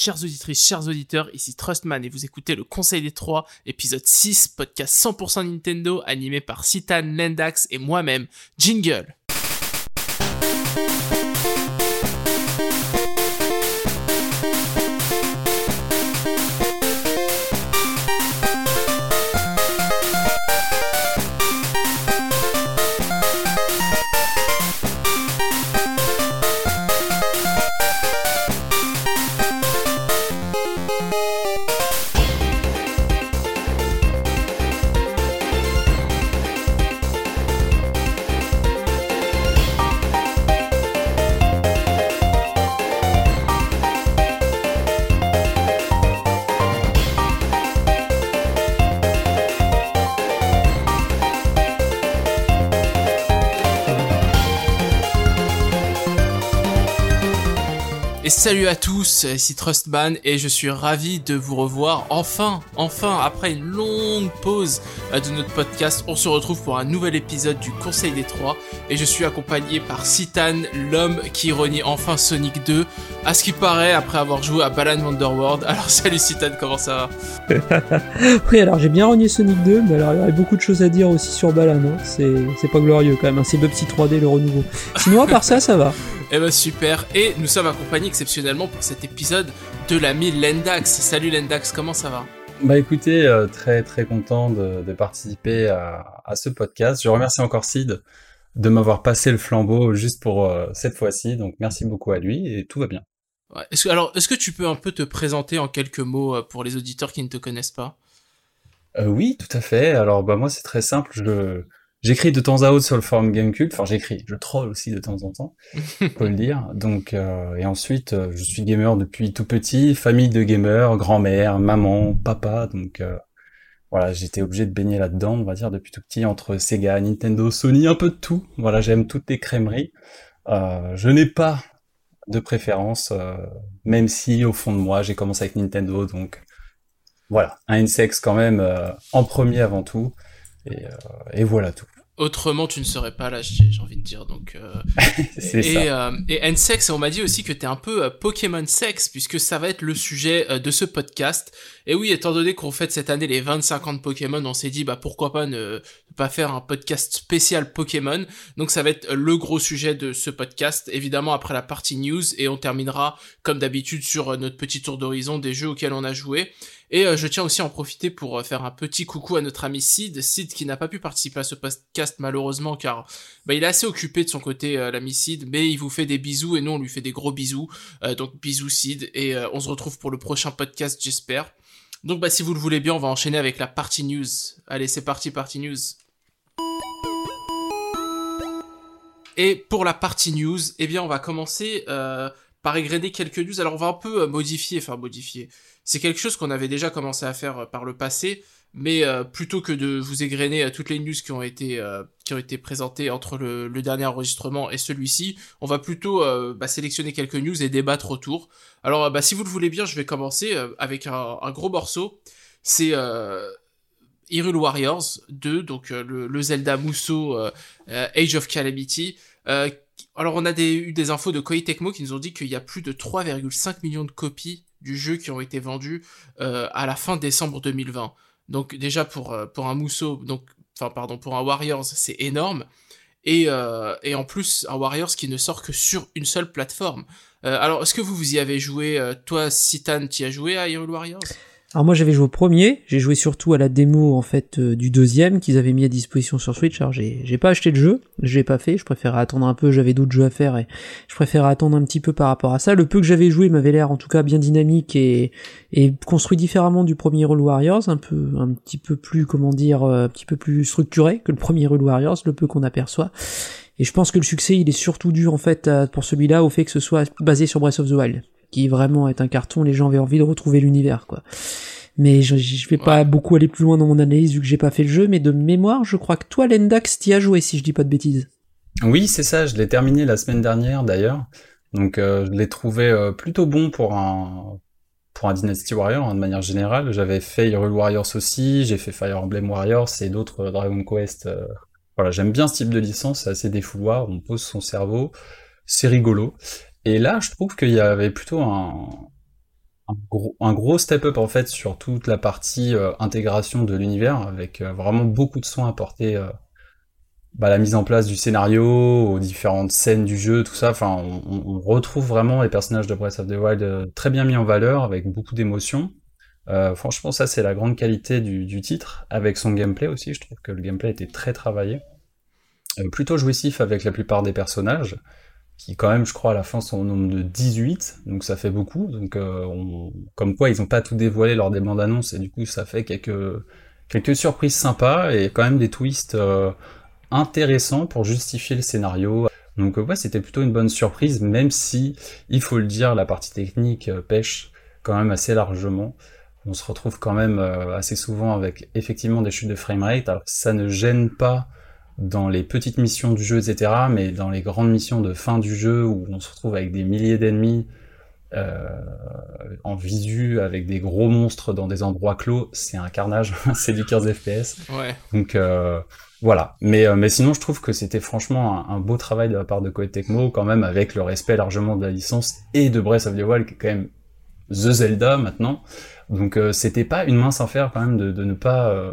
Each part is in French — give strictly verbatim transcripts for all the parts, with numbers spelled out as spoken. Chères auditrices, chers auditeurs, ici Trustman et vous écoutez le Conseil des Trois, épisode six, podcast cent pour cent Nintendo, animé par Citan, Lendax et moi-même. Jingle! Salut à tous, ici Trustman et je suis ravi de vous revoir enfin, enfin, après une longue pause de notre podcast. On se retrouve pour un nouvel épisode du Conseil des Trois et je suis accompagné par Citan, l'homme qui renie enfin Sonic deux, à ce qui paraît après avoir joué à Balan Wonderworld. Alors salut Citan, comment ça va? Oui, alors j'ai bien renié Sonic deux, mais alors il y aurait beaucoup de choses à dire aussi sur Balan, hein. c'est, c'est pas glorieux quand même, hein. C'est Bubsy trois D le renouveau. Sinon à part ça, ça va. Eh ben super, et nous sommes accompagnés exceptionnellement pour cet épisode de l'ami Lendax. Salut Lendax, comment ça va? Bah écoutez, euh, très très content de, de participer à, à ce podcast. Je remercie encore Sid de m'avoir passé le flambeau juste pour euh, cette fois-ci, donc merci beaucoup à lui et tout va bien. Ouais. Est-ce que, alors, est-ce que tu peux un peu te présenter en quelques mots pour les auditeurs qui ne te connaissent pas? euh, Oui, tout à fait. Alors bah moi c'est très simple, je... J'écris de temps à autre sur le forum Gamecult, enfin j'écris, je troll aussi de temps en temps, faut le dire. Donc euh, et ensuite, euh, je suis gamer depuis tout petit, famille de gamers, grand-mère, maman, papa, donc euh, voilà, j'étais obligé de baigner là-dedans, on va dire, depuis tout petit, entre Sega, Nintendo, Sony, un peu de tout. Voilà, j'aime toutes les crèmeries. Euh, je n'ai pas de préférence, euh, même si au fond de moi, j'ai commencé avec Nintendo, donc voilà, un N S X quand même euh, en premier avant tout. Et, euh, et voilà tout. Autrement, tu ne serais pas là, j'ai, j'ai envie de dire. Donc, euh, c'est et, ça. Euh, et N-Sex, on m'a dit aussi que t'es un peu euh, Pokémon Sex, puisque ça va être le sujet euh, de ce podcast. Et oui, étant donné qu'on fête cette année les vingt-cinq ans de Pokémon, on s'est dit, bah pourquoi pas ne, ne pas faire un podcast spécial Pokémon. Donc ça va être le gros sujet de ce podcast, évidemment après la partie news, et on terminera, comme d'habitude, sur euh, notre petit tour d'horizon des jeux auxquels on a joué. Et euh, je tiens aussi à en profiter pour euh, faire un petit coucou à notre ami Sid, Sid qui n'a pas pu participer à ce podcast malheureusement car bah, il est assez occupé de son côté, euh, l'ami Sid, mais il vous fait des bisous et nous on lui fait des gros bisous, euh, donc bisous Sid, et euh, on se retrouve pour le prochain podcast j'espère. Donc bah si vous le voulez bien on va enchaîner avec la partie news, allez c'est parti, partie news. Et pour la partie news, eh bien on va commencer... Euh... par égrener quelques news, alors on va un peu modifier, enfin modifier, c'est quelque chose qu'on avait déjà commencé à faire par le passé, mais euh, plutôt que de vous égrener toutes les news qui ont été, euh, qui ont été présentées entre le, le dernier enregistrement et celui-ci, on va plutôt euh, bah, sélectionner quelques news et débattre autour. Alors bah, si vous le voulez bien, je vais commencer avec un, un gros morceau, c'est... Euh... Hyrule Warriors deux, donc euh, le, le Zelda Musou euh, euh, Age of Calamity. Euh, alors on a des, eu des infos de Koei Tecmo qui nous ont dit qu'il y a plus de trois virgule cinq millions de copies du jeu qui ont été vendues euh, à la fin décembre deux mille vingt. Donc déjà pour euh, pour un Musou, donc enfin pardon pour un Warriors, c'est énorme. Et euh, et en plus un Warriors qui ne sort que sur une seule plateforme. Euh, alors est-ce que vous vous y avez joué euh, toi Citan, tu y as joué à Hyrule Warriors? Alors moi j'avais joué au premier, j'ai joué surtout à la démo en fait euh, du deuxième qu'ils avaient mis à disposition sur Switch, alors j'ai, j'ai pas acheté le jeu, je l'ai pas fait, je préférais attendre un peu, j'avais d'autres jeux à faire et je préférais attendre un petit peu par rapport à ça. Le peu que j'avais joué m'avait l'air en tout cas bien dynamique et, et construit différemment du premier Hyrule Warriors, un peu un petit peu plus comment dire, un petit peu plus structuré que le premier Hyrule Warriors, le peu qu'on aperçoit. Et je pense que le succès il est surtout dû en fait à, pour celui-là au fait que ce soit basé sur Breath of the Wild, qui vraiment est un carton, les gens avaient envie de retrouver l'univers, quoi. Mais je, je vais ouais. pas beaucoup aller plus loin dans mon analyse vu que j'ai pas fait le jeu, mais de mémoire, je crois que toi, Lendax, t'y as joué, si je dis pas de bêtises. Oui, c'est ça, je l'ai terminé la semaine dernière, d'ailleurs. Donc, euh, je l'ai trouvé euh, plutôt bon pour un, pour un Dynasty Warrior, hein, de manière générale. J'avais fait Hyrule Warriors aussi, j'ai fait Fire Emblem Warriors et d'autres euh, Dragon Quest. Euh... Voilà, j'aime bien ce type de licence, c'est assez défouloir, on pose son cerveau, c'est rigolo. Et là, je trouve qu'il y avait plutôt un, un gros, un gros step-up en fait sur toute la partie euh, intégration de l'univers, avec euh, vraiment beaucoup de soins apportés euh, bah, à la mise en place du scénario, aux différentes scènes du jeu, tout ça. Enfin, on, on retrouve vraiment les personnages de Breath of the Wild euh, très bien mis en valeur, avec beaucoup d'émotions. Euh, franchement, ça c'est la grande qualité du, du titre, avec son gameplay aussi. Je trouve que le gameplay était très travaillé, euh, plutôt jouissif avec la plupart des personnages, qui quand même, je crois, à la fin sont au nombre de dix-huit, donc ça fait beaucoup. Donc, euh, on... comme quoi, ils n'ont pas tout dévoilé lors des bandes annonces, et du coup, ça fait quelques quelques surprises sympas et quand même des twists euh, intéressants pour justifier le scénario. Donc, ouais, c'était plutôt une bonne surprise, même si, il faut le dire, la partie technique pêche quand même assez largement. On se retrouve quand même assez souvent avec effectivement des chutes de framerate. Alors ça ne gêne pas dans les petites missions du jeu, et cetera. Mais dans les grandes missions de fin du jeu où on se retrouve avec des milliers d'ennemis euh, en visu, avec des gros monstres dans des endroits clos, c'est un carnage, c'est du quinze F P S. Ouais. Donc euh, voilà. Mais, euh, mais sinon je trouve que c'était franchement un, un beau travail de la part de Koei Tecmo, quand même avec le respect largement de la licence et de Breath of the Wild, qui est quand même The Zelda maintenant. Donc euh, c'était pas une mince affaire quand même de, de ne pas euh,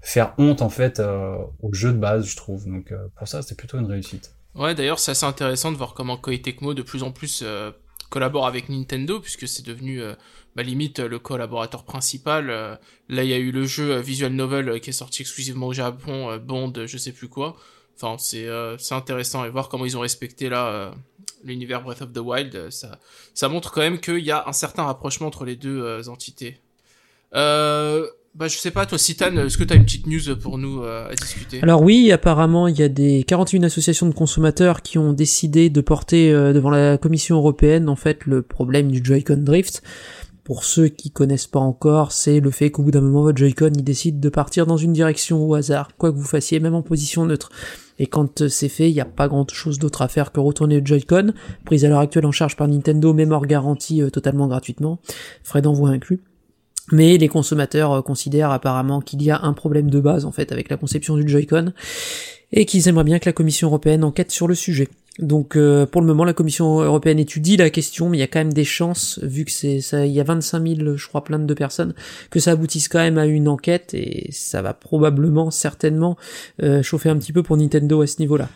faire honte en fait euh, au jeu de base, je trouve. Donc euh, pour ça, c'était plutôt une réussite. Ouais, d'ailleurs, c'est assez intéressant de voir comment Koei Tecmo de plus en plus euh, collabore avec Nintendo, puisque c'est devenu euh, bah, limite le collaborateur principal. Euh, là, il y a eu le jeu Visual Novel euh, qui est sorti exclusivement au Japon, euh, Bond, je sais plus quoi. Enfin, c'est euh, c'est intéressant et voir comment ils ont respecté là euh, l'univers Breath of the Wild, ça ça montre quand même qu'il y a un certain rapprochement entre les deux euh, entités. Euh, bah je sais pas toi Citan, est-ce que t'as une petite news pour nous euh, à discuter? Alors oui, apparemment il y a des quarante et une associations de consommateurs qui ont décidé de porter euh, devant la Commission européenne en fait le problème du Joy-Con Drift. Pour ceux qui connaissent pas encore, c'est le fait qu'au bout d'un moment votre Joy-Con il décide de partir dans une direction au hasard, quoi que vous fassiez, même en position neutre. Et quand c'est fait, il n'y a pas grand chose d'autre à faire que retourner le Joy-Con, prise à l'heure actuelle en charge par Nintendo, même hors garantie, euh, totalement gratuitement, frais d'envoi inclus. Mais les consommateurs euh, considèrent apparemment qu'il y a un problème de base en fait avec la conception du Joy-Con, et qu'ils aimeraient bien que la Commission européenne enquête sur le sujet. Donc euh, pour le moment la Commission européenne étudie la question, mais il y a quand même des chances, vu que c'est ça, il y a vingt-cinq mille je crois plaintes de personnes, que ça aboutisse quand même à une enquête, et ça va probablement certainement euh, chauffer un petit peu pour Nintendo à ce niveau-là.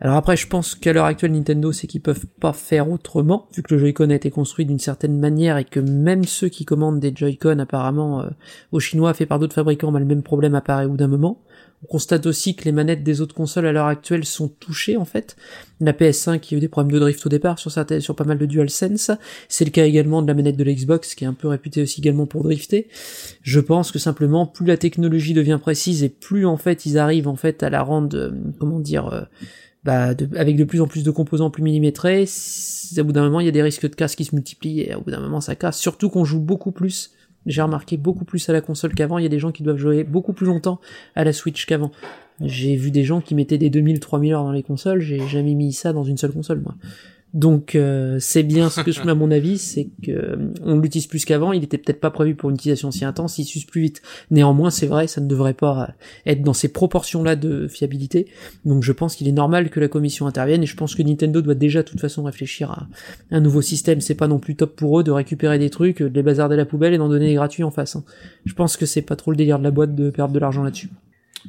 Alors après je pense qu'à l'heure actuelle Nintendo c'est qu'ils peuvent pas faire autrement, vu que le Joy-Con a été construit d'une certaine manière et que même ceux qui commandent des Joy-Con apparemment euh, aux Chinois faits par d'autres fabricants, bah, le même problème apparaît au bout d'un moment. On constate aussi que les manettes des autres consoles à l'heure actuelle sont touchées en fait. La P S cinq qui a eu des problèmes de drift au départ sur certaines, sur pas mal de DualSense. C'est le cas également de la manette de l'Xbox qui est un peu réputée aussi également pour drifter. Je pense que simplement plus la technologie devient précise et plus en fait ils arrivent en fait à la rendre euh, comment dire euh, bah de, avec de plus en plus de composants plus millimétrés. Au bout d'un moment il y a des risques de casse qui se multiplient et au bout d'un moment ça casse. Surtout qu'on joue beaucoup plus. J'ai remarqué beaucoup plus à la console qu'avant, il y a des gens qui doivent jouer beaucoup plus longtemps à la Switch qu'avant. J'ai vu des gens qui mettaient des deux mille, trois mille heures dans les consoles, j'ai jamais mis ça dans une seule console, moi. Donc euh, c'est bien ce que je mets à mon avis, c'est que on l'utilise plus qu'avant, il était peut-être pas prévu pour une utilisation si intense, il s'use plus vite. Néanmoins, c'est vrai, ça ne devrait pas être dans ces proportions-là de fiabilité. Donc je pense qu'il est normal que la Commission intervienne, et je pense que Nintendo doit déjà de toute façon réfléchir à un nouveau système. C'est pas non plus top pour eux de récupérer des trucs, de les bazarder à la poubelle et d'en donner des gratuits en face. Hein. Je pense que c'est pas trop le délire de la boîte de perdre de l'argent là-dessus.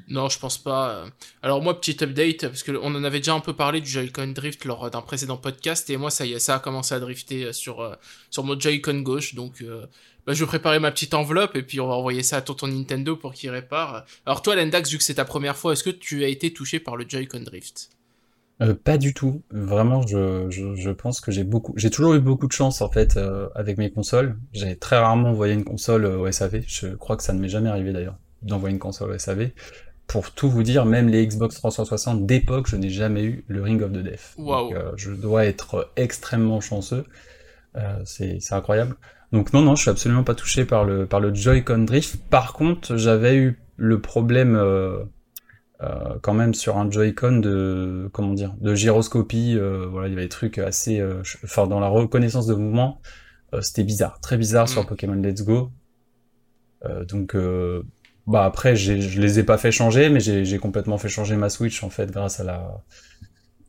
Non, je pense pas. Alors moi, petit update, parce que on en avait déjà un peu parlé du Joy-Con Drift lors d'un précédent podcast, et moi, ça y est, ça a commencé à drifter sur, sur mon Joy-Con gauche, donc euh, bah, je vais préparer ma petite enveloppe, et puis on va envoyer ça à tonton Nintendo pour qu'il répare. Alors toi, Lendax, vu que c'est ta première fois, est-ce que tu as été touché par le Joy-Con Drift ? Euh, pas du tout, vraiment je, je je pense que j'ai beaucoup j'ai toujours eu beaucoup de chance en fait euh, avec mes consoles. J'ai très rarement envoyé une console euh, au S A V, je crois que ça ne m'est jamais arrivé d'ailleurs d'envoyer une console au S A V. Pour tout vous dire, même les Xbox trois cent soixante d'époque, je n'ai jamais eu le Ring of the Death. Wow. Donc, euh, je dois être extrêmement chanceux. Euh, c'est, c'est incroyable. Donc non, non, je suis absolument pas touché par le par le Joy-Con Drift. Par contre, j'avais eu le problème euh, euh, quand même sur un Joy-Con de comment dire, de gyroscopie. Euh, voilà, il y avait des trucs assez, euh, ch- enfin dans la reconnaissance de mouvement, euh, c'était bizarre, très bizarre mmh. sur Pokémon Let's Go. Euh, donc euh, Bah après, j'ai, je les ai pas fait changer, mais j'ai, j'ai complètement fait changer ma Switch en fait grâce à la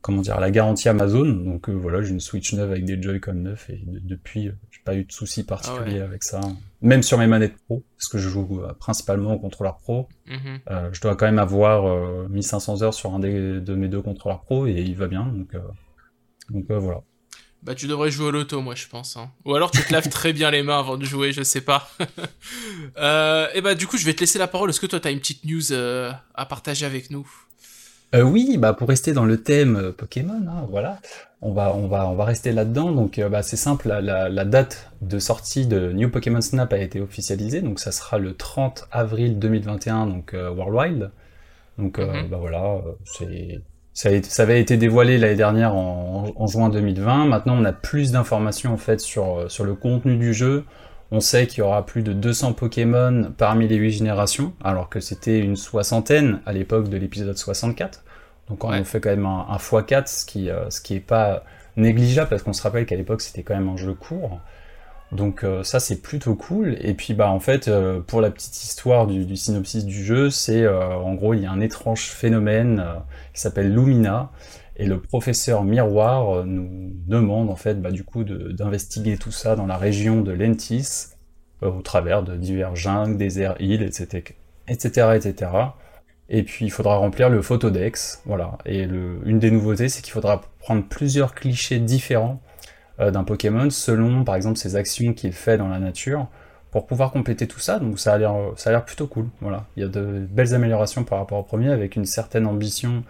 comment dire, la garantie Amazon. Donc euh, voilà, j'ai une Switch neuve avec des Joy-Con neufs et de, depuis, euh, j'ai pas eu de soucis particuliers ah ouais. avec ça. Même sur mes manettes pro, parce que je joue euh, principalement au contrôleur pro, mm-hmm. euh, je dois quand même avoir euh, mille cinq cents heures sur un des, de mes deux contrôleurs pro et il va bien. Donc, euh, donc euh, voilà. Bah, tu devrais jouer au loto, moi, je pense. Hein. Ou alors, tu te laves très bien les mains avant de jouer, je sais pas. euh, et bah, du coup, je vais te laisser la parole. Est-ce que toi, t'as une petite news euh, à partager avec nous ? Euh, oui, bah, pour rester dans le thème euh, Pokémon, hein, voilà. On va, on va, on va rester là-dedans. Donc, euh, bah, c'est simple. La, la, la date de sortie de New Pokémon Snap a été officialisée. Donc, ça sera le trente avril deux mille vingt et un, donc, euh, Worldwide. Donc, euh, mm-hmm. bah, voilà, c'est... Ça, a été, ça avait été dévoilé l'année dernière en, en, en juin deux mille vingt. Maintenant, on a plus d'informations en fait sur, sur le contenu du jeu. On sait qu'il y aura plus de deux cents Pokémon parmi les huit générations, alors que c'était une soixantaine à l'époque de l'épisode soixante-quatre. Donc, on ouais. fait quand même un, un fois quatre, ce qui, euh, ce qui est pas négligeable parce qu'on se rappelle qu'à l'époque, c'était quand même un jeu court. Donc euh, ça, c'est plutôt cool. Et puis, bah en fait, euh, pour la petite histoire du, du synopsis du jeu, c'est euh, en gros, il y a un étrange phénomène euh, qui s'appelle Lumina. Et le professeur Miroir euh, nous demande, en fait, bah, du coup, de, d'investiguer tout ça dans la région de Lentis, euh, au travers de divers jungles, déserts, îles, et cetera, et cetera, et cetera. Et puis, il faudra remplir le photodex. Voilà. Et le, une des nouveautés, c'est qu'il faudra prendre plusieurs clichés différents d'un Pokémon selon par exemple ses actions qu'il fait dans la nature pour pouvoir compléter tout ça. Donc ça a l'air, ça a l'air plutôt cool. Voilà, il y a de belles améliorations par rapport au premier avec une certaine ambition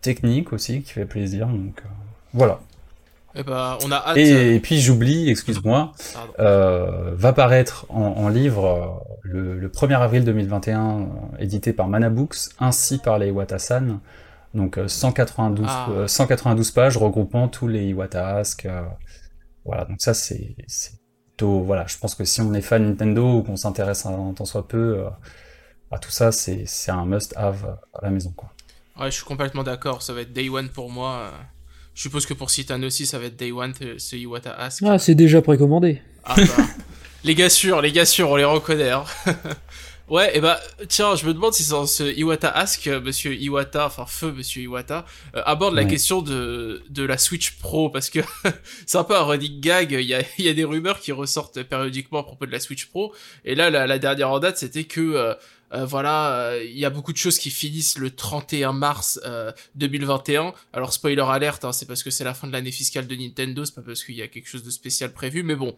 technique aussi qui fait plaisir. Donc euh, voilà. Et, bah, on a hâte... et, et puis j'oublie, excuse-moi, euh, va paraître en, en livre euh, le, le premier avril deux mille vingt et un euh, édité par Manabooks ainsi par les Iwata-san. Donc euh, cent quatre-vingt-douze ah. euh, cent quatre-vingt-douze pages regroupant tous les Iwata Ask. Euh, Voilà, donc ça c'est, c'est plutôt, voilà, je pense que si on est fan Nintendo ou qu'on s'intéresse un tant soit peu euh, à tout ça, c'est, c'est un must-have à la maison, quoi. Ouais, je suis complètement d'accord, ça va être Day One pour moi. Je suppose que pour Citan aussi, ça va être Day One, ce Iwata Ask. Ah, c'est déjà précommandé. Ah bah, les gars sûrs, les gars sûrs, on les reconnaît. Hein. Ouais, et bah, tiens, je me demande si ce Iwata Ask, monsieur Iwata, enfin, feu, monsieur Iwata, euh, aborde ouais. la question de, de la Switch Pro, parce que c'est un peu un running gag, il y a, il y a des rumeurs qui ressortent périodiquement à propos de la Switch Pro, et là, la, la dernière en date, c'était que, euh, euh, voilà, il euh, y a beaucoup de choses qui finissent le trente et un mars euh, deux mille vingt et un, alors spoiler alerte, hein, c'est parce que c'est la fin de l'année fiscale de Nintendo, c'est pas parce qu'il y a quelque chose de spécial prévu, mais bon...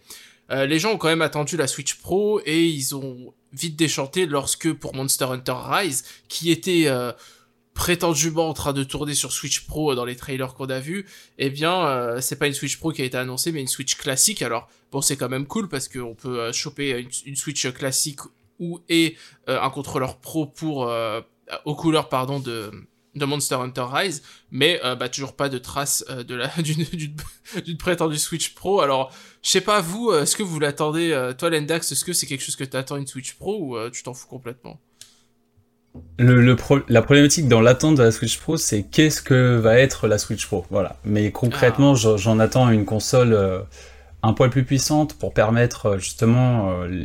Euh, les gens ont quand même attendu la Switch Pro et ils ont vite déchanté lorsque, pour Monster Hunter Rise, qui était euh, prétendument en train de tourner sur Switch Pro dans les trailers qu'on a vus, eh bien, euh, c'est pas une Switch Pro qui a été annoncée, mais une Switch classique. Alors, bon, c'est quand même cool parce qu'on peut euh, choper une, une Switch classique ou et euh, un contrôleur pro pour euh, aux couleurs, pardon, de... de Monster Hunter Rise, mais euh, bah, toujours pas de traces euh, de la, d'une, d'une, d'une prétendue Switch Pro. Alors, je sais pas, vous, est-ce que vous l'attendez, euh, toi Lendax, est-ce que c'est quelque chose que t'attends une Switch Pro ou euh, tu t'en fous complètement ? Le, le pro- la problématique dans l'attente de la Switch Pro, c'est qu'est-ce que va être la Switch Pro, voilà. Mais concrètement, ah. j'en, j'en attends une console euh, un poil plus puissante pour permettre euh, justement euh,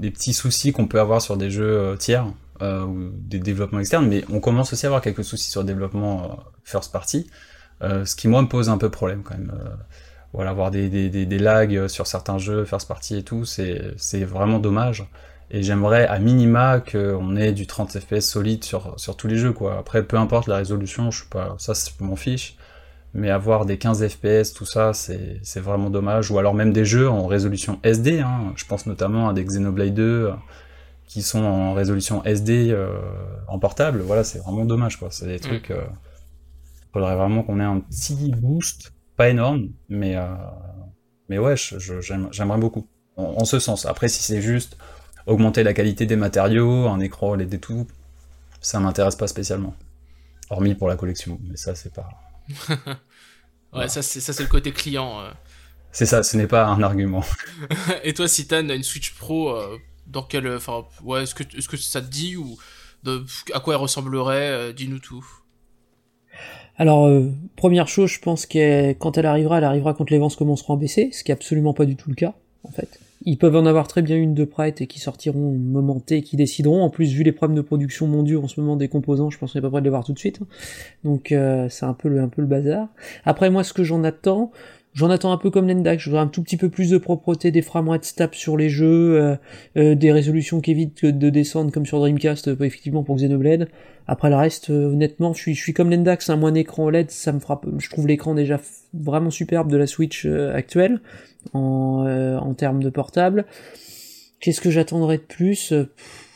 les petits soucis qu'on peut avoir sur des jeux euh, tiers. Euh, ou des développements externes, mais on commence aussi à avoir quelques soucis sur le développement euh, first party, euh, ce qui moi me pose un peu problème quand même. Euh, voilà, avoir des, des, des, des lags sur certains jeux first party et tout, c'est, c'est vraiment dommage. Et j'aimerais à minima qu'on ait du trente F P S solide sur, sur tous les jeux, quoi. Après, peu importe la résolution, je suis pas, ça je m'en fiche, mais avoir des quinze F P S, tout ça, c'est, c'est vraiment dommage. Ou alors même des jeux en résolution S D, hein. Je pense notamment à des Xenoblade deux, qui sont en résolution S D euh, en portable, voilà, c'est vraiment dommage, quoi. C'est des trucs... Il euh, faudrait vraiment qu'on ait un petit boost, pas énorme, mais, euh, mais ouais, je, je, j'aime, j'aimerais beaucoup, en, en ce sens. Après, si c'est juste augmenter la qualité des matériaux, un écran L E D et tout, ça m'intéresse pas spécialement. Hormis pour la collection, mais ça, c'est pas... ouais, voilà. ça, c'est, ça, c'est le côté client. Euh... C'est ça, ce n'est pas un argument. Et toi, Citan, une Switch Pro... Euh... Dans quel, enfin, ouais, est-ce que, est-ce que ça te dit ou de, à quoi elle ressemblerait euh, dis-nous tout. Alors, euh, première chose, je pense que quand elle arrivera, elle arrivera quand les vents commenceront à baisser, ce qui est absolument pas du tout le cas, en fait. Ils peuvent en avoir très bien une de prête et qui sortiront au moment T et qui décideront. En plus, vu les problèmes de production mondiaux en ce moment des composants, je pense qu'on n'est pas prêt de les voir tout de suite. Donc euh, c'est un peu le un peu le bazar. Après, moi, ce que j'en attends, j'en attends un peu comme Lendax. Je voudrais un tout petit peu plus de propreté, des frameworks stables sur les jeux, euh, euh, des résolutions qui évitent de descendre comme sur Dreamcast, euh, effectivement pour Xenoblade. Après le reste, euh, honnêtement, je suis, je suis comme Lendax, un hein, moins écran O L E D, ça me frappe. Je trouve l'écran déjà f- vraiment superbe de la Switch euh, actuelle en, euh, en termes de portable. Qu'est-ce que j'attendrais de plus ?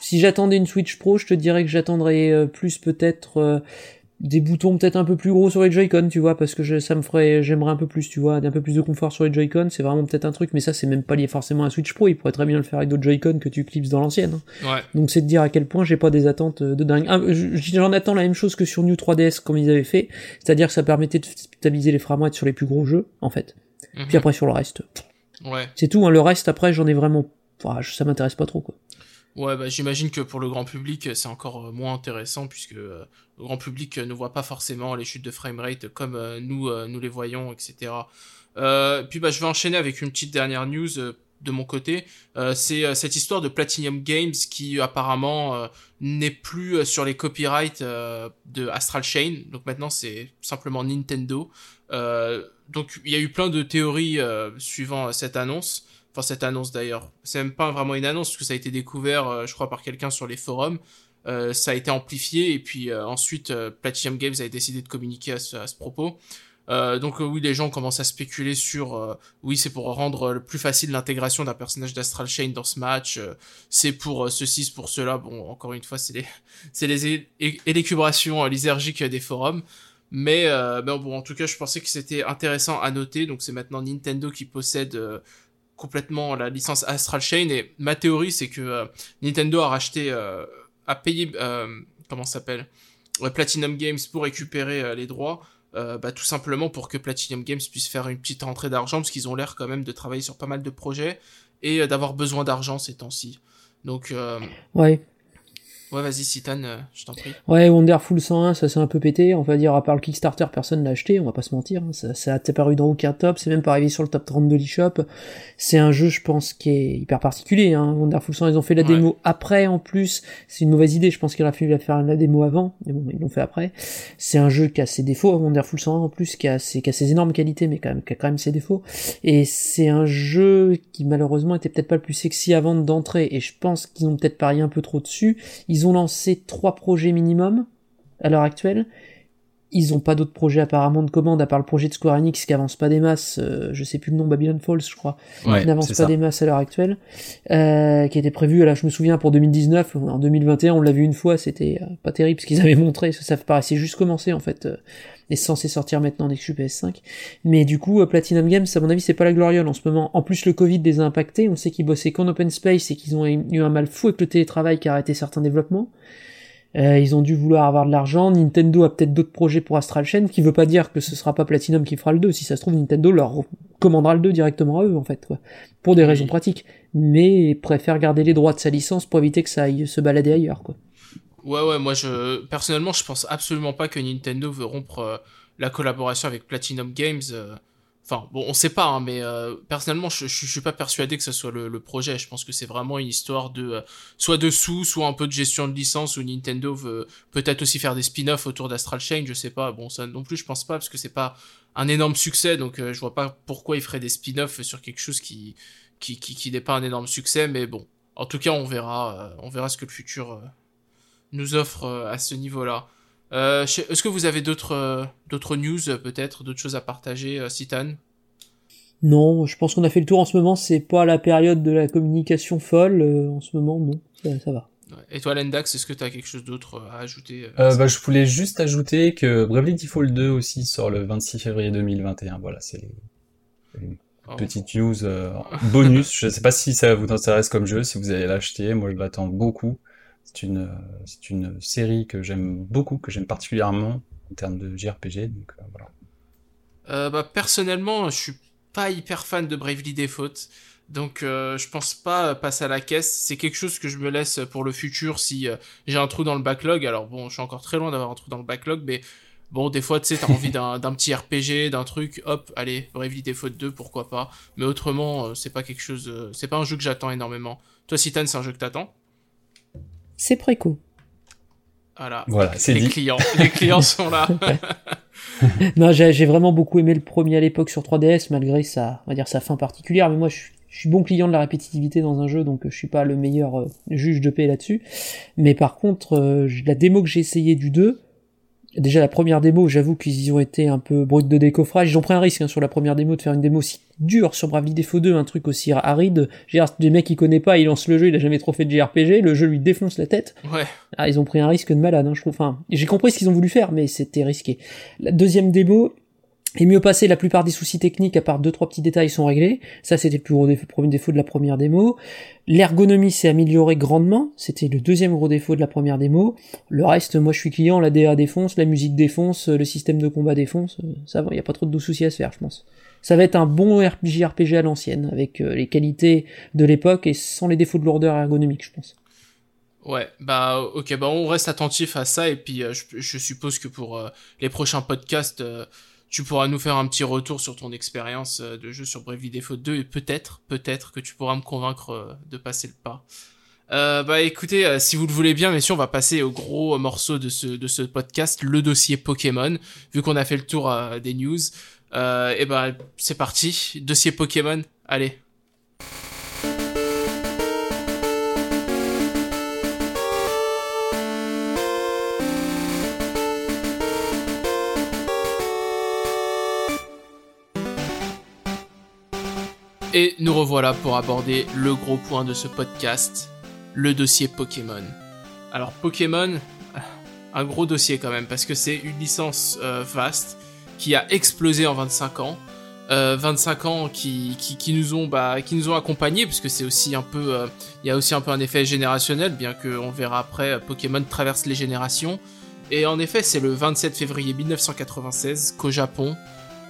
Si j'attendais une Switch Pro, je te dirais que j'attendrais euh, plus peut-être. Euh, des boutons peut-être un peu plus gros sur les Joy-Con, tu vois, parce que je, ça me ferait, j'aimerais un peu plus, tu vois, un peu plus de confort sur les Joy-Con, c'est vraiment peut-être un truc, mais ça c'est même pas lié forcément à Switch Pro, il pourrait très bien le faire avec d'autres Joy-Con que tu clipses dans l'ancienne. Ouais. Donc c'est de dire à quel point j'ai pas des attentes de dingue. Ah, j'en attends la même chose que sur New trois D S comme ils avaient fait, c'est-à-dire que ça permettait de stabiliser les framerate sur les plus gros jeux, en fait. Mm-hmm. Puis après sur le reste. Ouais. C'est tout, hein, le reste après j'en ai vraiment, enfin, ça m'intéresse pas trop, quoi. Ouais, bah, j'imagine que pour le grand public, c'est encore moins intéressant puisque euh, le grand public ne voit pas forcément les chutes de framerate comme euh, nous, euh, nous les voyons, et cetera. Euh, puis bah, je vais enchaîner avec une petite dernière news euh, de mon côté. Euh, c'est euh, cette histoire de Platinum Games qui apparemment euh, n'est plus sur les copyrights euh, de Astral Chain. Donc maintenant, c'est simplement Nintendo. Euh, donc il y a eu plein de théories euh, suivant euh, cette annonce. Enfin, cette annonce d'ailleurs, c'est même pas vraiment une annonce parce que ça a été découvert, euh, je crois, par quelqu'un sur les forums. Euh, ça a été amplifié et puis euh, ensuite euh, Platinum Games a décidé de communiquer à ce, à ce propos. Euh, donc euh, oui, les gens commencent à spéculer sur euh, oui, c'est pour rendre le plus facile l'intégration d'un personnage d'Astral Chain dans ce match. Euh, c'est pour euh, ceci, c'est pour cela. Bon, encore une fois, c'est les c'est les é- é- élucubrations euh, lysergiques des forums. Mais euh, ben, bon, en tout cas, je pensais que c'était intéressant à noter. Donc c'est maintenant Nintendo qui possède euh, complètement la licence Astral Chain, et ma théorie c'est que euh, Nintendo a racheté euh, a payé euh, comment ça s'appelle euh, Platinum Games pour récupérer euh, les droits euh, bah tout simplement pour que Platinum Games puisse faire une petite rentrée d'argent parce qu'ils ont l'air quand même de travailler sur pas mal de projets et euh, d'avoir besoin d'argent ces temps-ci. Donc euh... ouais. Ouais, vas-y, Citan, euh, je t'en prie. Ouais, Wonderful cent un, ça s'est un peu pété. On va dire, à part le Kickstarter, personne l'a acheté, on va pas se mentir. Hein. Ça, ça a apparu dans aucun top, c'est même pas arrivé sur le top trente de l'eShop. C'est un jeu, je pense, qui est hyper particulier. Hein. Wonderful cent un, ils ont fait la ouais. démo après, en plus. C'est une mauvaise idée, je pense qu'il aurait fallu faire la démo avant. Mais bon, ils l'ont fait après. C'est un jeu qui a ses défauts, hein. Wonderful cent un, en plus, qui a, ses, qui a ses énormes qualités, mais quand même, qui a quand même ses défauts. Et c'est un jeu qui, malheureusement, était peut-être pas le plus sexy à vendre d'entrée. Et je pense qu'ils ont peut-être parié un peu trop dessus. Ils Ils ont lancé trois projets minimum à l'heure actuelle. Ils n'ont pas d'autres projets apparemment de commande, à part le projet de Square Enix qui avance pas des masses, euh, je sais plus le nom, Babylon Falls je crois, ouais, qui n'avance pas ça. des masses à l'heure actuelle, euh, qui était prévu, là je me souviens, pour deux mille dix-neuf, en deux mille vingt et un on l'a vu une fois, c'était euh, pas terrible ce qu'ils avaient montré, ça, ça paraissait juste commencer en fait, euh, et censé sortir maintenant des P S cinq, mais du coup euh, Platinum Games, à mon avis c'est pas la gloriole en ce moment, en plus le Covid les a impactés, on sait qu'ils bossaient qu'en open space et qu'ils ont eu un mal fou avec le télétravail qui a arrêté certains développements. Euh, ils ont dû vouloir avoir de l'argent. Nintendo a peut-être d'autres projets pour Astral Chain, qui veut pas dire que ce sera pas Platinum qui fera le deux. Si ça se trouve, Nintendo leur commandera le deux directement à eux, en fait, quoi. Pour des raisons pratiques. Mais préfère garder les droits de sa licence pour éviter que ça aille se balader ailleurs, quoi. Ouais, ouais, moi, je, personnellement, je pense absolument pas que Nintendo veut rompre euh, la collaboration avec Platinum Games. Euh... Enfin, bon, on sait pas, hein, mais euh, personnellement, je, je, je suis pas persuadé que ce soit le, le projet. Je pense que c'est vraiment une histoire de euh, soit de sous, soit un peu de gestion de licence, où Nintendo veut peut-être aussi faire des spin-offs autour d'Astral Chain, je sais pas. Bon, ça non plus, je pense pas, parce que c'est pas un énorme succès, donc euh, je vois pas pourquoi ils feraient des spin-offs sur quelque chose qui qui, qui, qui n'est pas un énorme succès, mais bon. En tout cas, on verra, euh, on verra ce que le futur euh, nous offre euh, à ce niveau-là. Euh, est-ce que vous avez d'autres, euh, d'autres news, peut-être, d'autres choses à partager, euh, Citan ? Non, je pense qu'on a fait le tour en ce moment, c'est pas la période de la communication folle, euh, en ce moment, non, ça, ça va. Et toi, Lendax, est-ce que t'as quelque chose d'autre à ajouter ? euh, euh, bah, Je voulais juste ajouter que Bravely Default deux aussi sort le vingt-six février deux mille vingt et un, voilà, c'est les, les oh. petites news euh, bonus, je sais pas si ça vous intéresse comme jeu, si vous allez l'acheter, moi je l'attends beaucoup. C'est une, c'est une série que j'aime beaucoup, que j'aime particulièrement en termes de J R P G, donc euh, voilà. Euh, bah, personnellement, je suis pas hyper fan de Bravely Default, donc euh, je pense pas passer à la caisse. C'est quelque chose que je me laisse pour le futur si euh, j'ai un trou dans le backlog. Alors bon, je suis encore très loin d'avoir un trou dans le backlog, mais Bon, des fois, tu sais, t'as envie d'un, d'un petit R P G, d'un truc, hop, allez, Bravely Default deux, pourquoi pas. Mais autrement, c'est pas quelque chose... De... C'est pas un jeu que j'attends énormément. Toi, Citan, c'est un jeu que t'attends ? C'est préco. Voilà, voilà c'est les dit. clients, les clients sont là. Non, j'ai, j'ai vraiment beaucoup aimé le premier à l'époque sur trois D S, malgré sa, on va dire, sa fin particulière. Mais moi, je, je suis bon client de la répétitivité dans un jeu, donc je suis pas le meilleur euh, juge de paix là-dessus. Mais par contre, euh, la démo que j'ai essayée du deux... Déjà, la première démo, j'avoue qu'ils y ont été un peu brutes de décoffrage. Ils ont pris un risque hein, sur la première démo de faire une démo aussi dure sur Bravely Default deux, un truc aussi aride. J'ai des mecs qui connaissent pas, ils lancent le jeu, il a jamais trop fait de J R P G, le jeu lui défonce la tête. Ouais. Ah, ils ont pris un risque de malade, hein, je trouve. Enfin, j'ai compris ce qu'ils ont voulu faire, mais c'était risqué. La deuxième démo est mieux passée. La plupart des soucis techniques, à part deux trois petits détails, sont réglés. Ça, c'était le plus gros défaut, premier défaut de la première démo. L'ergonomie s'est améliorée grandement, c'était le deuxième gros défaut de la première démo. Le reste, moi je suis client, la D A défonce, la musique défonce, le système de combat défonce, ça va, il n'y a pas trop de soucis à se faire, je pense. Ça va être un bon J R P G à l'ancienne, avec les qualités de l'époque et sans les défauts de lourdeur ergonomique, je pense. Ouais, bah ok, bah on reste attentif à ça, et puis euh, je, je suppose que pour euh, les prochains podcasts, euh, tu pourras nous faire un petit retour sur ton expérience de jeu sur Bravely Default deux, et peut-être, peut-être que tu pourras me convaincre de passer le pas. Euh, bah écoutez, si vous le voulez bien, messieurs, on va passer au gros morceau de ce de ce podcast, le dossier Pokémon. Vu qu'on a fait le tour euh, des news, euh, et bah c'est parti, dossier Pokémon, allez. Et nous revoilà pour aborder le gros point de ce podcast, le dossier Pokémon. Alors Pokémon, un gros dossier quand même, parce que c'est une licence euh, vaste qui a explosé en vingt-cinq ans. Euh, vingt-cinq ans qui, qui, qui, nous ont, bah, qui nous ont accompagnés, puisque c'est aussi un peu, euh, y a aussi un peu un effet générationnel, bien qu'on verra après, Pokémon traverse les générations. Et en effet, c'est le vingt-sept février mille neuf cent quatre-vingt-seize qu'au Japon,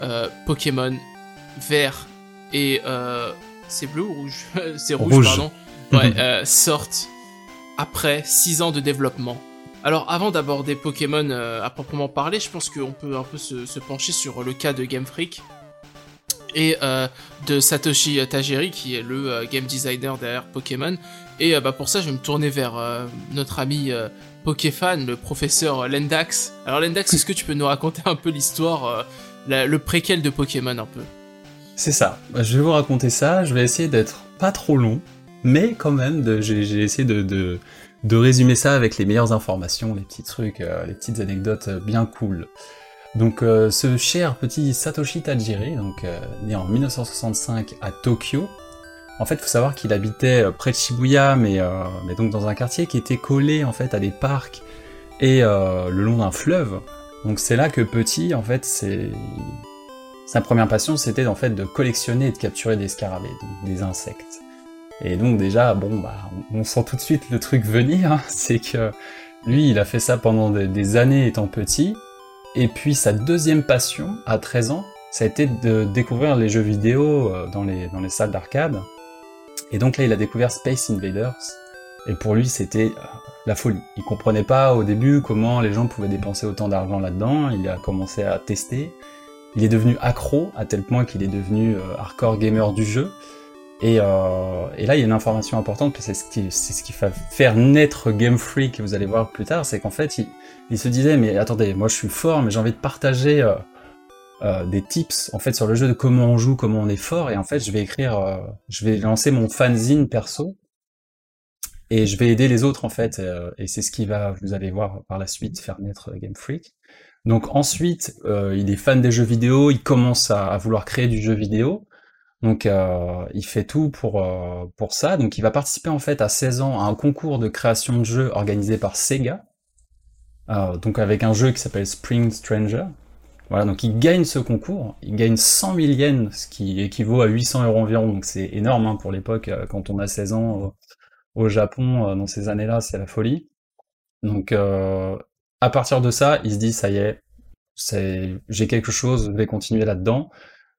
euh, Pokémon vert... Et euh, c'est bleu ou rouge ? C'est rouge, rouge, pardon. Ouais, euh, sortent après six ans de développement. Alors, avant d'aborder Pokémon euh, à proprement parler, je pense qu'on peut un peu se, se pencher sur le cas de Game Freak et euh, de Satoshi Tajiri, qui est le euh, game designer derrière Pokémon. Et euh, bah, pour ça, je vais me tourner vers euh, notre ami euh, Pokéfan, le professeur Lendax. Alors, Lendax, est-ce que tu peux nous raconter un peu l'histoire, euh, la, le préquel de Pokémon un peu ? C'est ça, je vais vous raconter ça, je vais essayer d'être pas trop long, mais quand même, de, j'ai, j'ai essayé de, de, de résumer ça avec les meilleures informations, les petits trucs, euh, les petites anecdotes bien cool. Donc euh, ce cher petit Satoshi Tajiri, donc, euh, né en dix-neuf cent soixante-cinq à Tokyo, en fait il faut savoir qu'il habitait près de Shibuya, mais, euh, mais donc dans un quartier qui était collé en fait à des parcs et euh, le long d'un fleuve, donc c'est là que petit, en fait, c'est... Sa première passion, c'était en fait de collectionner et de capturer des scarabées, donc des insectes. Et donc déjà, bon, bah, on sent tout de suite le truc venir, hein, c'est que lui, il a fait ça pendant des, des années étant petit. Et puis sa deuxième passion, à treize ans, ça a été de découvrir les jeux vidéo dans les, dans les salles d'arcade. Et donc là, il a découvert Space Invaders. Et pour lui, c'était la folie. Il comprenait pas au début comment les gens pouvaient dépenser autant d'argent là-dedans. Il a commencé à tester. Il est devenu accro, à tel point qu'il est devenu euh, hardcore gamer du jeu. Et, euh, et là, il y a une information importante, parce que c'est ce qui, c'est ce qui va faire naître Game Freak, que vous allez voir plus tard, c'est qu'en fait, il, il se disait, mais attendez, moi je suis fort, mais j'ai envie de partager euh, euh, des tips en fait sur le jeu, de comment on joue, comment on est fort, et en fait, je vais écrire, euh, je vais lancer mon fanzine perso, et je vais aider les autres en fait, euh, et c'est ce qui va, vous allez voir par la suite, faire naître Game Freak. Donc ensuite, euh, il est fan des jeux vidéo, il commence à, à vouloir créer du jeu vidéo. Donc euh, il fait tout pour euh, pour ça. Donc il va participer en fait à seize ans à un concours de création de jeux organisé par Sega. Euh, donc avec un jeu qui s'appelle Spring Stranger. Voilà, donc il gagne ce concours, il gagne cent mille yens, ce qui équivaut à huit cents euros environ. Donc c'est énorme hein, pour l'époque, quand on a seize ans euh, au Japon, euh, dans ces années-là, c'est la folie. Donc... Euh, à partir de ça, il se dit, ça y est, c'est... j'ai quelque chose, je vais continuer là-dedans.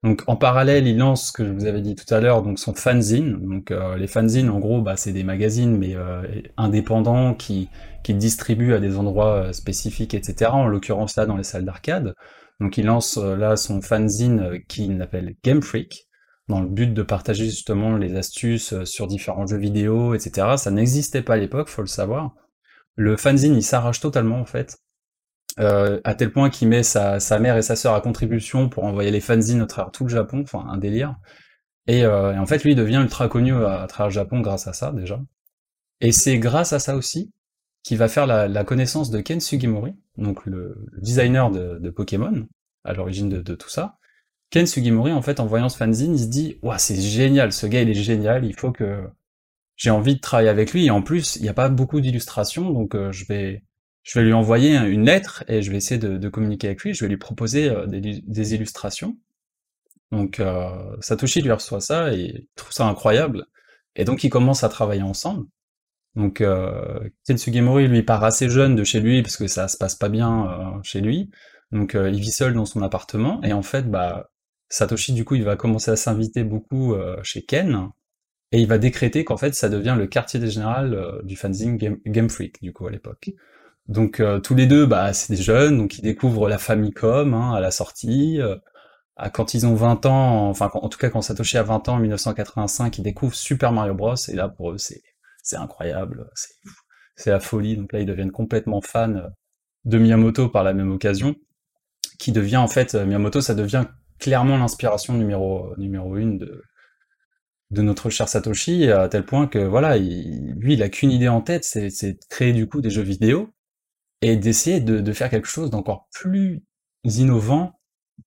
Donc en parallèle, il lance ce que je vous avais dit tout à l'heure, donc son fanzine. Donc euh, les fanzines, en gros, bah, c'est des magazines mais euh, indépendants qui qui distribuent à des endroits euh, spécifiques, et cetera. En l'occurrence là, dans les salles d'arcade. Donc il lance euh, là son fanzine euh, qu'il appelle Game Freak, dans le but de partager justement les astuces euh, sur différents jeux vidéo, et cetera. Ça n'existait pas à l'époque, faut le savoir. Le fanzine, il s'arrache totalement en fait. Euh, à tel point qu'il met sa, sa mère et sa sœur à contribution pour envoyer les fanzines à travers tout le Japon, enfin un délire. Et, euh, et en fait, lui, il devient ultra connu à, à travers le Japon grâce à ça, déjà. Et c'est grâce à ça aussi qu'il va faire la, la connaissance de Ken Sugimori, donc le designer de, de Pokémon, à l'origine de, de tout ça. Ken Sugimori, en fait, en voyant ce fanzine, il se dit « Ouah, c'est génial, ce gars, il est génial, il faut que... J'ai envie de travailler avec lui, et en plus, il n'y a pas beaucoup d'illustrations, donc euh, je vais... » Je vais lui envoyer une lettre et je vais essayer de, de communiquer avec lui. Je vais lui proposer des, des illustrations. Donc euh, Satoshi lui reçoit ça et il trouve ça incroyable. Et donc ils commencent à travailler ensemble. Donc euh, Ken Sugimori lui part assez jeune de chez lui parce que ça se passe pas bien euh, chez lui. Donc euh, il vit seul dans son appartement. Et en fait, bah Satoshi du coup il va commencer à s'inviter beaucoup euh, chez Ken. Et il va décréter qu'en fait ça devient le quartier des générales euh, du fanzine Game, Game Freak du coup à l'époque. Donc euh, tous les deux, bah c'est des jeunes, donc ils découvrent la Famicom hein, à la sortie. Euh, à, quand ils ont vingt ans, enfin quand, en tout cas quand Satoshi a vingt ans en dix-neuf cent quatre-vingt-cinq, ils découvrent Super Mario Bros. Et là pour eux c'est c'est incroyable, c'est c'est la folie. Donc là ils deviennent complètement fans de Miyamoto par la même occasion, qui devient en fait Miyamoto, ça devient clairement l'inspiration numéro numéro une de de notre cher Satoshi, à tel point que voilà, il, lui il a qu'une idée en tête, c'est c'est de créer du coup des jeux vidéo. Et d'essayer de, de faire quelque chose d'encore plus innovant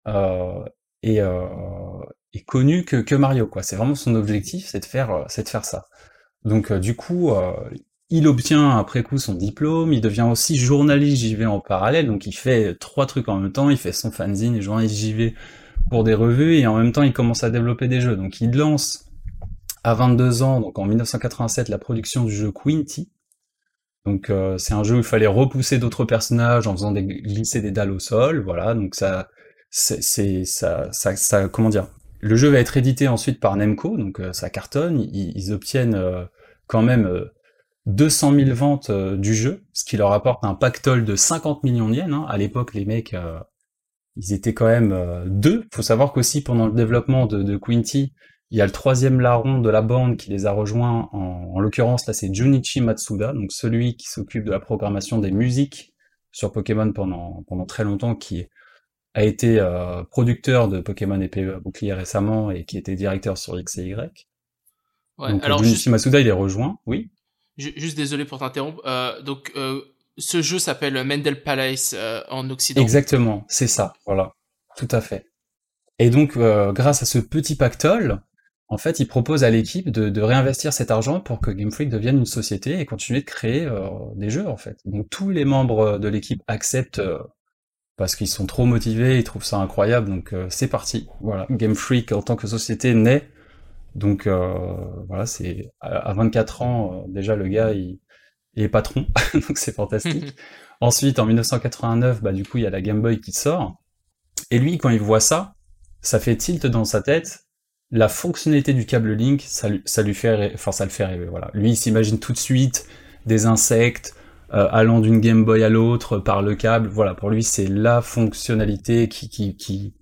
euh, et, euh, et connu que, que Mario, quoi. C'est vraiment son objectif, c'est de faire, c'est de faire ça. Donc euh, du coup, euh, il obtient après coup son diplôme, il devient aussi journaliste J V en parallèle, donc il fait trois trucs en même temps, il fait son fanzine et journaliste J V pour des revues, et en même temps il commence à développer des jeux. Donc il lance à vingt-deux ans, donc en dix-neuf cent quatre-vingt-sept, la production du jeu Quinty. Donc euh, c'est un jeu où il fallait repousser d'autres personnages en faisant des, glisser des dalles au sol, voilà. Donc ça, c'est, c'est ça, ça, ça, comment dire. Le jeu va être édité ensuite par Namco, donc euh, ça cartonne. Ils, ils obtiennent euh, quand même euh, deux cent mille ventes euh, du jeu, ce qui leur apporte un pactole de cinquante millions de yens. Hein. À l'époque, les mecs, euh, ils étaient quand même euh, deux. Faut savoir qu'aussi pendant le développement de, de Quinty, il y a le troisième larron de la bande qui les a rejoints, en, en l'occurrence là c'est Junichi Matsuda, donc celui qui s'occupe de la programmation des musiques sur Pokémon pendant pendant très longtemps, qui a été euh, producteur de Pokémon Épée à Bouclier récemment et qui était directeur sur X et Y. Ouais, donc alors Junichi juste... Matsuda il est rejoint, oui. J- juste désolé pour t'interrompre, euh, donc euh, ce jeu s'appelle Mendel Palace euh, en Occident. Exactement, c'est ça, voilà, tout à fait. Et donc euh, grâce à ce petit pactole, en fait, il propose à l'équipe de, de réinvestir cet argent pour que Game Freak devienne une société et continuer de créer euh, des jeux, en fait. Donc tous les membres de l'équipe acceptent euh, parce qu'ils sont trop motivés, ils trouvent ça incroyable, donc euh, c'est parti. Voilà, Game Freak en tant que société naît. Donc euh, voilà, c'est à, à vingt-quatre ans euh, déjà le gars il, il est patron, donc c'est fantastique. Ensuite, en dix-neuf cent quatre-vingt-neuf, bah du coup il y a la Game Boy qui sort. Et lui, quand il voit ça, ça fait tilt dans sa tête. La fonctionnalité du câble Link, ça lui, ça lui fait, ré... enfin ça le fait rêver. Voilà. Lui, il s'imagine tout de suite des insectes euh, allant d'une Game Boy à l'autre par le câble. Voilà, pour lui, c'est la fonctionnalité qui, qui, qui,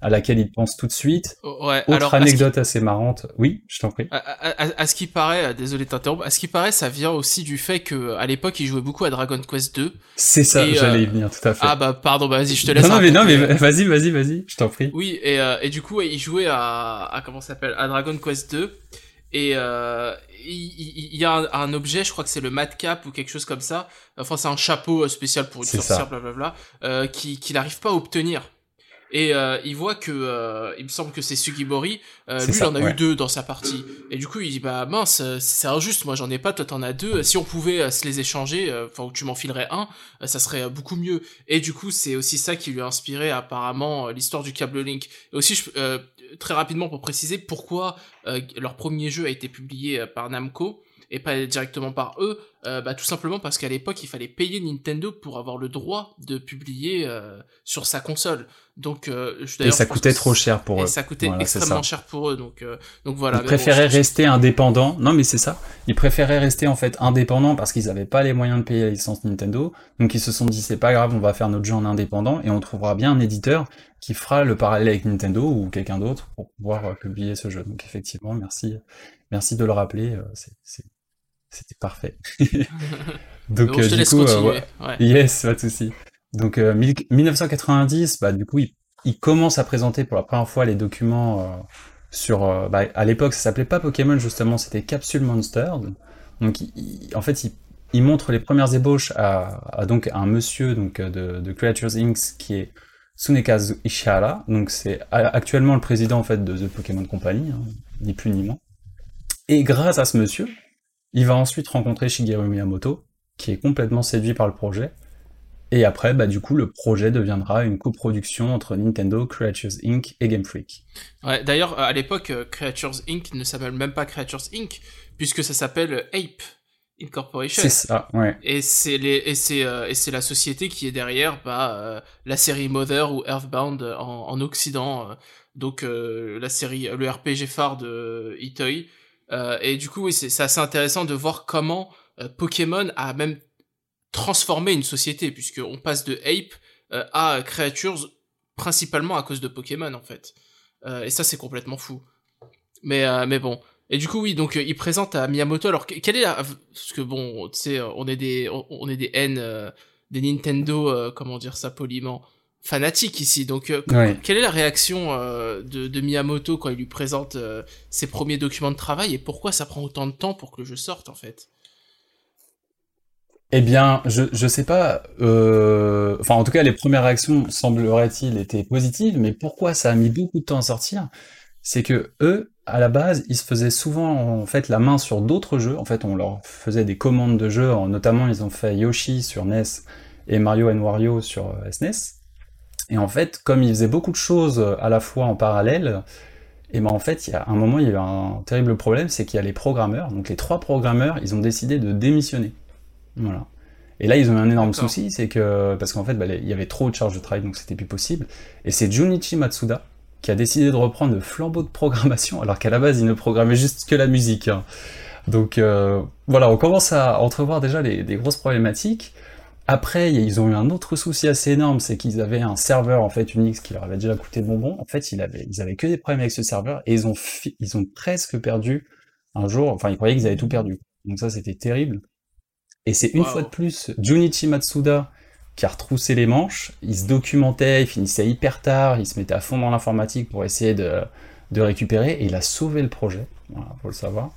à laquelle il pense tout de suite. Ouais. Autre alors, anecdote assez marrante. Oui, je t'en prie. À, à, à, à ce qui paraît, désolé de t'interrompre. À ce qui paraît, ça vient aussi du fait que à l'époque, il jouait beaucoup à Dragon Quest deux. C'est ça, et, j'allais euh... y venir, tout à fait. Ah bah pardon, bah vas-y, je te laisse. Non, non mais non mais vas-y, vas-y, vas-y, je t'en prie. Oui, et euh, et du coup, il jouait à, à comment ça s'appelle, à Dragon Quest deux, et euh, il y a un, un objet, je crois que c'est le madcap ou quelque chose comme ça. Enfin, c'est un chapeau spécial pour une sorcière, blablabla, euh, qui qu'il n'arrive pas à obtenir. Et euh, il voit que, euh, il me semble que c'est Sugimori, euh, c'est lui ça, il en a ouais. eu deux dans sa partie. Et du coup il dit bah mince, c'est injuste, moi j'en ai pas, toi t'en as deux, si on pouvait se les échanger, enfin euh, tu m'enfilerais un, euh, ça serait beaucoup mieux. Et du coup c'est aussi ça qui lui a inspiré apparemment l'histoire du câble Link. Et aussi, je, euh, très rapidement pour préciser pourquoi euh, leur premier jeu a été publié par Namco, et pas directement par eux, euh, bah, tout simplement parce qu'à l'époque, il fallait payer Nintendo pour avoir le droit de publier euh, sur sa console. Donc, euh, je, d'ailleurs, et ça coûtait trop cher pour eux. Et ça coûtait voilà, extrêmement ça. cher pour eux. Donc, euh, donc voilà. Ils préféraient bon, je... rester indépendants. Non, mais c'est ça. Ils préféraient rester en fait indépendants parce qu'ils n'avaient pas les moyens de payer la licence Nintendo. Donc, ils se sont dit, c'est pas grave, on va faire notre jeu en indépendant et on trouvera bien un éditeur qui fera le parallèle avec Nintendo ou quelqu'un d'autre pour pouvoir publier ce jeu. Donc effectivement, merci, merci de le rappeler, c'est, c'est, c'était parfait. Donc bon, euh, du coup, euh, ouais. Ouais. Yes, pas de souci. Donc euh, mille neuf cent quatre-vingt-dix, bah du coup, il, il commence à présenter pour la première fois les documents euh, sur. Euh, bah, à l'époque, ça s'appelait pas Pokémon justement, c'était Capsule Monster. Donc il, il, en fait, il il montre les premières ébauches à, à donc à un monsieur donc de, de Creatures Incorporated qui est Tsunekazu Ishihara, donc c'est actuellement le président en fait de The Pokémon Company, hein, ni plus ni moins. Et grâce à ce monsieur, il va ensuite rencontrer Shigeru Miyamoto, qui est complètement séduit par le projet. Et après, bah du coup, le projet deviendra une coproduction entre Nintendo, Creatures Incorporated et Game Freak. Ouais, d'ailleurs, à l'époque, Creatures Incorporated ne s'appelle même pas Creatures Incorporated, puisque ça s'appelle Ape Incorporation. C'est ça, ouais. Et c'est les et c'est euh, et c'est la société qui est derrière bah euh, la série Mother ou Earthbound en, en Occident, euh, donc euh, la série le R P G phare de Itoei. Euh, et du coup, oui, c'est, c'est assez intéressant de voir comment euh, Pokémon a même transformé une société puisque on passe de Ape euh, à Creatures principalement à cause de Pokémon en fait. Euh, et ça, c'est complètement fou. Mais euh, mais bon. Et du coup, oui, donc, euh, il présente à Miyamoto, alors, quelle est la, parce que bon, tu sais, on est des, on, on est des N, euh, des Nintendo, euh, comment dire ça poliment, fanatiques ici, donc, euh, ouais. Quelle est la réaction, euh, de, de Miyamoto quand il lui présente, euh, ses premiers documents de travail, et pourquoi ça prend autant de temps pour que le jeu sorte, en fait? Eh bien, je, je sais pas, euh, enfin, en tout cas, les premières réactions, semblerait-il, étaient positives, mais pourquoi ça a mis beaucoup de temps à sortir? C'est que eux, à la base, ils se faisaient souvent en fait la main sur d'autres jeux. En fait, on leur faisait des commandes de jeux. Notamment, ils ont fait Yoshi sur N E S et Mario and Wario sur S N E S. Et en fait, comme ils faisaient beaucoup de choses à la fois en parallèle, et ben en fait, il y a un moment, il y a eu un terrible problème, c'est qu'il y a les programmeurs. Donc les trois programmeurs, ils ont décidé de démissionner. Voilà. Et là, ils ont eu un énorme D'accord. souci, c'est que parce qu'en fait, ben, il y avait trop de charges de travail, donc c'était plus possible. Et c'est Junichi Matsuda qui a décidé de reprendre le flambeau de programmation, alors qu'à la base, il ne programmait juste que la musique. Donc euh, voilà, on commence à entrevoir déjà les, des grosses problématiques. Après, ils ont eu un autre souci assez énorme, c'est qu'ils avaient un serveur en fait Unix qui leur avait déjà coûté de bonbons. En fait, ils avaient, ils avaient que des problèmes avec ce serveur, et ils ont, fi- ils ont presque perdu un jour, enfin, ils croyaient qu'ils avaient tout perdu. Donc ça, c'était terrible. Et c'est une wow. fois de plus Junichi Matsuda qui a retroussé les manches, il se documentait, il finissait hyper tard, il se mettait à fond dans l'informatique pour essayer de, de récupérer, et il a sauvé le projet, voilà, faut le savoir.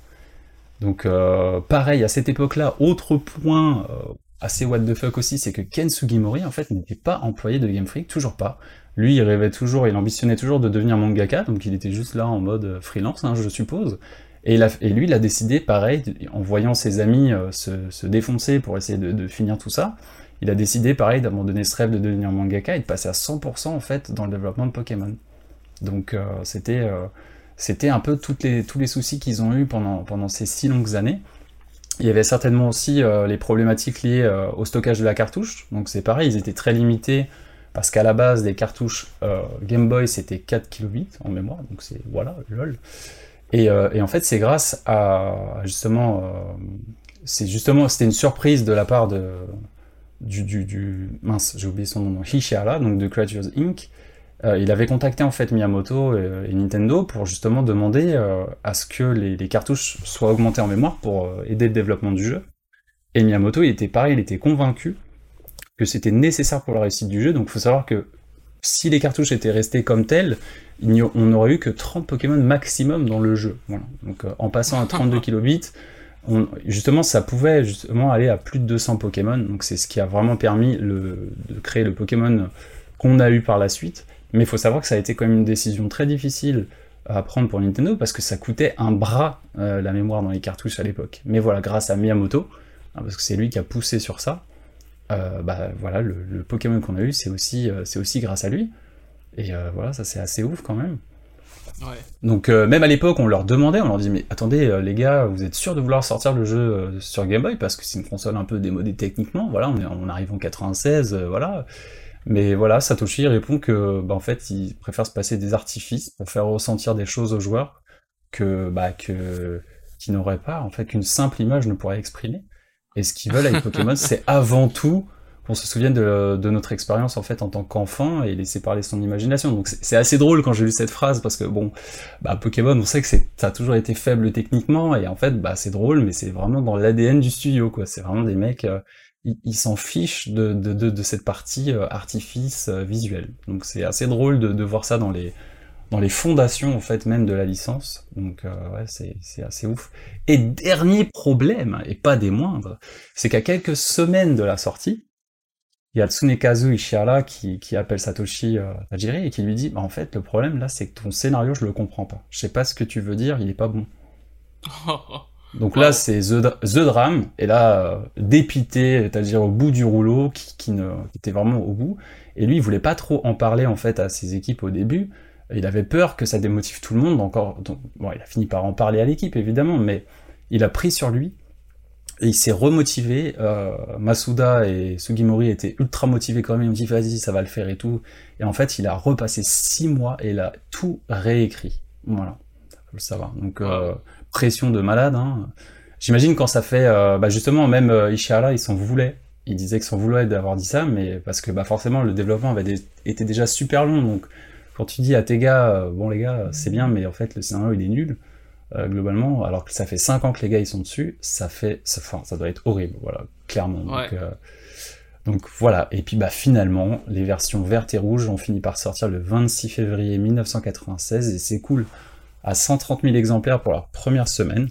Donc euh, pareil, à cette époque-là, autre point euh, assez what the fuck aussi, c'est que Ken Sugimori, en fait, n'était pas employé de Game Freak, toujours pas. Lui, il rêvait toujours, il ambitionnait toujours de devenir mangaka, donc il était juste là en mode freelance, hein, je suppose. Et, il a, et lui, il a décidé, pareil, en voyant ses amis euh, se, se défoncer pour essayer de, de finir tout ça, il a décidé, pareil, d'abandonner ce rêve de devenir mangaka et de passer à cent pour cent en fait dans le développement de Pokémon. Donc euh, c'était, euh, c'était un peu toutes les, tous les soucis qu'ils ont eus pendant, pendant ces six longues années. Il y avait certainement aussi euh, les problématiques liées euh, au stockage de la cartouche. Donc c'est pareil, ils étaient très limités parce qu'à la base, les cartouches euh, Game Boy, c'était quatre kilobits en mémoire. Donc c'est, voilà, lol. Et, euh, et en fait, c'est grâce à, justement, euh, c'est justement, c'était une surprise de la part de... Du, du, du mince, j'ai oublié son nom, Ishihara, donc de Creatures Incorporated, euh, il avait contacté en fait Miyamoto et, et Nintendo pour justement demander euh, à ce que les, les cartouches soient augmentées en mémoire pour euh, aider le développement du jeu. Et Miyamoto, il était pareil, il était convaincu que c'était nécessaire pour la réussite du jeu. Donc il faut savoir que si les cartouches étaient restées comme telles, il a, on n'aurait eu que trente Pokémon maximum dans le jeu. Voilà. Donc euh, en passant à trente-deux kilobits, On, justement, ça pouvait justement aller à plus de deux cents Pokémon, donc c'est ce qui a vraiment permis le, de créer le Pokémon qu'on a eu par la suite. Mais il faut savoir que ça a été quand même une décision très difficile à prendre pour Nintendo, parce que ça coûtait un bras euh, la mémoire dans les cartouches à l'époque. Mais voilà, grâce à Miyamoto, hein, parce que c'est lui qui a poussé sur ça, euh, bah voilà, le, le Pokémon qu'on a eu, c'est aussi, euh, c'est aussi grâce à lui. Et euh, voilà, ça c'est assez ouf quand même. Ouais. Donc euh, même à l'époque, on leur demandait, on leur dit mais attendez euh, les gars, vous êtes sûrs de vouloir sortir le jeu euh, sur Game Boy parce que c'est une console un peu démodée techniquement. Voilà, on, est, on arrive en quatre-vingt-seize, euh, voilà. Mais voilà, Satoshi répond que bah, en fait, il préfère se passer des artifices pour faire ressentir des choses aux joueurs que bah que qui n'auraient pas en fait qu'une simple image ne pourrait exprimer. Et ce qu'ils veulent avec Pokémon, c'est avant tout qu'on se souvienne de, de notre expérience en fait en tant qu'enfant et laisser parler son imagination. Donc c'est, c'est assez drôle quand j'ai lu cette phrase parce que bon, bah Pokémon, on sait que c'est, ça a toujours été faible techniquement et en fait bah c'est drôle, mais c'est vraiment dans l'A D N du studio quoi. C'est vraiment des mecs, euh, ils, ils s'en fichent de de de, de cette partie euh, artifice euh, visuel. Donc c'est assez drôle de, de voir ça dans les dans les fondations en fait même de la licence. Donc euh, ouais, c'est c'est assez ouf. Et dernier problème et pas des moindres, c'est qu'à quelques semaines de la sortie, il y a Tsunekazu Ishihara qui, qui appelle Satoshi euh, Tajiri et qui lui dit bah, en fait, le problème là, c'est que ton scénario, je le comprends pas. Je sais pas ce que tu veux dire, il est pas bon. Donc là, c'est The, the Drame. Et là, euh, dépité, Tajiri au bout du rouleau, qui, qui, ne, qui était vraiment au bout. Et lui, il voulait pas trop en parler en fait à ses équipes au début. Il avait peur que ça démotive tout le monde encore. Donc, bon, il a fini par en parler à l'équipe, évidemment, mais il a pris sur lui. Et il s'est remotivé, euh, Matsuda et Sugimori étaient ultra motivés quand même, ils ont dit vas-y ça va le faire et tout, et en fait il a repassé six mois et il a tout réécrit, voilà, faut le savoir, donc euh, pression de malade, hein. J'imagine quand ça fait, euh, bah justement même euh, Ishihara il s'en voulait, il disait que s'en voulait d'avoir dit ça, mais parce que bah forcément le développement avait des... était déjà super long, donc quand tu dis à tes gars, euh, bon les gars c'est bien mais en fait le scénario il est nul, Euh, globalement, alors que ça fait cinq ans que les gars ils sont dessus, ça fait, ça, enfin, ça doit être horrible, voilà, clairement. Ouais. Donc, euh, donc voilà, et puis bah finalement, les versions vertes et rouges ont fini par sortir le vingt-six février mille neuf cent quatre-vingt-seize et c'est cool, à cent trente mille exemplaires pour leur première semaine,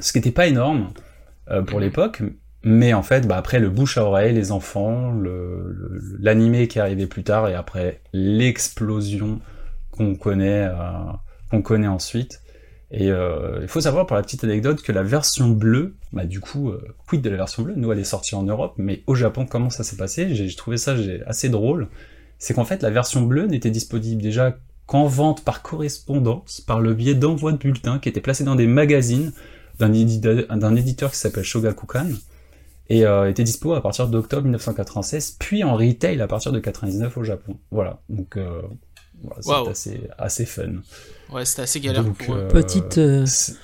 ce qui n'était pas énorme euh, pour l'époque, mais en fait, bah après le bouche à oreille, les enfants, le, le, l'animé qui arrivait plus tard et après l'explosion qu'on connaît, euh, qu'on connaît ensuite. Et euh, il faut savoir pour la petite anecdote que la version bleue, bah du coup, euh, quid de la version bleue, nous elle est sortie en Europe, mais au Japon comment ça s'est passé, j'ai, j'ai trouvé ça j'ai, assez drôle, c'est qu'en fait la version bleue n'était disponible déjà qu'en vente par correspondance, par le biais d'envoi de bulletins qui étaient placés dans des magazines d'un éditeur, d'un éditeur qui s'appelle Shogakukan, et euh, était dispo à partir d'octobre mille neuf cent quatre-vingt-seize, puis en retail à partir de quatre-vingt-dix-neuf au Japon, voilà, donc... Euh... Voilà, c'est wow. assez, assez fun. Ouais, c'était assez galère. Donc, pour euh, petite, euh, c'est,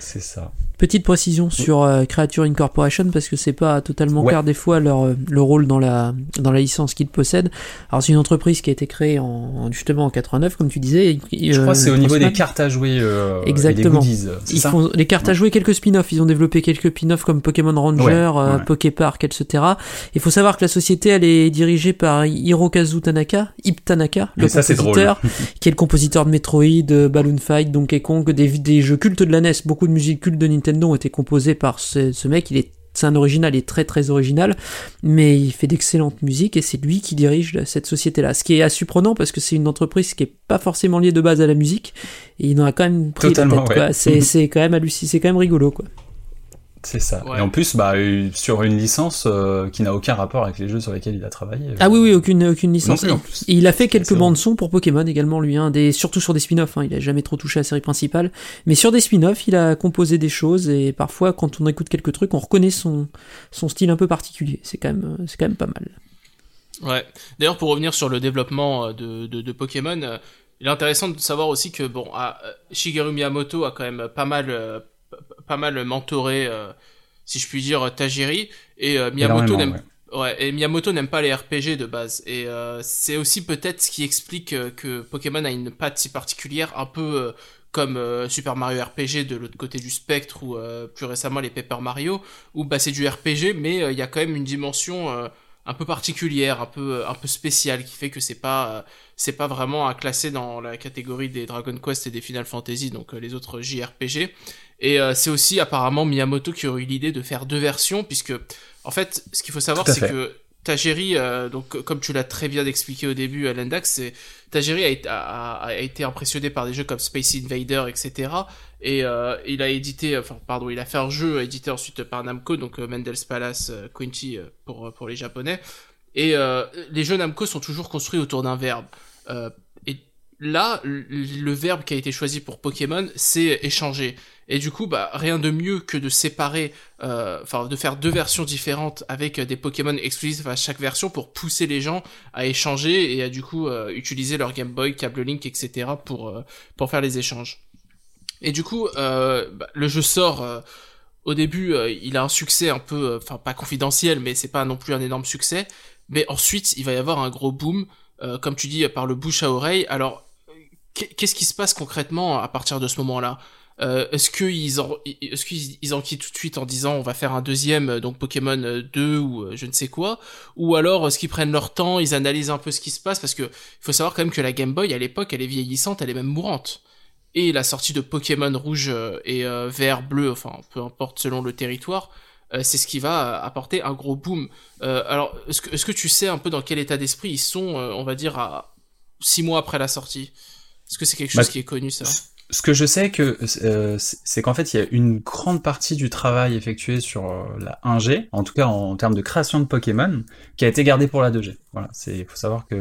c'est ça. Petite précision sur euh, Creatures Incorporation parce que c'est pas totalement ouais. clair des fois leur le rôle dans la dans la licence qu'ils possèdent. Alors c'est une entreprise qui a été créée en justement en quatre-vingt-neuf comme tu disais. Et, Je euh, crois que c'est au niveau des cartes à jouer. Euh, Exactement. Et des goodies, ils font les cartes ouais. à jouer, quelques spin-offs. Ils ont développé quelques spin-offs comme Pokémon Ranger, ouais, euh, ouais. Poképark, et cetera. Il faut savoir que la société elle est dirigée par Hirokazu Tanaka, Ip Tanaka, le Mais compositeur, ça, qui est le compositeur de Metroid, de Balloon Fight, Donkey Kong, des des jeux cultes de la N E S, beaucoup de musique culte de Nintendo. Nintendo ont été composés par ce, ce mec, il est, c'est un original, il est très très original, mais il fait d'excellentes musiques et c'est lui qui dirige cette société-là. Ce qui est assez surprenant parce que c'est une entreprise qui n'est pas forcément liée de base à la musique et il en a quand même pris Totalement, la tête, ouais. quoi. C'est, c'est quand même hallucinant, c'est quand même rigolo, quoi. C'est ça. Ouais. Et en plus, bah, sur une licence euh, qui n'a aucun rapport avec les jeux sur lesquels il a travaillé. Euh... Ah oui, oui, aucune, aucune licence. Non, et il a fait quelques bandes son pour Pokémon également, lui, hein, des... surtout sur des spin-offs. Hein, il a jamais trop touché à la série principale, mais sur des spin-offs, il a composé des choses et parfois, quand on écoute quelques trucs, on reconnaît son son style un peu particulier. C'est quand même, c'est quand même pas mal. Ouais. D'ailleurs, pour revenir sur le développement de de, de Pokémon, euh, il est intéressant de savoir aussi que bon, à, Shigeru Miyamoto a quand même pas mal. Euh, pas mal mentoré euh, si je puis dire Tajiri et euh, Miyamoto n'aime ouais. Ouais, et Miyamoto n'aime pas les R P G de base et euh, c'est aussi peut-être ce qui explique euh, que Pokémon a une patte si particulière un peu euh, comme euh, Super Mario R P G de l'autre côté du spectre ou euh, plus récemment les Paper Mario où bah c'est du R P G mais il euh, y a quand même une dimension euh, un peu particulière, un peu un peu spéciale qui fait que c'est pas euh, c'est pas vraiment à classer dans la catégorie des Dragon Quest et des Final Fantasy donc euh, les autres J R P G. Et euh, c'est aussi apparemment Miyamoto qui aurait eu l'idée de faire deux versions puisque en fait ce qu'il faut savoir c'est fait. que Tajiri euh, donc comme tu l'as très bien expliqué au début à Lendax, c'est Tajiri a, a, a été impressionné par des jeux comme Space Invader et cetera et euh, il a édité enfin pardon il a fait un jeu édité ensuite par Namco donc euh, Mendel's Palace, euh, Quinty euh, pour pour les Japonais et euh, les jeux Namco sont toujours construits autour d'un verbe. Euh, Là, le verbe qui a été choisi pour Pokémon, c'est échanger. Et du coup, bah, rien de mieux que de séparer, enfin, euh, de faire deux versions différentes avec des Pokémon exclusifs à chaque version pour pousser les gens à échanger et à du coup euh, utiliser leur Game Boy, câble Link, et cetera pour euh, pour faire les échanges. Et du coup, euh, bah, le jeu sort. Euh, au début, euh, il a un succès un peu, enfin, euh, pas confidentiel, mais c'est pas non plus un énorme succès. Mais ensuite, il va y avoir un gros boom, euh, comme tu dis, par le bouche à oreille. Alors qu'est-ce qui se passe concrètement à partir de ce moment-là ? euh, Est-ce qu'ils en, est-ce qu'ils enquillent tout de suite en disant on va faire un deuxième, donc Pokémon deux ou je ne sais quoi ? Ou alors est-ce qu'ils prennent leur temps, ils analysent un peu ce qui se passe ? Parce que il faut savoir quand même que la Game Boy à l'époque elle est vieillissante, elle est même mourante. Et la sortie de Pokémon Rouge et euh, vert, bleu, enfin peu importe selon le territoire, euh, c'est ce qui va apporter un gros boom. Euh, alors est-ce que, est-ce que tu sais un peu dans quel état d'esprit ils sont, euh, on va dire à six mois après la sortie ? Est-ce que c'est quelque chose bah, qui est connu, ça ? Ce que je sais, que, euh, c'est qu'en fait, il y a une grande partie du travail effectué sur euh, la un G, en tout cas en, en termes de création de Pokémon, qui a été gardée pour la deux G. Voilà, il faut savoir que,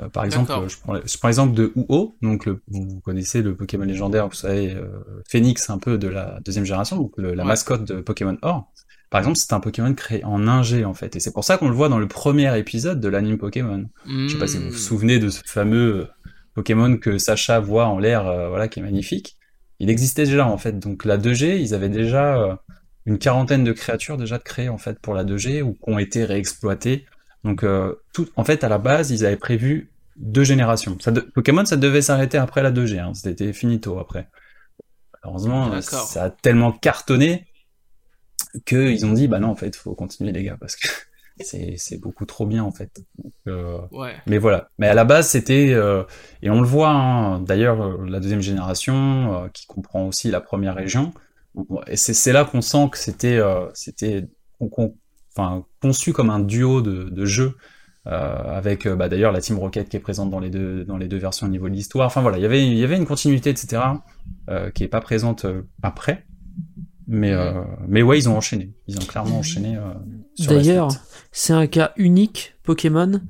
euh, par exemple, euh, je, prends, je prends l'exemple de Uo, donc le, vous connaissez le Pokémon légendaire, vous savez, euh, Phoenix un peu de la deuxième génération, donc le, la ouais. mascotte de Pokémon Or. Par exemple, c'est un Pokémon créé en un G, en fait, et c'est pour ça qu'on le voit dans le premier épisode de l'anime Pokémon. Mmh. Je sais pas si vous vous souvenez de ce fameux... Pokémon que Sacha voit en l'air, euh, voilà, qui est magnifique. Il existait déjà, en fait. Donc, la deux G, ils avaient déjà euh, une quarantaine de créatures déjà créées, en fait, pour la deux G, ou qui ont été réexploitées. Donc, euh, tout, en fait, à la base, ils avaient prévu deux générations. Ça de... Pokémon, ça devait s'arrêter après la deux G, hein. C'était finito, après. Heureusement, euh, ça a tellement cartonné qu'ils ont dit, bah non, en fait, faut continuer, les gars, parce que... C'est, c'est beaucoup trop bien en fait. Donc, euh, ouais. Mais voilà. Mais à la base c'était euh, et on le voit hein, d'ailleurs la deuxième génération euh, qui comprend aussi la première région. Et c'est, c'est là qu'on sent que c'était euh, c'était on, on, enfin conçu comme un duo de, de jeux euh, avec bah, d'ailleurs la Team Rocket qui est présente dans les deux dans les deux versions au niveau de l'histoire. Enfin voilà, il y avait il y avait une continuité et cetera euh, qui est pas présente euh, après. Mais, euh, mais ouais, ils ont enchaîné. Ils ont clairement enchaîné. Euh, sur D'ailleurs, c'est un cas unique, Pokémon,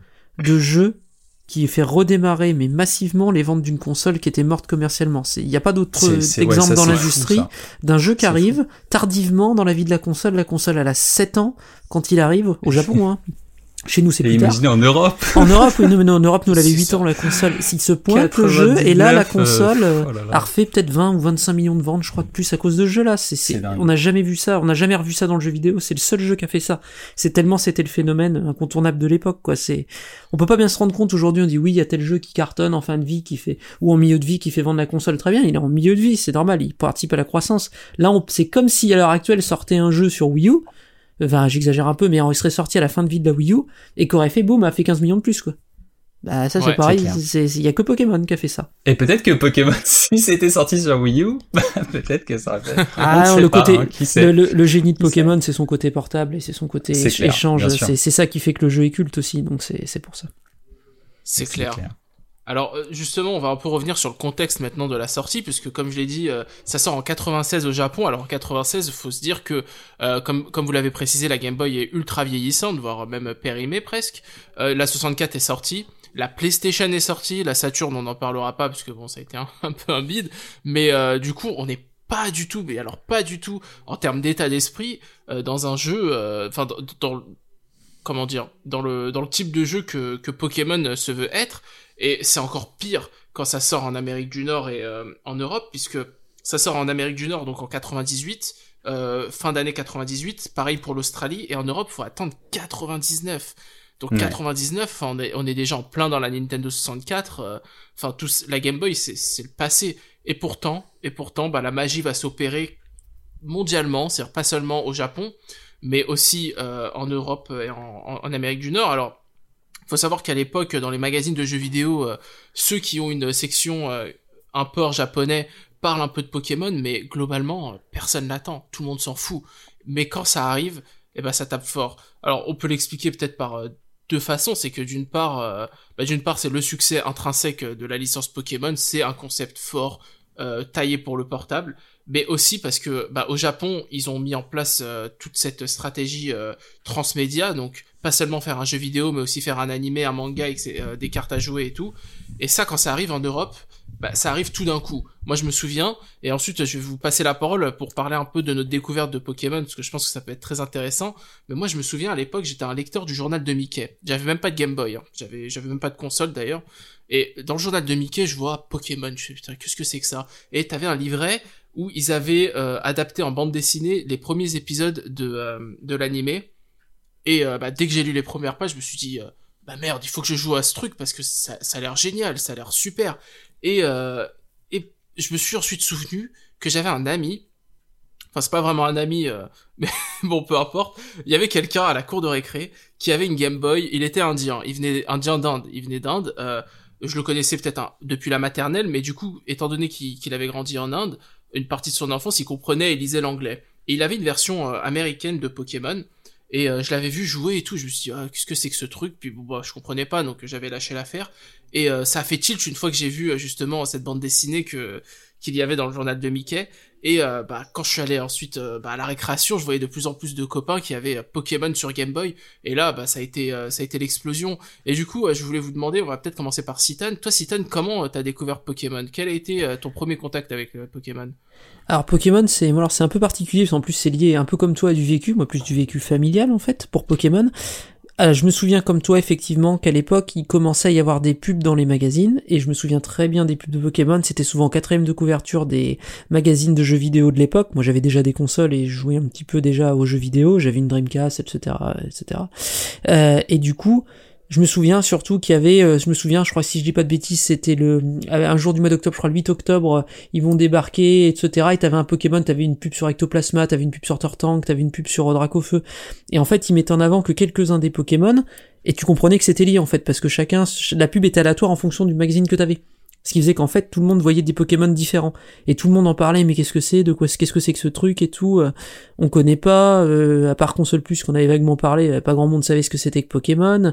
de jeu qui fait redémarrer, mais massivement, les ventes d'une console qui était morte commercialement. Il n'y a pas d'autre c'est, c'est, exemple ouais, ça, dans l'industrie fou, d'un jeu qui c'est arrive fou. Tardivement dans la vie de la console. La console, elle a sept ans quand il arrive au Japon. Hein. Chez nous, c'est et plus tard. Imaginez en Europe. En Europe, non, non, en Europe, nous, on avait huit ans, la console. S'il se pointe le jeu, et là, la console euh, oh là là. a refait peut-être vingt ou vingt-cinq millions de ventes, je crois, de plus à cause de ce jeu-là. C'est, c'est, c'est on n'a jamais vu ça, on n'a jamais revu ça dans le jeu vidéo. C'est le seul jeu qui a fait ça. C'est tellement, c'était le phénomène incontournable de l'époque, quoi. C'est, on peut pas bien se rendre compte aujourd'hui. On dit oui, il y a tel jeu qui cartonne en fin de vie, qui fait, ou en milieu de vie, qui fait vendre la console très bien. Il est en milieu de vie, c'est normal. Il participe à la croissance. Là, on, c'est comme si à l'heure actuelle sortait un jeu sur Wii U. Enfin, j'exagère un peu, mais il serait sorti à la fin de vie de la Wii U et qu'aurait fait boum, a fait quinze millions de plus, quoi. Bah, ça, c'est ouais, pareil, il y a que Pokémon qui a fait ça. Et peut-être que Pokémon, si c'était sorti sur Wii U, bah, peut-être que ça aurait fait. Ah, non, le pas, côté, hein, qui sait. Le, le, le génie de Pokémon, c'est son côté portable et c'est son côté c'est clair, échange. C'est, c'est ça qui fait que le jeu est culte aussi, donc c'est, c'est pour ça. C'est, c'est clair. clair. Alors justement, on va un peu revenir sur le contexte maintenant de la sortie, puisque comme je l'ai dit, euh, ça sort en quatre-vingt-seize au Japon. Alors en quatre-vingt-seize, faut se dire que, euh, comme comme vous l'avez précisé, la Game Boy est ultra vieillissante, voire même périmée presque. Euh, la soixante-quatre est sortie, la PlayStation est sortie, la Saturn, on n'en parlera pas, parce que bon, ça a été un, un peu un bide. Mais euh, du coup, on est pas du tout, mais alors pas du tout, en termes d'état d'esprit, euh, dans un jeu, enfin euh, dans, dans comment dire, dans le dans le type de jeu que que Pokémon se veut être. Et c'est encore pire quand ça sort en Amérique du Nord et euh, en Europe, puisque ça sort en Amérique du Nord, donc en quatre-vingt-dix-huit, euh, fin d'année quatre-vingt-dix-huit, pareil pour l'Australie, et en Europe, faut attendre quatre-vingt-dix-neuf. Donc ouais. quatre-vingt-dix-neuf, on est, on est déjà en plein dans la Nintendo soixante-quatre, enfin, euh, tout, la Game Boy, c'est, c'est le passé. Et pourtant, et pourtant, bah, la magie va s'opérer mondialement, c'est-à-dire pas seulement au Japon, mais aussi euh, en Europe et en, en, en Amérique du Nord. Alors, faut savoir qu'à l'époque, dans les magazines de jeux vidéo, euh, ceux qui ont une section euh, import japonais parlent un peu de Pokémon, mais globalement, euh, personne l'attend, tout le monde s'en fout. Mais quand ça arrive, eh ben ça tape fort. Alors, on peut l'expliquer peut-être par euh, deux façons, c'est que d'une part, euh, bah, d'une part, c'est le succès intrinsèque de la licence Pokémon, c'est un concept fort, euh, taillé pour le portable. mais aussi parce que bah, au Japon, ils ont mis en place euh, toute cette stratégie euh, transmédia, donc pas seulement faire un jeu vidéo, mais aussi faire un animé, un manga, et cetera, euh, des cartes à jouer et tout. Et ça, quand ça arrive en Europe, bah, ça arrive tout d'un coup. Moi, je me souviens, et ensuite, je vais vous passer la parole pour parler un peu de notre découverte de Pokémon, parce que je pense que ça peut être très intéressant. Mais moi, je me souviens, à l'époque, j'étais un lecteur du journal de Mickey. J'avais même pas de Game Boy, hein. J'avais, j'avais même pas de console, d'ailleurs. Et dans le journal de Mickey, je vois Pokémon, je me dis, putain, qu'est-ce que c'est que ça? Et t'avais un livret où ils avaient euh, adapté en bande dessinée les premiers épisodes de, euh, de l'animé. Et euh, bah, dès que j'ai lu les premières pages, je me suis dit... Euh, bah merde, il faut que je joue à ce truc parce que ça, ça a l'air génial, ça a l'air super. Et, euh, et je me suis ensuite souvenu que j'avais un ami, enfin c'est pas vraiment un ami, euh, mais bon peu importe, il y avait quelqu'un à la cour de récré qui avait une Game Boy, il était indien, il venait indien d'Inde, il venait d'Inde, euh, je le connaissais peut-être hein, depuis la maternelle, mais du coup, étant donné qu'il, qu'il avait grandi en Inde, une partie de son enfance, il comprenait et lisait l'anglais. Et il avait une version euh, américaine de Pokémon, et euh, je l'avais vu jouer et tout, je me suis dit ah, qu'est-ce que c'est que ce truc, puis bon bah je comprenais pas donc j'avais lâché l'affaire et euh, ça a fait tilt une fois que j'ai vu justement cette bande dessinée que qu'il y avait dans le journal de Mickey et euh, bah quand je suis allé ensuite euh, bah à la récréation, je voyais de plus en plus de copains qui avaient euh, Pokémon sur Game Boy et là bah ça a été euh, ça a été l'explosion et du coup euh, je voulais vous demander, on va peut-être commencer par Citan. Toi Citan, comment euh, t'as découvert Pokémon? Quel a été euh, ton premier contact avec euh, Pokémon? Alors Pokémon, c'est alors c'est un peu particulier parce qu'en plus c'est lié un peu comme toi à du vécu, moi plus du vécu familial en fait pour Pokémon. Alors, je me souviens comme toi effectivement qu'à l'époque il commençait à y avoir des pubs dans les magazines et je me souviens très bien des pubs de Pokémon, c'était souvent en quatrième de couverture des magazines de jeux vidéo de l'époque. Moi j'avais déjà des consoles et je jouais un petit peu déjà aux jeux vidéo, j'avais une Dreamcast etc etc euh, et du coup je me souviens surtout qu'il y avait, je me souviens, je crois si je dis pas de bêtises, c'était le un jour du mois d'octobre, je crois le huit octobre, ils vont débarquer, et cetera. Et t'avais un Pokémon, t'avais une pub sur Ectoplasma, t'avais une pub sur Turtang, t'avais une pub sur Dracofeu. Et en fait, ils mettaient en avant que quelques-uns des Pokémon, et tu comprenais que c'était lié en fait, parce que chacun, la pub était aléatoire en fonction du magazine que t'avais. Ce qui faisait qu'en fait, tout le monde voyait des Pokémon différents. Et tout le monde en parlait, mais qu'est-ce que c'est, de quoi, qu'est-ce que c'est que ce truc et tout, euh, on connaît pas, euh, à part Console Plus qu'on avait vaguement parlé, pas grand monde savait ce que c'était que Pokémon.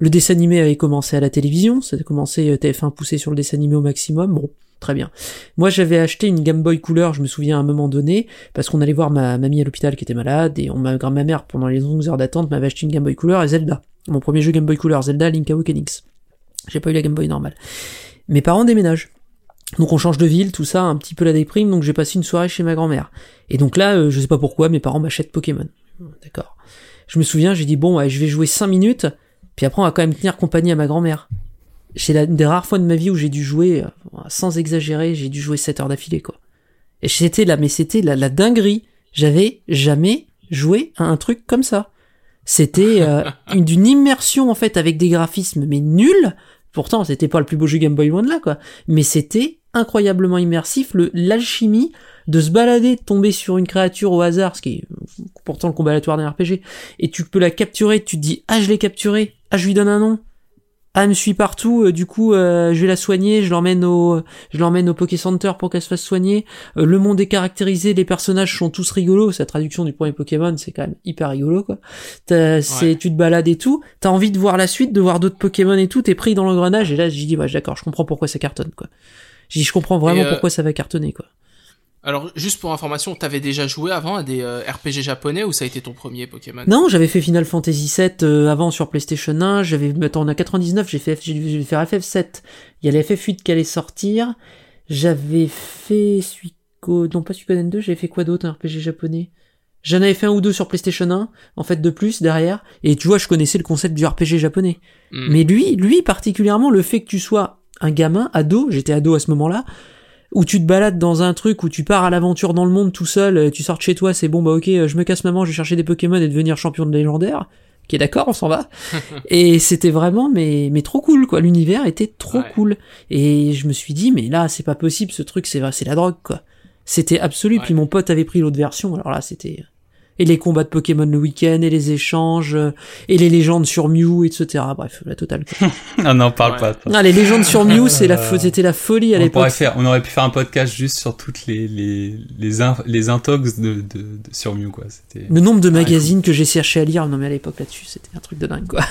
Le dessin animé avait commencé à la télévision, ça a commencé, T F un poussait sur le dessin animé au maximum, bon, très bien. Moi j'avais acheté une Game Boy couleur, je me souviens à un moment donné, parce qu'on allait voir ma mamie à l'hôpital qui était malade, et on, ma grand-mère pendant les onze heures d'attente m'avait acheté une Game Boy couleur et Zelda. Mon premier jeu Game Boy couleur, Zelda, Link à Wokenix. J'ai pas eu la Game Boy normale. Mes parents déménagent. Donc on change de ville, tout ça, un petit peu la déprime, donc j'ai passé une soirée chez ma grand-mère. Et donc là, euh, je sais pas pourquoi, mes parents m'achètent Pokémon. D'accord. Je me souviens, j'ai dit bon, ouais, je vais jouer cinq minutes, puis après on va quand même tenir compagnie à ma grand-mère. C'est la des rares fois de ma vie où j'ai dû jouer, sans exagérer, j'ai dû jouer sept heures d'affilée, quoi. Et c'était là, mais c'était la, la dinguerie. J'avais jamais joué à un truc comme ça. C'était euh, une, une immersion, en fait, avec des graphismes, mais nuls. Pourtant, c'était pas le plus beau jeu Game Boy loin de là, quoi. Mais c'était incroyablement immersif, le, l'alchimie de se balader, de tomber sur une créature au hasard, ce qui est pourtant le combat aléatoire d'un R P G. Et tu peux la capturer, tu te dis, ah, je l'ai capturée, ah, je lui donne un nom, ah, elle me suit partout, euh, du coup, euh, je vais la soigner, je l'emmène au, je l'emmène au Poké Center pour qu'elle se fasse soigner, euh, le monde est caractérisé, les personnages sont tous rigolos, sa traduction du premier Pokémon, c'est quand même hyper rigolo, quoi. T'as, c'est, ouais. Tu te balades et tout, t'as envie de voir la suite, de voir d'autres Pokémon et tout, t'es pris dans l'engrenage, et là, j'ai dit, ouais, d'accord, je comprends pourquoi ça cartonne, quoi. J'ai dit, je comprends vraiment euh... pourquoi ça va cartonner, quoi. Alors, juste pour information, t'avais déjà joué avant à des euh, R P G japonais ou ça a été ton premier Pokémon? Non, j'avais fait Final Fantasy sept euh, avant sur PlayStation un, j'avais, attends, en quatre-vingt-dix-neuf, j'ai fait, j'ai fait F F sept, il y a la F F huit qui allait sortir, j'avais fait Suiko, non pas Suikoden deux, j'avais fait quoi d'autre, un R P G japonais? J'en avais fait un ou deux sur PlayStation un, en fait de plus, derrière, et tu vois, je connaissais le concept du R P G japonais. Mmh. Mais lui, lui particulièrement, le fait que tu sois un gamin, ado, j'étais ado à ce moment-là, où tu te balades dans un truc, où tu pars à l'aventure dans le monde tout seul, tu sors de chez toi, c'est bon, bah ok, je me casse maman, je vais chercher des Pokémon et devenir champion de légendaire. Ok, d'accord, on s'en va. Et c'était vraiment, mais, mais trop cool, quoi. L'univers était trop ouais. cool. Et je me suis dit, mais là, c'est pas possible, ce truc, c'est, c'est la drogue, quoi. C'était absolu. Ouais. Puis mon pote avait pris l'autre version, alors là, c'était, et les combats de Pokémon le week-end, et les échanges, et les légendes sur Mew, et cetera. Bref, la totale. On n'en parle ouais. pas. Toi. Ah, les légendes sur Mew, c'est la fo- c'était la folie à on l'époque. Pourrait faire, on aurait pu faire un podcast juste sur toutes les les les, in- les intox de, de, de sur Mew, quoi. C'était le nombre de magazines que j'ai cherché à lire, non mais à l'époque là-dessus, c'était un truc de dingue, quoi.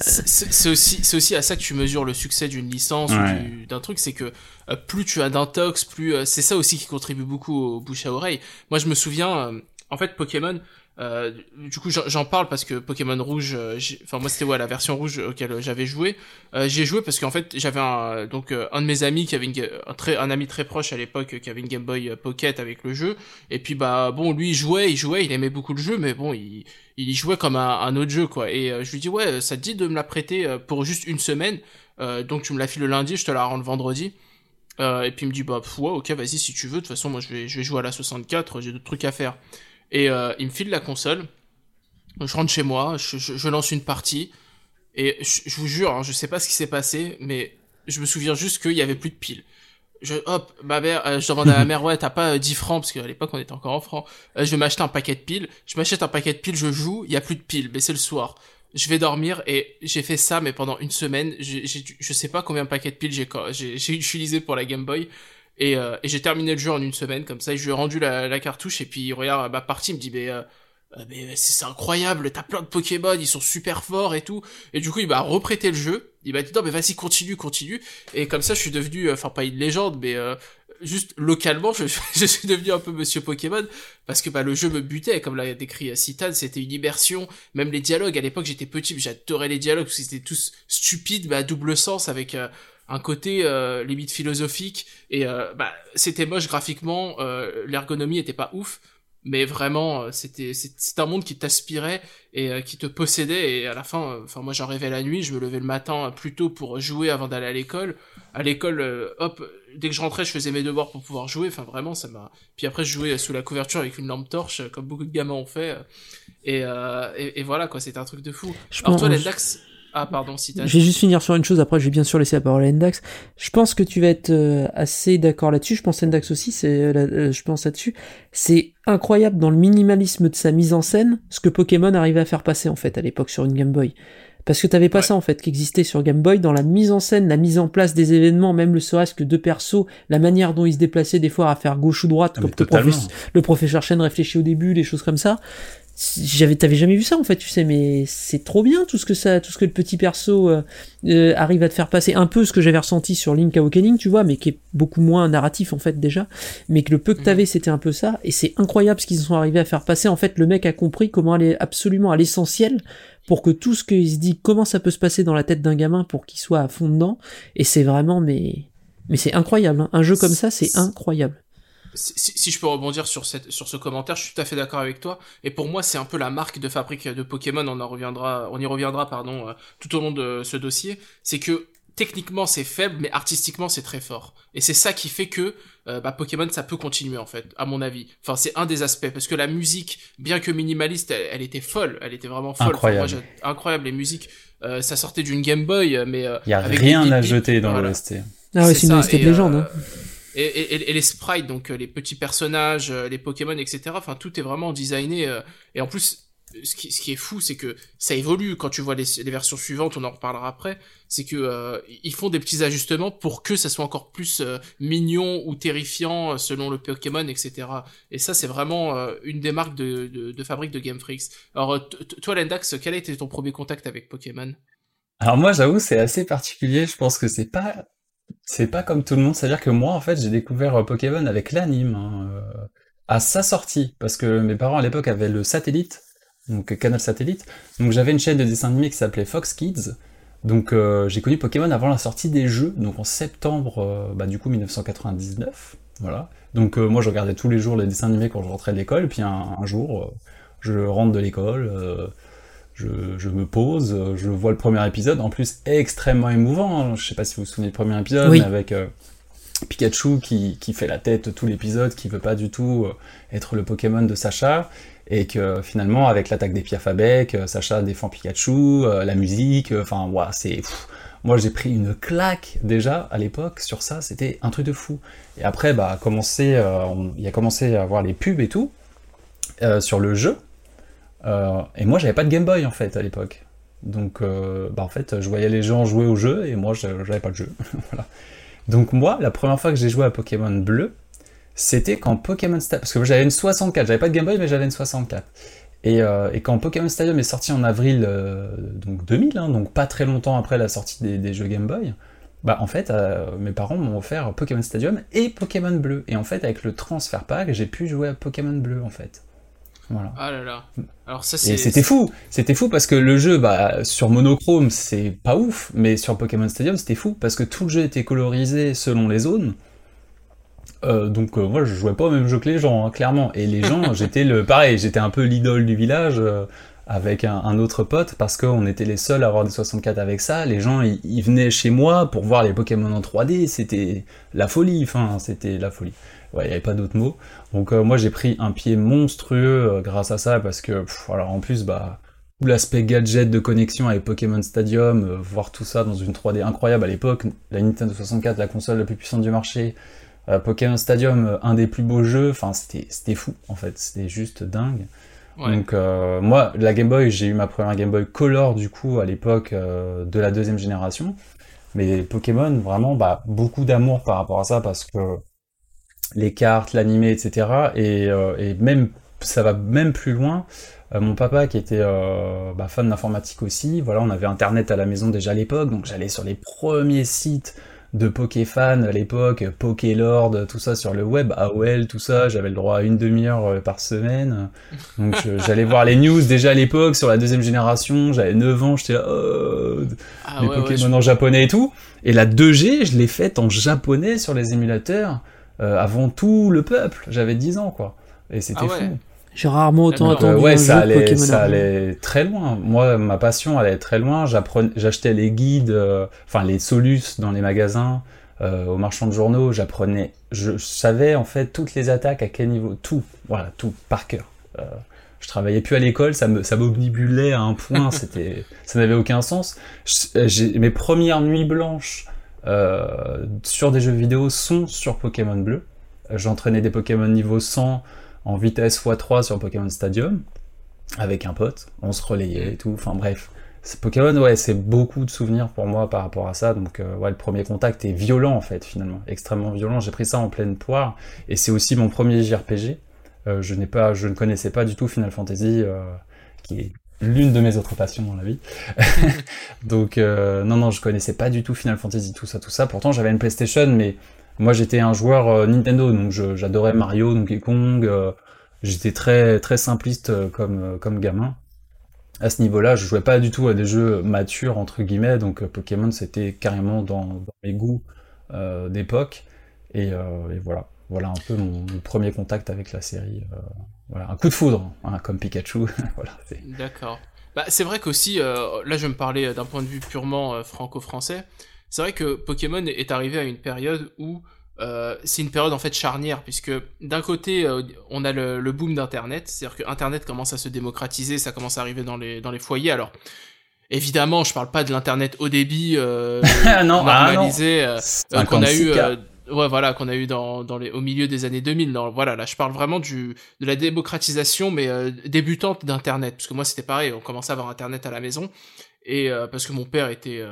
c'est, c'est aussi c'est aussi à ça que tu mesures le succès d'une licence ouais. ou du, d'un truc, c'est que euh, plus tu as d'intox, plus euh, c'est ça aussi qui contribue beaucoup au bouche à oreille. Moi, je me souviens. Euh, En fait, Pokémon, euh, du coup, j'en parle parce que Pokémon Rouge, euh, enfin moi c'était ouais la version rouge auquel j'avais joué. Euh, j'ai joué parce qu'en fait j'avais un, donc un de mes amis qui avait une, un, très, un ami très proche à l'époque qui avait une Game Boy Pocket avec le jeu. Et puis bah bon, lui il jouait, il jouait, il aimait beaucoup le jeu, mais bon il il y jouait comme un, un autre jeu quoi. Et euh, je lui dis ouais, ça te dit de me la prêter pour juste une semaine. Euh, donc tu me la files le lundi, je te la rends le vendredi. Euh, et puis il me dit bah pff, ouais, ok vas-y si tu veux. De toute façon moi je vais je vais jouer à la soixante-quatre, j'ai d'autres trucs à faire. Et euh, il me file la console, je rentre chez moi, je, je, je lance une partie, et je, je vous jure, hein, je sais pas ce qui s'est passé, mais je me souviens juste qu'il y avait plus de piles. Je, hop, ma mère, euh, je demande à ma mère, ouais, t'as pas euh, dix francs, parce qu'à l'époque on était encore en francs, euh, je vais m'acheter un paquet de piles, je m'achète un paquet de piles, je joue, il y a plus de piles, mais c'est le soir. Je vais dormir, et j'ai fait ça, mais pendant une semaine, j'ai, j'ai, je sais pas combien de paquets de piles j'ai, j'ai, j'ai utilisé pour la Game Boy. Et, euh, et j'ai terminé le jeu en une semaine, comme ça, et je lui ai rendu la, la cartouche, et puis il regarde ma partie, il me dit, mais, euh, mais c'est, c'est incroyable, t'as plein de Pokémon, ils sont super forts et tout. Et du coup, il m'a reprêté le jeu, il m'a dit, non, mais vas-y, continue, continue. Et comme ça, je suis devenu, enfin, pas une légende, mais euh, juste localement, je, je suis devenu un peu Monsieur Pokémon, parce que bah, le jeu me butait, comme l'a décrit Citan, c'était une immersion, même les dialogues, à l'époque, j'étais petit, j'adorais les dialogues, parce qu'ils étaient tous stupides, mais à double sens, avec... Euh, un côté euh, limite philosophique, et euh, bah, c'était moche graphiquement, euh, l'ergonomie était pas ouf, mais vraiment, c'était, c'est, c'est un monde qui t'aspirait, et euh, qui te possédait, et à la fin, enfin euh, moi j'en rêvais la nuit, je me levais le matin euh, plus tôt pour jouer avant d'aller à l'école, à l'école, euh, hop, dès que je rentrais, je faisais mes devoirs pour pouvoir jouer, enfin vraiment, ça m'a... Puis après, je jouais sous la couverture avec une lampe torche, comme beaucoup de gamins ont fait, et, euh, et, et voilà, quoi, c'était un truc de fou. Je Alors toi, je... Lendax... Ah, pardon, si t'as... Je vais juste finir sur une chose, après je vais bien sûr laisser la parole à Lendax. Je pense que tu vas être euh, assez d'accord là-dessus, je pense Lendax aussi, c'est, euh, je pense là-dessus. C'est incroyable dans le minimalisme de sa mise en scène, ce que Pokémon arrivait à faire passer en fait à l'époque sur une Game Boy. Parce que t'avais pas ouais. ça en fait qui existait sur Game Boy, dans la mise en scène, la mise en place des événements, même le serait-ce que deux persos, la manière dont ils se déplaçaient des fois à faire gauche ou droite, ah, comme le, professe, le professeur Chen réfléchit au début, les choses comme ça. J'avais, t'avais jamais vu ça en fait, tu sais, mais c'est trop bien tout ce que ça, tout ce que le petit perso euh, euh, arrive à te faire passer. Un peu ce que j'avais ressenti sur Link Awakening, tu vois, mais qui est beaucoup moins narratif en fait déjà. Mais que le peu que t'avais, c'était un peu ça. Et c'est incroyable ce qu'ils sont arrivés à faire passer. En fait, le mec a compris comment aller absolument à l'essentiel pour que tout ce qu'il se dit, comment ça peut se passer dans la tête d'un gamin pour qu'il soit à fond dedans. Et c'est vraiment, mais, mais c'est incroyable. Hein. Un jeu comme ça, c'est incroyable. Si, si, si je peux rebondir sur cette, sur ce commentaire, je suis tout à fait d'accord avec toi. Et pour moi, c'est un peu la marque de fabrique de Pokémon. On en reviendra, on y reviendra, pardon, euh, tout au long de ce dossier. C'est que techniquement c'est faible, mais artistiquement c'est très fort. Et c'est ça qui fait que euh, bah, Pokémon ça peut continuer en fait, à mon avis. Enfin, c'est un des aspects parce que la musique, bien que minimaliste, elle, elle était folle, elle était vraiment folle. Incroyable, enfin, moi, j'ai... incroyable les musiques. Euh, ça sortait d'une Game Boy, mais euh, il y a avec rien à jeter dans voilà. le O S T. Ah ouais, c'est une O S T de légende. Euh, hein. Et, et, et les sprites, donc euh, les petits personnages, euh, les Pokémon, et cetera. Enfin, tout est vraiment designé. Euh, et en plus, ce qui, ce qui est fou, c'est que ça évolue. Quand tu vois les, les versions suivantes, on en reparlera après. C'est que euh, ils font des petits ajustements pour que ça soit encore plus euh, mignon ou terrifiant selon le Pokémon, et cetera. Et ça, c'est vraiment euh, une des marques de, de, de fabrique de Game Freak. Alors, t- t- toi, Lendax, quel a été ton premier contact avec Pokémon ? Alors moi, j'avoue, c'est assez particulier. Je pense que c'est pas... C'est pas comme tout le monde, c'est-à-dire que moi, en fait, j'ai découvert Pokémon avec l'anime, hein, euh, à sa sortie, parce que mes parents, à l'époque, avaient le satellite, donc Canal Satellite, donc j'avais une chaîne de dessin animé qui s'appelait Fox Kids, donc euh, j'ai connu Pokémon avant la sortie des jeux, donc en septembre, euh, bah du coup, dix-neuf cent quatre-vingt-dix-neuf, voilà. Donc euh, moi, je regardais tous les jours les dessins animés quand je rentrais de l'école, puis un, un jour, euh, je rentre de l'école... Euh, Je, je me pose, je vois le premier épisode, en plus extrêmement émouvant, je sais pas si vous vous souvenez du premier épisode, oui. avec euh, Pikachu qui, qui fait la tête tout l'épisode, qui veut pas du tout euh, être le Pokémon de Sacha, et que finalement avec l'attaque des Piafabec, euh, Sacha défend Pikachu, euh, la musique, enfin euh, ouais, c'est... Pff, moi j'ai pris une claque déjà à l'époque sur ça, c'était un truc de fou. Et après, bah, commencé, euh, on, il a commencé à avoir les pubs et tout, euh, sur le jeu, Euh, et moi, j'avais pas de Game Boy en fait à l'époque. Donc, euh, bah, en fait, je voyais les gens jouer au jeu et moi, j'avais pas de jeu. Voilà. Donc, moi, la première fois que j'ai joué à Pokémon Bleu, c'était quand Pokémon Stadium. Parce que j'avais une soixante-quatre, j'avais pas de Game Boy, mais j'avais une soixante-quatre. Et, euh, et quand Pokémon Stadium est sorti en avril euh, donc deux mille, hein, donc pas très longtemps après la sortie des, des jeux Game Boy, bah en fait, euh, mes parents m'ont offert Pokémon Stadium et Pokémon Bleu. Et en fait, avec le transfert pack, j'ai pu jouer à Pokémon Bleu en fait. Voilà. Ah là là. Alors ça, c'est... Et c'était fou, c'était fou parce que le jeu, bah, sur monochrome, c'est pas ouf, mais sur Pokémon Stadium, c'était fou parce que tout le jeu était colorisé selon les zones. Euh, donc euh, moi, je jouais pas au même jeu que les gens, hein, clairement. Et les gens, j'étais le pareil, j'étais un peu l'idole du village euh, avec un, un autre pote parce qu'on était les seuls à avoir des soixante-quatre avec ça. Les gens, ils, ils venaient chez moi pour voir les Pokémon en trois D. C'était la folie, enfin, c'était la folie. Ouais, il n'y avait pas d'autre mot. Donc euh, moi j'ai pris un pied monstrueux euh, grâce à ça parce que, pff, alors en plus, bah, tout l'aspect gadget de connexion avec Pokémon Stadium, euh, voir tout ça dans une trois D incroyable à l'époque, la Nintendo soixante-quatre, la console la plus puissante du marché, euh, Pokémon Stadium, euh, un des plus beaux jeux, enfin c'était, c'était fou en fait, c'était juste dingue. Ouais. Donc euh, moi, la Game Boy, j'ai eu ma première Game Boy Color du coup à l'époque euh, de la deuxième génération, mais Pokémon, vraiment, bah, beaucoup d'amour par rapport à ça parce que les cartes, l'animé, et cetera. Et, euh, et même, ça va même plus loin. Euh, mon papa, qui était euh, bah, fan d'informatique aussi, voilà, on avait Internet à la maison déjà à l'époque, donc j'allais sur les premiers sites de Pokéfan à l'époque, Pokélord, tout ça sur le web, A O L, tout ça, j'avais le droit à une demi-heure par semaine. Donc je, j'allais voir les news déjà à l'époque sur la deuxième génération, j'avais neuf ans, j'étais là, oh, ah, les ouais, Pokémon ouais, je... en japonais et tout. Et la deux G, je l'ai faite en japonais sur les émulateurs. Euh, avant tout le peuple, j'avais dix ans quoi, et c'était ah ouais. fou. J'ai rarement autant Alors, attendu euh, ouais, un ça jeu allait, Pokémon. Ça allait très loin. Moi, ma passion allait très loin. J'apprenais, j'achetais les guides, euh, enfin les solus dans les magasins, euh, aux marchands de journaux. J'apprenais, je, je savais en fait toutes les attaques à quel niveau, tout, voilà, tout par cœur. Euh, je travaillais plus à l'école, ça me, ça m'obnubilait à un point. C'était, ça n'avait aucun sens. Je, j'ai, mes premières nuits blanches. Euh, sur des jeux vidéo sont sur Pokémon Bleu. J'entraînais des Pokémon niveau cent en vitesse fois trois sur Pokémon Stadium avec un pote, on se relayait et tout, enfin bref, c'est Pokémon, ouais, c'est beaucoup de souvenirs pour moi par rapport à ça. Donc euh, ouais, le premier contact est violent en fait, finalement extrêmement violent. J'ai pris ça en pleine poire et c'est aussi mon premier J R P G. euh, je n'ai pas, je ne connaissais pas du tout Final Fantasy, euh, qui est l'une de mes autres passions dans la vie. Donc, euh, non, non, je connaissais pas du tout Final Fantasy, tout ça, tout ça. Pourtant, j'avais une PlayStation, mais moi, j'étais un joueur euh, Nintendo, donc je, j'adorais Mario, Donkey Kong. Euh, j'étais très, très simpliste euh, comme, euh, comme gamin. À ce niveau-là, je jouais pas du tout à des jeux matures, entre guillemets, donc euh, Pokémon, c'était carrément dans, dans mes goûts euh, d'époque. Et, euh, et voilà. Voilà un peu mon, mon premier contact avec la série. Euh, voilà, un coup de foudre, hein, comme Pikachu. Voilà, c'est... D'accord. Bah, c'est vrai qu'aussi, euh, là je me parlais d'un point de vue purement euh, franco-français, c'est vrai que Pokémon est arrivé à une période où euh, c'est une période en fait charnière, puisque d'un côté euh, on a le, le boom d'Internet, c'est-à-dire que Internet commence à se démocratiser, ça commence à arriver dans les, dans les foyers. Alors, évidemment, je parle pas de l'Internet haut débit euh, non, normalisé ah, non. Euh, qu'on a eu... Euh, Ouais, voilà, qu'on a eu dans, dans les, au milieu des années deux mille. Dans, voilà, là, je parle vraiment du, de la démocratisation, mais euh, débutante d'Internet. Parce que moi, c'était pareil, on commençait à avoir Internet à la maison. Et euh, parce que mon père était...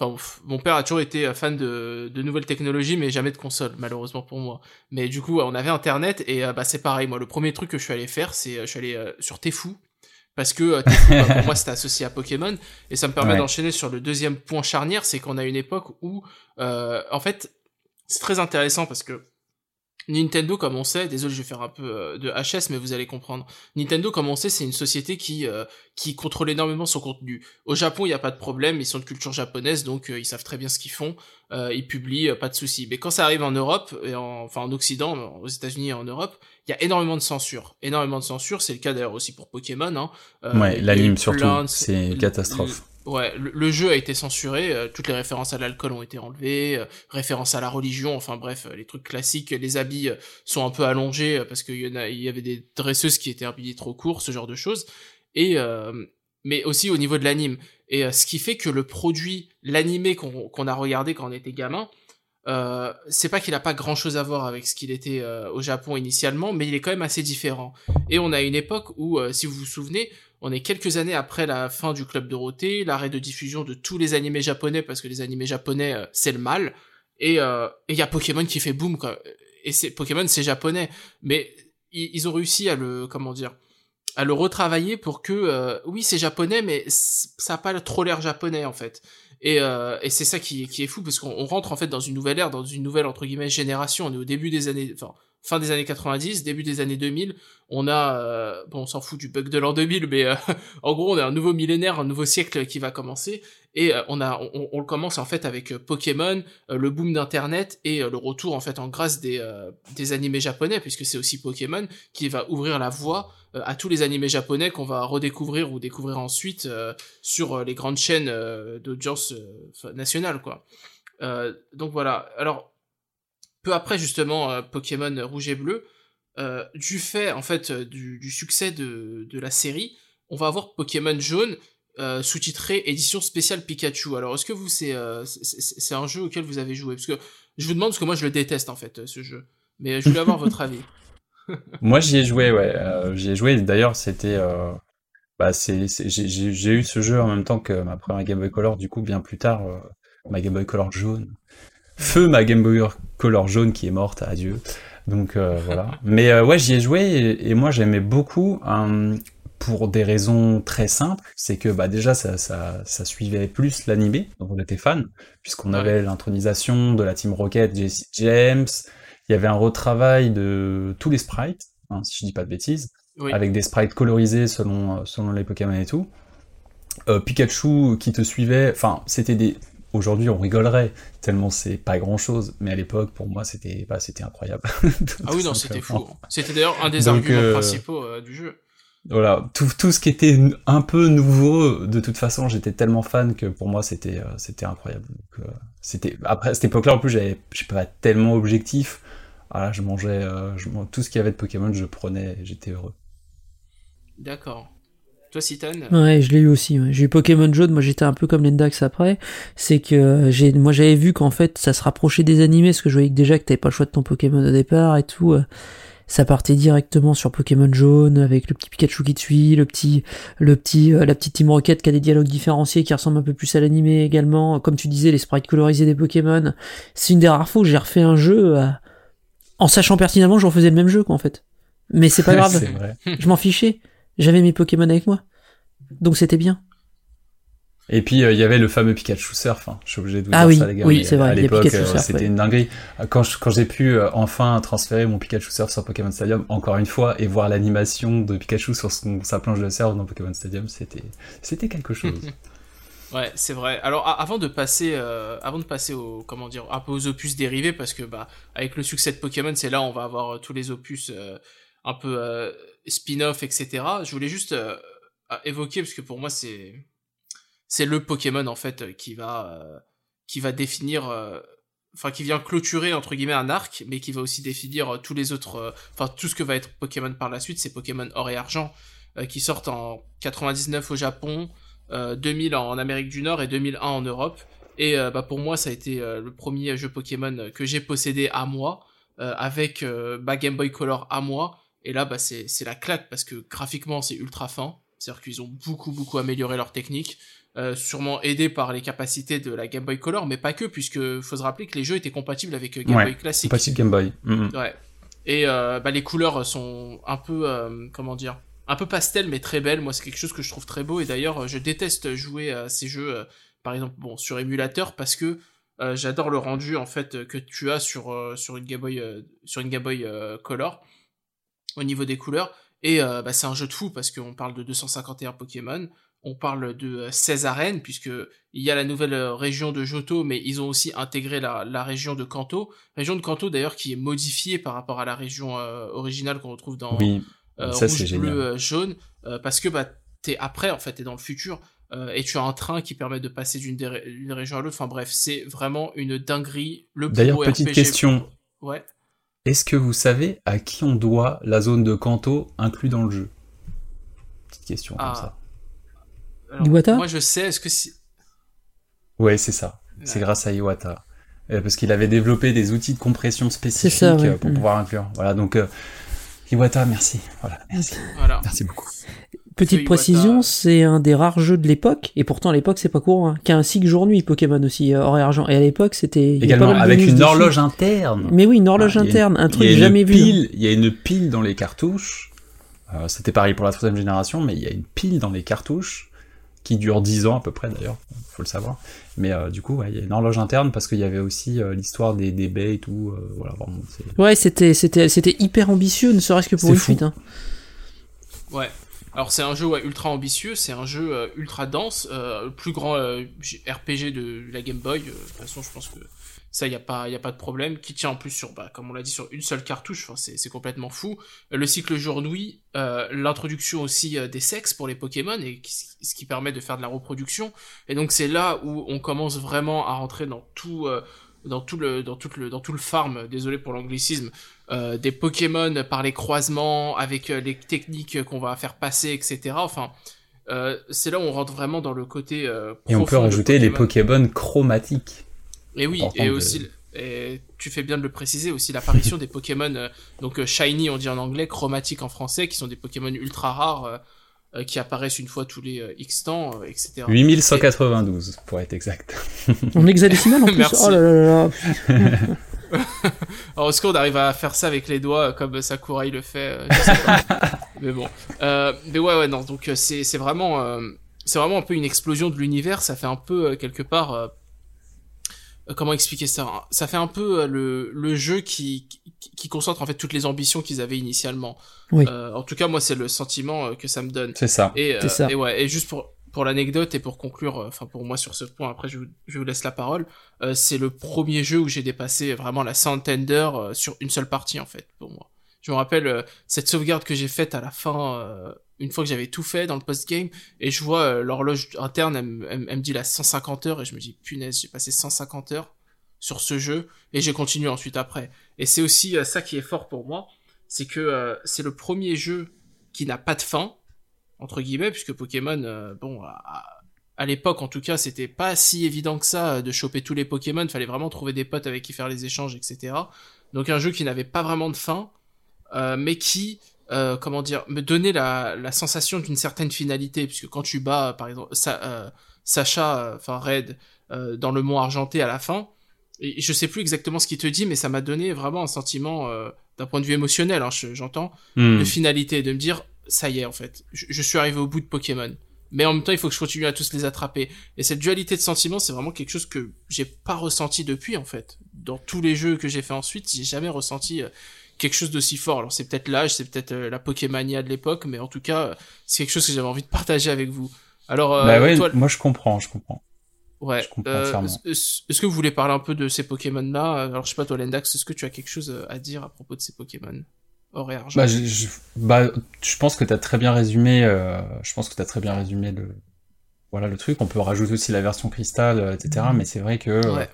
Enfin, euh, mon père a toujours été fan de, de nouvelles technologies, mais jamais de console, malheureusement pour moi. Mais du coup, on avait Internet, et euh, bah, c'est pareil. Moi, le premier truc que je suis allé faire, c'est je suis allé euh, sur Tefou. Parce que euh, Tefou, bah, pour moi, c'était associé à Pokémon. Et ça me permet ouais. d'enchaîner sur le deuxième point charnière, c'est qu'on a une époque où, euh, en fait... C'est très intéressant parce que Nintendo, comme on sait, désolé, je vais faire un peu de H S, mais vous allez comprendre. Nintendo, comme on sait, c'est une société qui euh, qui contrôle énormément son contenu. Au Japon, il n'y a pas de problème, ils sont de culture japonaise, donc euh, ils savent très bien ce qu'ils font, euh, ils publient, euh, pas de souci. Mais quand ça arrive en Europe, et en, enfin en Occident, aux États-Unis et en Europe, il y a énormément de censure. Énormément de censure, c'est le cas d'ailleurs aussi pour Pokémon. Hein. Euh, ouais, l'anime surtout, de... c'est une catastrophe. Ouais, le, le jeu a été censuré, euh, toutes les références à l'alcool ont été enlevées, euh, références à la religion, enfin bref, euh, les trucs classiques, les habits euh, sont un peu allongés euh, parce qu'il y en a, il y avait des dresseuses qui étaient habillées trop court, ce genre de choses, et euh, mais aussi au niveau de l'anime, et euh, ce qui fait que le produit, l'animé qu'on, qu'on a regardé quand on était gamin, Euh, c'est pas qu'il a pas grand chose à voir avec ce qu'il était euh, au Japon initialement, mais il est quand même assez différent. Et on a une époque où, euh, si vous vous souvenez, on est quelques années après la fin du Club Dorothée, l'arrêt de diffusion de tous les animés japonais, parce que les animés japonais, euh, c'est le mal, et il euh, y a Pokémon qui fait boom, quoi. Et c'est, Pokémon, c'est japonais, mais y, ils ont réussi à le, comment dire, à le retravailler pour que, euh, oui, c'est japonais, mais c'est, ça a pas trop l'air japonais, en fait. Et, euh, et c'est ça qui, qui est fou, parce qu'on on rentre en fait dans une nouvelle ère, dans une nouvelle, entre guillemets, génération. On est au début des années, enfin, fin des années quatre-vingt-dix, début des années deux mille. On a, euh, bon, on s'en fout du bug de l'an deux mille, mais euh, en gros, on a un nouveau millénaire, un nouveau siècle qui va commencer. Et euh, on a, on, on le commence en fait avec euh, Pokémon, euh, le boom d'Internet et euh, le retour en fait en grâce des, euh, des animés japonais, puisque c'est aussi Pokémon qui va ouvrir la voie à tous les animés japonais qu'on va redécouvrir ou découvrir ensuite euh, sur euh, les grandes chaînes euh, d'audience euh, nationale, quoi. Euh, donc voilà. Alors, peu après, justement, euh, Pokémon Rouge et Bleu, euh, du fait, en fait, du, du succès de, de la série, on va avoir Pokémon Jaune, euh, sous-titré édition spéciale Pikachu. Alors, est-ce que vous, c'est, euh, c'est, c'est un jeu auquel vous avez joué? Parce que je vous demande, parce que moi, je le déteste, en fait, ce jeu. Mais je voulais avoir votre avis. Moi j'y ai joué, ouais, euh, j'y ai joué. D'ailleurs c'était, euh, bah c'est, c'est j'ai, j'ai, j'ai eu ce jeu en même temps que ma première Game Boy Color. Du coup bien plus tard, euh, ma Game Boy Color jaune, feu ma Game Boy Color jaune qui est morte, adieu. Donc euh, voilà. Mais euh, ouais j'y ai joué et, et moi j'aimais beaucoup hein, pour des raisons très simples, c'est que bah déjà ça ça ça suivait plus l'animé, donc on était fan puisqu'on ouais. avait l'intronisation de la Team Rocket, Jesse James. Il y avait un retravail de tous les sprites, hein, si je dis pas de bêtises, oui. Avec des sprites colorisés selon, selon les Pokémon et tout. Euh, Pikachu qui te suivait, enfin, c'était des... Aujourd'hui, on rigolerait, tellement c'est pas grand-chose, mais à l'époque, pour moi, c'était, bah, c'était incroyable. Ah oui, non, c'était fou. C'était d'ailleurs un des Donc, arguments euh... principaux euh, du jeu. Voilà, tout, tout ce qui était un peu nouveau, de toute façon, j'étais tellement fan que pour moi, c'était, euh, c'était incroyable. Donc, euh, c'était... Après, à cette époque-là, en plus, j'avais, je sais pas, tellement objectif... Ah là, je mangeais euh, je, tout ce qu'il y avait de Pokémon, je prenais et j'étais heureux. D'accord. Toi, Citan ? Ouais, je l'ai eu aussi. Ouais. J'ai eu Pokémon Jaune, moi j'étais un peu comme Lendax après. C'est que j'ai, moi j'avais vu qu'en fait ça se rapprochait des animés, parce que je voyais que déjà que t'avais pas le choix de ton Pokémon au départ et tout. Euh, ça partait directement sur Pokémon Jaune, avec le petit Pikachu qui te suit, le petit, le petit, euh, la petite Team Rocket qui a des dialogues différenciés, qui ressemble un peu plus à l'animé également. Comme tu disais, les sprites colorisés des Pokémon. C'est une des rares fois où j'ai refait un jeu... Euh, en sachant pertinemment que j'en faisais le même jeu, quoi, en fait. Mais c'est pas grave. C'est je m'en fichais. J'avais mes Pokémon avec moi. Donc c'était bien. Et puis, il euh, y avait le fameux Pikachu Surf. Hein. Je suis obligé de vous ah dire oui, ça, les gars. Oui, c'est vrai. À l'époque, euh, surf, c'était ouais. une dinguerie. Quand, je, quand j'ai pu euh, enfin transférer mon Pikachu Surf sur Pokémon Stadium, encore une fois, et voir l'animation de Pikachu sur son, sa planche de surf dans Pokémon Stadium, c'était, c'était quelque chose. Ouais, c'est vrai. Alors, avant de passer, euh, avant de passer au, comment dire, un peu aux opus dérivés, parce que bah, avec le succès de Pokémon, c'est là où on va avoir euh, tous les opus euh, un peu euh, spin-off, et cetera. Je voulais juste euh, évoquer, parce que pour moi, c'est, c'est le Pokémon en fait qui va, euh, qui va définir, enfin, euh, qui vient clôturer entre guillemets un arc, mais qui va aussi définir euh, tous les autres, enfin, euh, tout ce que va être Pokémon par la suite. C'est Pokémon Or et Argent euh, qui sortent en quatre-vingt-dix-neuf au Japon. Euh, deux mille en Amérique du Nord et deux mille un en Europe, et euh, bah, pour moi ça a été euh, le premier jeu Pokémon que j'ai possédé à moi, euh, avec euh, bah, Game Boy Color à moi, et là bah, c'est, c'est la claque, parce que graphiquement c'est ultra fin, c'est-à-dire qu'ils ont beaucoup beaucoup amélioré leur technique, euh, sûrement aidé par les capacités de la Game Boy Color, mais pas que, puisque faut se rappeler que les jeux étaient compatibles avec Game ouais, Boy classique. Compatible Game Boy. Mmh. Ouais. Et euh, bah, les couleurs sont un peu, euh, comment dire... un peu pastel, mais très belle. Moi, c'est quelque chose que je trouve très beau. Et d'ailleurs, je déteste jouer à ces jeux, euh, par exemple, bon, sur émulateur, parce que euh, j'adore le rendu en fait que tu as sur euh, sur une Game Boy, euh, sur une Game Boy euh, Color au niveau des couleurs. Et euh, bah, c'est un jeu de fou, parce qu'on parle de deux cent cinquante et un Pokémon, on parle de euh, seize arènes, puisque il y a la nouvelle région de Johto, mais ils ont aussi intégré la la région de Kanto, région de Kanto d'ailleurs qui est modifiée par rapport à la région euh, originale qu'on retrouve dans oui. Euh, ça, rouge, bleu, euh, jaune, euh, parce que bah, t'es après, en fait, t'es dans le futur, euh, et tu as un train qui permet de passer d'une dé- une région à l'autre. Enfin bref, c'est vraiment une dinguerie. Le D'ailleurs, petite R P G question. Pour... Ouais. Est-ce que vous savez à qui on doit la zone de Kanto inclus dans le jeu? Petite question ah. comme ça. Alors, Iwata? Moi, je sais. Est-ce que si... Ouais, c'est ça. Ouais. C'est grâce à Iwata. euh, parce qu'il avait développé des outils de compression spécifiques ça, ouais. euh, pour mmh. pouvoir inclure. Voilà, donc euh, Iwata, merci. Voilà, merci. Voilà. Merci beaucoup. Petite c'est précision, Iwata. C'est un des rares jeux de l'époque, et pourtant à l'époque c'est pas courant, hein, qui a un cycle jour-nuit Pokémon aussi, euh, hors et argent. Et à l'époque c'était... Également, avec une horloge interne. Mais oui, une horloge ah, interne, une, un truc jamais vu. Il y a une pile dans les cartouches, euh, c'était pareil pour la troisième génération, mais il y a une pile dans les cartouches, qui dure dix ans à peu près d'ailleurs, faut le savoir. Mais euh, du coup, ouais, il y a une horloge interne parce qu'il y avait aussi euh, l'histoire des, des baies et tout. Euh, voilà, vraiment, c'est... Ouais, c'était, c'était, c'était hyper ambitieux, ne serait-ce que pour c'est une fou. Suite. Hein. Ouais. Alors c'est un jeu ouais, ultra ambitieux, c'est un jeu euh, ultra dense, euh, le plus grand euh, R P G de la Game Boy. Euh, de toute façon, je pense que ça, il n'y a pas, il y a pas de problème. Qui tient en plus sur, bah, comme on l'a dit, sur une seule cartouche. Enfin, c'est, c'est complètement fou. Le cycle jour-nuit, euh, l'introduction aussi euh, des sexes pour les Pokémon, et qui, ce qui permet de faire de la reproduction. Et donc c'est là où on commence vraiment à rentrer dans tout, euh, dans tout le, dans tout le, dans tout le farm. Désolé pour l'anglicisme. Euh, des Pokémon par les croisements, avec euh, les techniques qu'on va faire passer, et cetera. Enfin, euh, c'est là où on rentre vraiment dans le côté euh, profond. Et on peut rajouter Pokémon. Les Pokémon chromatiques. Et oui, et de... aussi, et tu fais bien de le préciser, aussi l'apparition des Pokémon, euh, donc euh, shiny on dit en anglais, chromatique en français, qui sont des Pokémon ultra rares, euh, euh, qui apparaissent une fois tous les euh, X temps, euh, et cetera. huit mille cent quatre-vingt-douze, et... pour être exact. On hexadécimal en plus. Merci. Oh là là là. Alors, est-ce qu'on arrive à faire ça avec les doigts comme Sakurai le fait euh, je sais pas. Mais bon, euh, mais ouais ouais non donc c'est c'est vraiment euh, c'est vraiment un peu une explosion de l'univers. Ça fait un peu euh, quelque part euh, comment expliquer ça ça fait un peu euh, le le jeu qui, qui qui concentre en fait toutes les ambitions qu'ils avaient initialement. Oui. Euh, en tout cas moi c'est le sentiment que ça me donne. C'est ça. Et, euh, c'est ça. Et ouais et juste pour Pour l'anecdote et pour conclure, enfin euh, pour moi sur ce point, après je vous, je vous laisse la parole, euh, c'est le premier jeu où j'ai dépassé vraiment la centaine d'heures euh, sur une seule partie en fait, pour moi. Je me rappelle euh, cette sauvegarde que j'ai faite à la fin, euh, une fois que j'avais tout fait dans le post-game, et je vois euh, l'horloge interne, elle, elle, elle me dit la cent cinquante heures, et je me dis punaise, j'ai passé cent cinquante heures sur ce jeu, et j'ai continué ensuite après. Et c'est aussi euh, ça qui est fort pour moi, c'est que euh, c'est le premier jeu qui n'a pas de fin, entre guillemets, puisque Pokémon, euh, bon, à, à l'époque en tout cas, c'était pas si évident que ça de choper tous les Pokémon, fallait vraiment trouver des potes avec qui faire les échanges, et cetera. Donc un jeu qui n'avait pas vraiment de fin, euh, mais qui, euh, comment dire, me donnait la, la sensation d'une certaine finalité, puisque quand tu bats, par exemple, sa, euh, Sacha, enfin euh, Red, euh, dans le Mont Argenté à la fin, et je sais plus exactement ce qu'il te dit, mais ça m'a donné vraiment un sentiment, euh, d'un point de vue émotionnel, hein, je, j'entends, mm. de finalité, de me dire... ça y est en fait, je, je suis arrivé au bout de Pokémon, mais en même temps il faut que je continue à tous les attraper, et cette dualité de sentiments c'est vraiment quelque chose que j'ai pas ressenti depuis en fait, dans tous les jeux que j'ai fait ensuite, j'ai jamais ressenti quelque chose d'aussi fort, alors c'est peut-être l'âge, c'est peut-être la Pokémania de l'époque, mais en tout cas c'est quelque chose que j'avais envie de partager avec vous. Alors, euh, bah ouais, toi... moi je comprends, je comprends. Ouais, euh, est-ce que vous voulez parler un peu de ces Pokémon-là ? Alors je sais pas toi Lendax, est-ce que tu as quelque chose à dire à propos de ces Pokémon ? Bah, je, je, bah, je pense que t'as très bien résumé. Euh, je pense que t'as très bien résumé le, voilà le truc. On peut rajouter aussi la version cristal, et cetera. Mmh. Mais c'est vrai que, ouais. euh,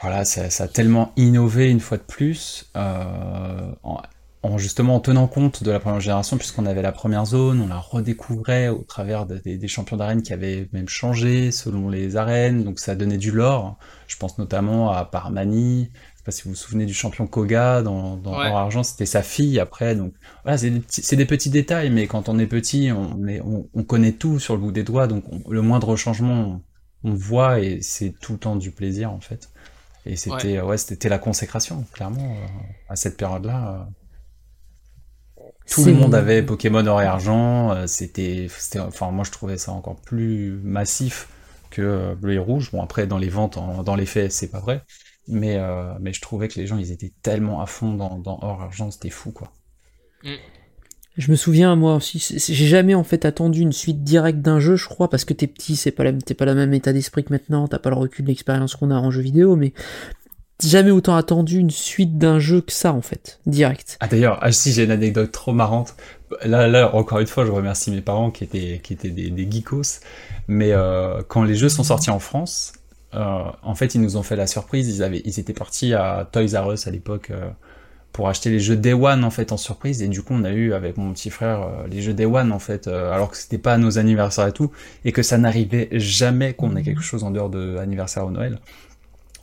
voilà, ça, ça a tellement innové une fois de plus, euh, en, en justement en tenant compte de la première génération, puisqu'on avait la première zone, on la redécouvrait au travers de, de, des champions d'arène qui avaient même changé selon les arènes. Donc ça donnait du lore. Je pense notamment à Parmani. Si vous vous souvenez du champion Koga dans, dans ouais. Argent, c'était sa fille après. Donc voilà, c'est des, petits, c'est des petits détails, mais quand on est petit, on, est, on, on connaît tout sur le bout des doigts, donc on, le moindre changement, on, on voit et c'est tout le temps du plaisir en fait. Et c'était, ouais. Ouais, c'était la consécration, clairement, euh, à cette période-là. Euh... Tout c'est... le monde avait Pokémon Or et Argent, euh, c'était, c'était, enfin, moi je trouvais ça encore plus massif que euh, Bleu et Rouge. Bon, après, dans les ventes, en, dans les faits, c'est pas vrai. Mais, euh, mais je trouvais que les gens, ils étaient tellement à fond dans, dans Or Argent, c'était fou, quoi. Je me souviens, moi aussi, j'ai jamais, en fait, attendu une suite directe d'un jeu, je crois, parce que t'es petit, c'est pas la, t'es pas la même état d'esprit que maintenant, t'as pas le recul de l'expérience qu'on a en jeu vidéo, mais jamais autant attendu une suite d'un jeu que ça, en fait, direct. Ah, d'ailleurs, ah, si, j'ai une anecdote trop marrante. Là, là, encore une fois, je remercie mes parents qui étaient, qui étaient des, des geekos, mais euh, quand les jeux sont sortis en France... Euh, en fait, ils nous ont fait la surprise. Ils avaient, ils étaient partis à Toys R Us à l'époque euh, pour acheter les jeux Day One en fait en surprise. Et du coup, on a eu avec mon petit frère euh, les jeux Day One en fait, euh, alors que c'était pas nos anniversaires et tout, et que ça n'arrivait jamais qu'on ait quelque chose en dehors de anniversaire ou Noël.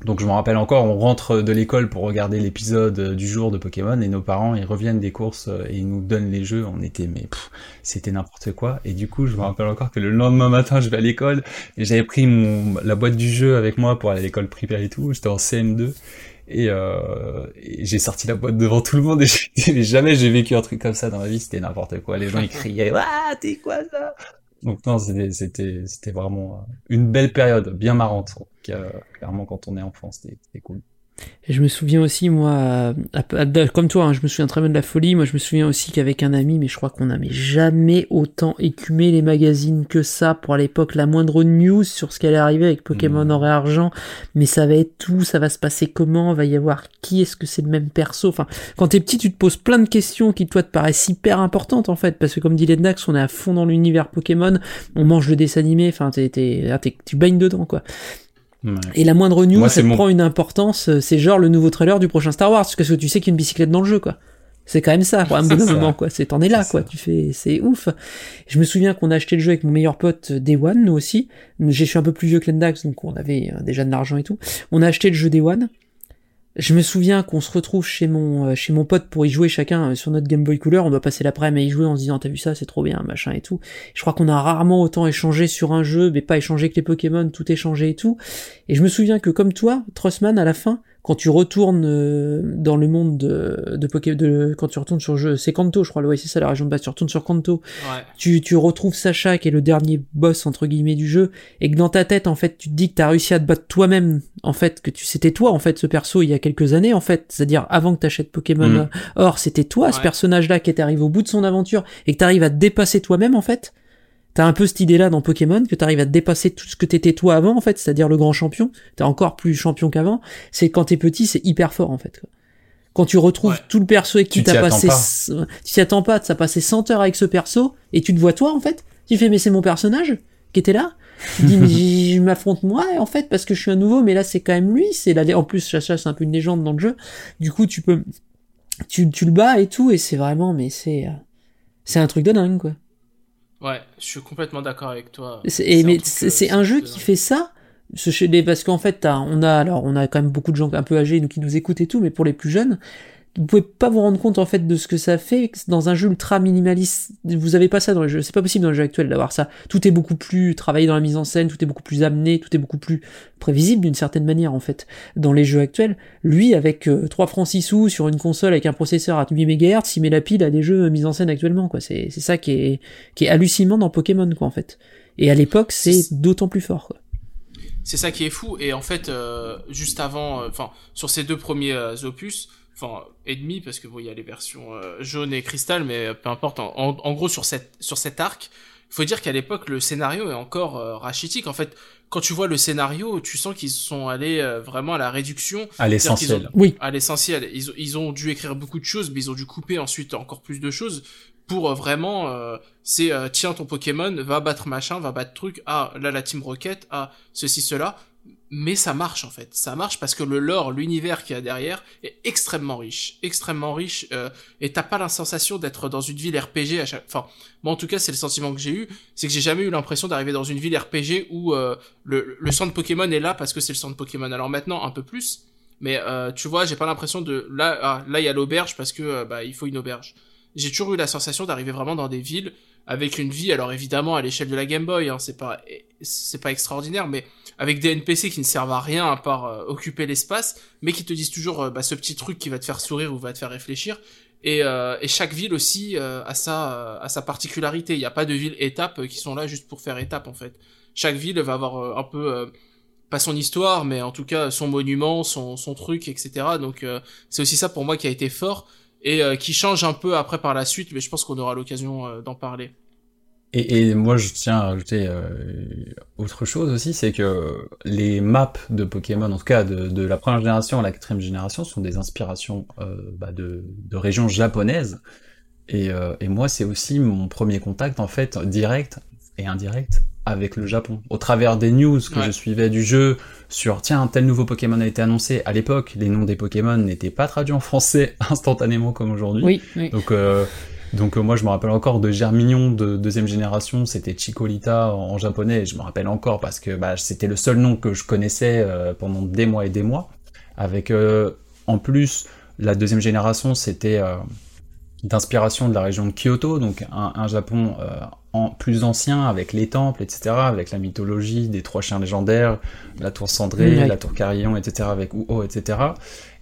Donc je m'en rappelle encore, on rentre de l'école pour regarder l'épisode du jour de Pokémon et nos parents, ils reviennent des courses et ils nous donnent les jeux. On était, mais pff, c'était n'importe quoi. Et du coup, je me rappelle encore que le lendemain matin, je vais à l'école et j'avais pris mon, la boîte du jeu avec moi pour aller à l'école primaire et tout. J'étais en C M deux et, euh, et j'ai sorti la boîte devant tout le monde et je me disais, jamais j'ai vécu un truc comme ça dans ma vie. C'était n'importe quoi. Les gens, ils criaient, ah, t'es quoi ça? Donc non, c'était, c'était, c'était vraiment une belle période, bien marrante. Donc, euh, clairement, quand on est enfant, c'était, c'était cool. Et je me souviens aussi, moi, à, à, comme toi, hein, je me souviens très bien de la folie. Moi, je me souviens aussi qu'avec un ami, mais je crois qu'on n'avait jamais autant écumé les magazines que ça. Pour à l'époque, la moindre news sur ce qui allait arriver avec Pokémon mmh. Or et Argent, mais ça va être tout, ça va se passer comment, va y avoir qui, est-ce que c'est le même perso. Enfin, quand t'es petit, tu te poses plein de questions qui, toi, te paraissent hyper importantes, en fait, parce que comme dit Lendax, on est à fond dans l'univers Pokémon, on mange le dessin animé, enfin, t'es, t'es, t'es, tu baignes dedans, quoi. Et la moindre news, moi, ça mon... prend une importance, c'est genre le nouveau trailer du prochain Star Wars, parce que tu sais qu'il y a une bicyclette dans le jeu, quoi. C'est quand même ça, quoi, un bon moment, quoi. C'est, t'en es là, c'est quoi. Ça. Tu fais, c'est ouf. Je me souviens qu'on a acheté le jeu avec mon meilleur pote Day One, nous aussi. Je suis un peu plus vieux que Lendax, donc on avait déjà de l'argent et tout. On a acheté le jeu Day One. Je me souviens qu'on se retrouve chez mon, chez mon pote pour y jouer chacun sur notre Game Boy Color. On doit passer l'après-midi à y jouer en se disant, t'as vu ça, c'est trop bien, machin et tout. Je crois qu'on a rarement autant échangé sur un jeu, mais pas échangé que les Pokémon, tout échangé et tout. Et je me souviens que comme toi, Trustman, à la fin, quand tu retournes dans le monde de, de Pokémon, de, quand tu retournes sur jeu, c'est Kanto, je crois, ouais, c'est ça, la région de base, tu retournes sur Kanto, ouais. tu, tu retrouves Sacha, qui est le dernier boss, entre guillemets, du jeu, et que dans ta tête, en fait, tu te dis que t'as réussi à te battre toi-même, en fait, que tu, c'était toi, en fait, ce perso, il y a quelques années, en fait, c'est-à-dire avant que t'achètes Pokémon, mmh. or, c'était toi, ouais. ce personnage-là, qui est arrivé au bout de son aventure, et que t'arrives à te dépasser toi-même, en fait, t'as un peu cette idée-là dans Pokémon, que t'arrives à te dépasser tout ce que t'étais toi avant, en fait, c'est-à-dire le grand champion, t'es encore plus champion qu'avant, c'est quand t'es petit, c'est hyper fort, en fait, quoi. Quand tu retrouves ouais. tout le perso et que tu t'as passé, pas. tu t'y attends pas, t'as passé cent heures avec ce perso, et tu te vois toi, en fait, tu fais, mais c'est mon personnage, qui était là, tu dis, mais je m'affronte moi, en fait, parce que je suis un nouveau, mais là, c'est quand même lui, c'est la, en plus, Chacha, c'est un peu une légende dans le jeu, du coup, tu peux, tu, tu le bats et tout, et c'est vraiment, mais c'est, c'est un truc de dingue, quoi. Ouais, je suis complètement d'accord avec toi. C'est, c'est mais un truc, c'est, c'est un jeu qui fait ça, parce qu'en fait, t'as, on a, alors, on a quand même beaucoup de gens un peu âgés qui nous écoutent et tout, mais pour les plus jeunes, vous pouvez pas vous rendre compte, en fait, de ce que ça fait dans un jeu ultra minimaliste. Vous avez pas ça dans les jeux. C'est pas possible dans les jeux actuels d'avoir ça. Tout est beaucoup plus travaillé dans la mise en scène, tout est beaucoup plus amené, tout est beaucoup plus prévisible d'une certaine manière, en fait. Dans les jeux actuels, lui, avec euh, trois francs six sous sur une console avec un processeur à huit mégahertz, il met la pile à des jeux mis en scène actuellement, quoi. C'est, c'est ça qui est, qui est hallucinant dans Pokémon, quoi, en fait. Et à l'époque, c'est d'autant plus fort, quoi. C'est ça qui est fou. Et en fait, euh, juste avant, enfin, euh, sur ces deux premiers euh, opus, enfin, et demi, parce que bon, il y a les versions euh, jaune et cristal, mais euh, peu importe. En, en, en gros, sur cette, sur cet arc, il faut dire qu'à l'époque, le scénario est encore euh, rachitique. En fait, quand tu vois le scénario, tu sens qu'ils sont allés euh, vraiment à la réduction. À l'essentiel. Ont, oui. À l'essentiel. Ils, ils ont dû écrire beaucoup de choses, mais ils ont dû couper ensuite encore plus de choses pour euh, vraiment, euh, c'est, euh, tiens, ton Pokémon, va battre machin, va battre truc. Ah, là, la Team Rocket. Ah, ceci, cela. Mais ça marche, en fait. Ça marche parce que le lore, l'univers qu'il y a derrière est extrêmement riche. Extrêmement riche. Euh, et t'as pas la sensation d'être dans une ville R P G à chaque... Enfin, moi, en tout cas, c'est le sentiment que j'ai eu. C'est que j'ai jamais eu l'impression d'arriver dans une ville R P G où euh, le, le centre Pokémon est là parce que c'est le centre Pokémon. Alors maintenant, un peu plus. Mais euh, tu vois, j'ai pas l'impression de... Là, ah, là, il y a l'auberge parce que euh, bah, il faut une auberge. J'ai toujours eu la sensation d'arriver vraiment dans des villes avec une vie, alors évidemment à l'échelle de la Game Boy, hein, c'est pas c'est pas extraordinaire, mais avec des N P C qui ne servent à rien à part euh, occuper l'espace, mais qui te disent toujours euh, bah, ce petit truc qui va te faire sourire ou va te faire réfléchir. Et, euh, et chaque ville aussi euh, a sa euh, a sa particularité. Il y a pas de villes étapes qui sont là juste pour faire étape, en fait. Chaque ville va avoir euh, un peu euh, pas son histoire, mais en tout cas son monument, son son truc, et cetera. Donc euh, c'est aussi ça pour moi qui a été fort. Et euh, qui change un peu après par la suite, mais je pense qu'on aura l'occasion euh, d'en parler. Et, et moi, je tiens à rajouter euh, autre chose aussi, c'est que les maps de Pokémon, en tout cas de, de la première génération à la quatrième génération, sont des inspirations euh, bah de, de régions japonaises. Et, euh, et moi, c'est aussi mon premier contact, en fait, direct et indirect, avec le Japon. Au travers des news que ouais. je suivais du jeu, sur « Tiens, un tel nouveau Pokémon a été annoncé ». À l'époque, les noms des Pokémon n'étaient pas traduits en français instantanément comme aujourd'hui. Oui, oui. Donc, euh, Donc euh, moi je me rappelle encore de Germignon de deuxième génération, c'était Chikolita en, en japonais, et je me rappelle encore parce que bah, c'était le seul nom que je connaissais euh, pendant des mois et des mois. Avec euh, en plus la deuxième génération, c'était euh, d'inspiration de la région de Kyoto, donc un, un Japon euh, en, plus ancien avec les temples, et cetera, avec la mythologie des trois chiens légendaires, la tour Cendrée, oui. la tour Carillon, et cetera, avec Uo, et cetera.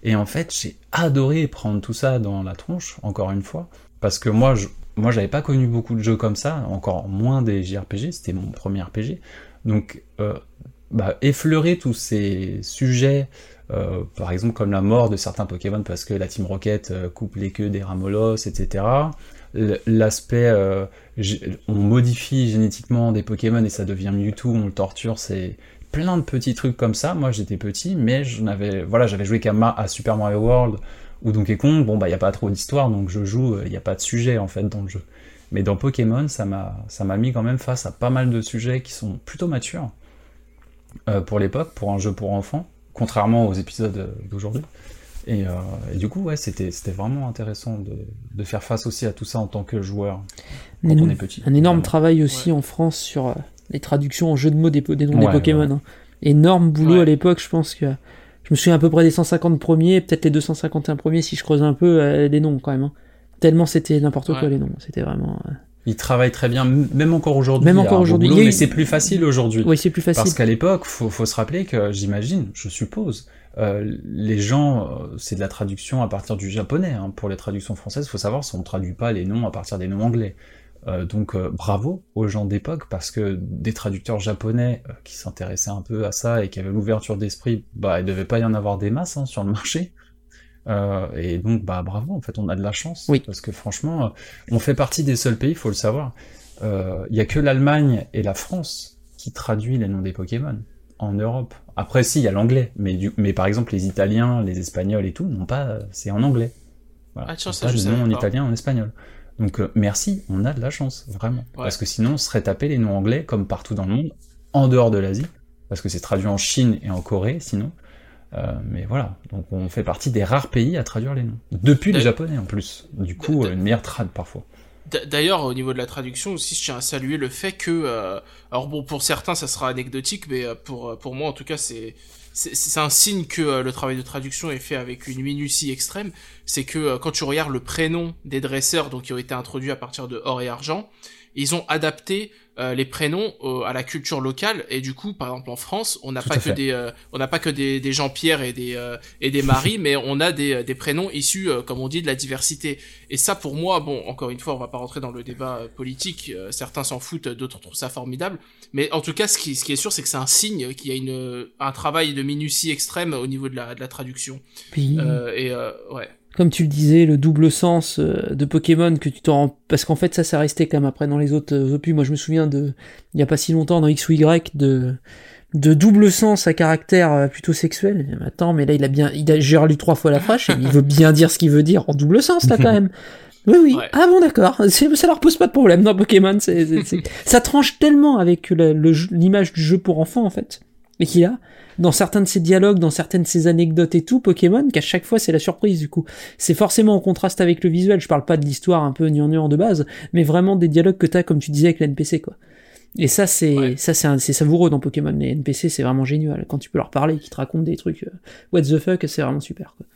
Et en fait, j'ai adoré prendre tout ça dans la tronche, encore une fois, parce que moi, je, moi, j'avais pas connu beaucoup de jeux comme ça, encore moins des J R P G, c'était mon premier R P G. Donc, euh, bah, effleurer tous ces sujets. Euh, par exemple comme la mort de certains Pokémon parce que la Team Rocket euh, coupe les queues des Ramolos, et cetera. L'aspect euh, on modifie génétiquement des Pokémon et ça devient Mewtwo, on le torture, c'est plein de petits trucs comme ça. Moi j'étais petit, mais je n'avais, voilà, j'avais joué qu'à Ma- à Super Mario World ou Donkey Kong, bon bah il n'y a pas trop d'histoire donc je joue, il n'y a pas de sujet en fait dans le jeu. Mais dans Pokémon ça m'a, ça m'a mis quand même face à pas mal de sujets qui sont plutôt matures euh, pour l'époque, pour un jeu pour enfants. Contrairement aux épisodes d'aujourd'hui. Et, euh, et du coup, ouais, c'était, c'était vraiment intéressant de, de faire face aussi à tout ça en tant que joueur quand énorme, on est petit. Un énorme travail aussi ouais. en France sur les traductions en jeu de mots des, des noms ouais, des Pokémon. Ouais. Hein. Énorme boulot ouais. à l'époque, je pense que... Je me souviens à peu près des cent cinquante premiers, peut-être les deux cent cinquante et un premiers si je creuse un peu, euh, des noms quand même. Hein. Tellement c'était n'importe ouais. quoi les noms, c'était vraiment... Euh... Ils travaillent très bien, même encore aujourd'hui. Même encore aujourd'hui. Boulot, mais c'est plus facile aujourd'hui. Oui, c'est plus facile. Parce qu'à l'époque, faut, faut se rappeler que, j'imagine, je suppose, euh, les gens, c'est de la traduction à partir du japonais. Hein. Pour les traductions françaises, faut savoir si on ne traduit pas les noms à partir des noms anglais. Euh, donc, euh, bravo aux gens d'époque, parce que des traducteurs japonais euh, qui s'intéressaient un peu à ça et qui avaient l'ouverture d'esprit, bah, il devait pas y en avoir des masses hein, sur le marché. Euh, et donc bah bravo en fait on a de la chance oui. parce que franchement on fait partie des seuls pays, faut le savoir, il euh, y a que l'Allemagne et la France qui traduit les noms des Pokémon en Europe. Après si il y a l'anglais mais, du... mais par exemple les Italiens, les Espagnols et tout non pas, c'est en anglais voilà. ah, tiens, ça, je savais pas. En italien, en espagnol donc euh, merci, on a de la chance vraiment ouais. parce que sinon on serait tapé les noms anglais comme partout dans le monde, en dehors de l'Asie parce que c'est traduit en Chine et en Corée sinon. Euh, mais voilà, donc on fait partie des rares pays à traduire les noms. Depuis les japonais en plus, du coup une meilleure trad parfois. D'ailleurs au niveau de la traduction aussi je tiens à saluer le fait que, euh, alors bon pour certains ça sera anecdotique mais pour, pour moi en tout cas c'est, c'est, c'est un signe que euh, le travail de traduction est fait avec une minutie extrême, c'est que euh, quand tu regardes le prénom des dresseurs donc qui ont été introduits à partir de Or et Argent, ils ont adapté euh, les prénoms euh, à la culture locale et du coup, par exemple en France, on n'a pas, euh, pas que des, des Jean-Pierre et des, euh, et des Marie, mais on a des, des prénoms issus, euh, comme on dit, de la diversité. Et ça, pour moi, bon, encore une fois, on va pas rentrer dans le débat politique. Euh, certains s'en foutent, d'autres trouvent ça formidable. Mais en tout cas, ce qui, ce qui est sûr, c'est que c'est un signe qu'il y a une, un travail de minutie extrême au niveau de la, de la traduction. Puis... Euh, et euh, ouais. Comme tu le disais, le double sens de Pokémon que tu t'en, parce qu'en fait ça, ça restait quand même après dans les autres opus. Moi, je me souviens de, il y a pas si longtemps dans X ou Y de, de double sens à caractère plutôt sexuel. Attends, mais là il a bien, il a, j'ai relu trois fois la phrase. Il veut bien dire ce qu'il veut dire en double sens là quand même. Oui oui. Ouais. Ah bon d'accord. C'est, ça leur pose pas de problème dans Pokémon. C'est, c'est, c'est... ça tranche tellement avec le, le, l'image du jeu pour enfants en fait. Et qu'il a, dans certains de ses dialogues, dans certaines de ses anecdotes et tout, Pokémon, qu'à chaque fois c'est la surprise du coup. C'est forcément en contraste avec le visuel, je parle pas de l'histoire un peu gnangnan de base, mais vraiment des dialogues que t'as, comme tu disais, avec les N P C quoi. Et ça c'est, ouais. ça c'est, un, c'est savoureux dans Pokémon, les N P C c'est vraiment génial, quand tu peux leur parler, qu'ils te racontent des trucs, euh, what the fuck, c'est vraiment super quoi.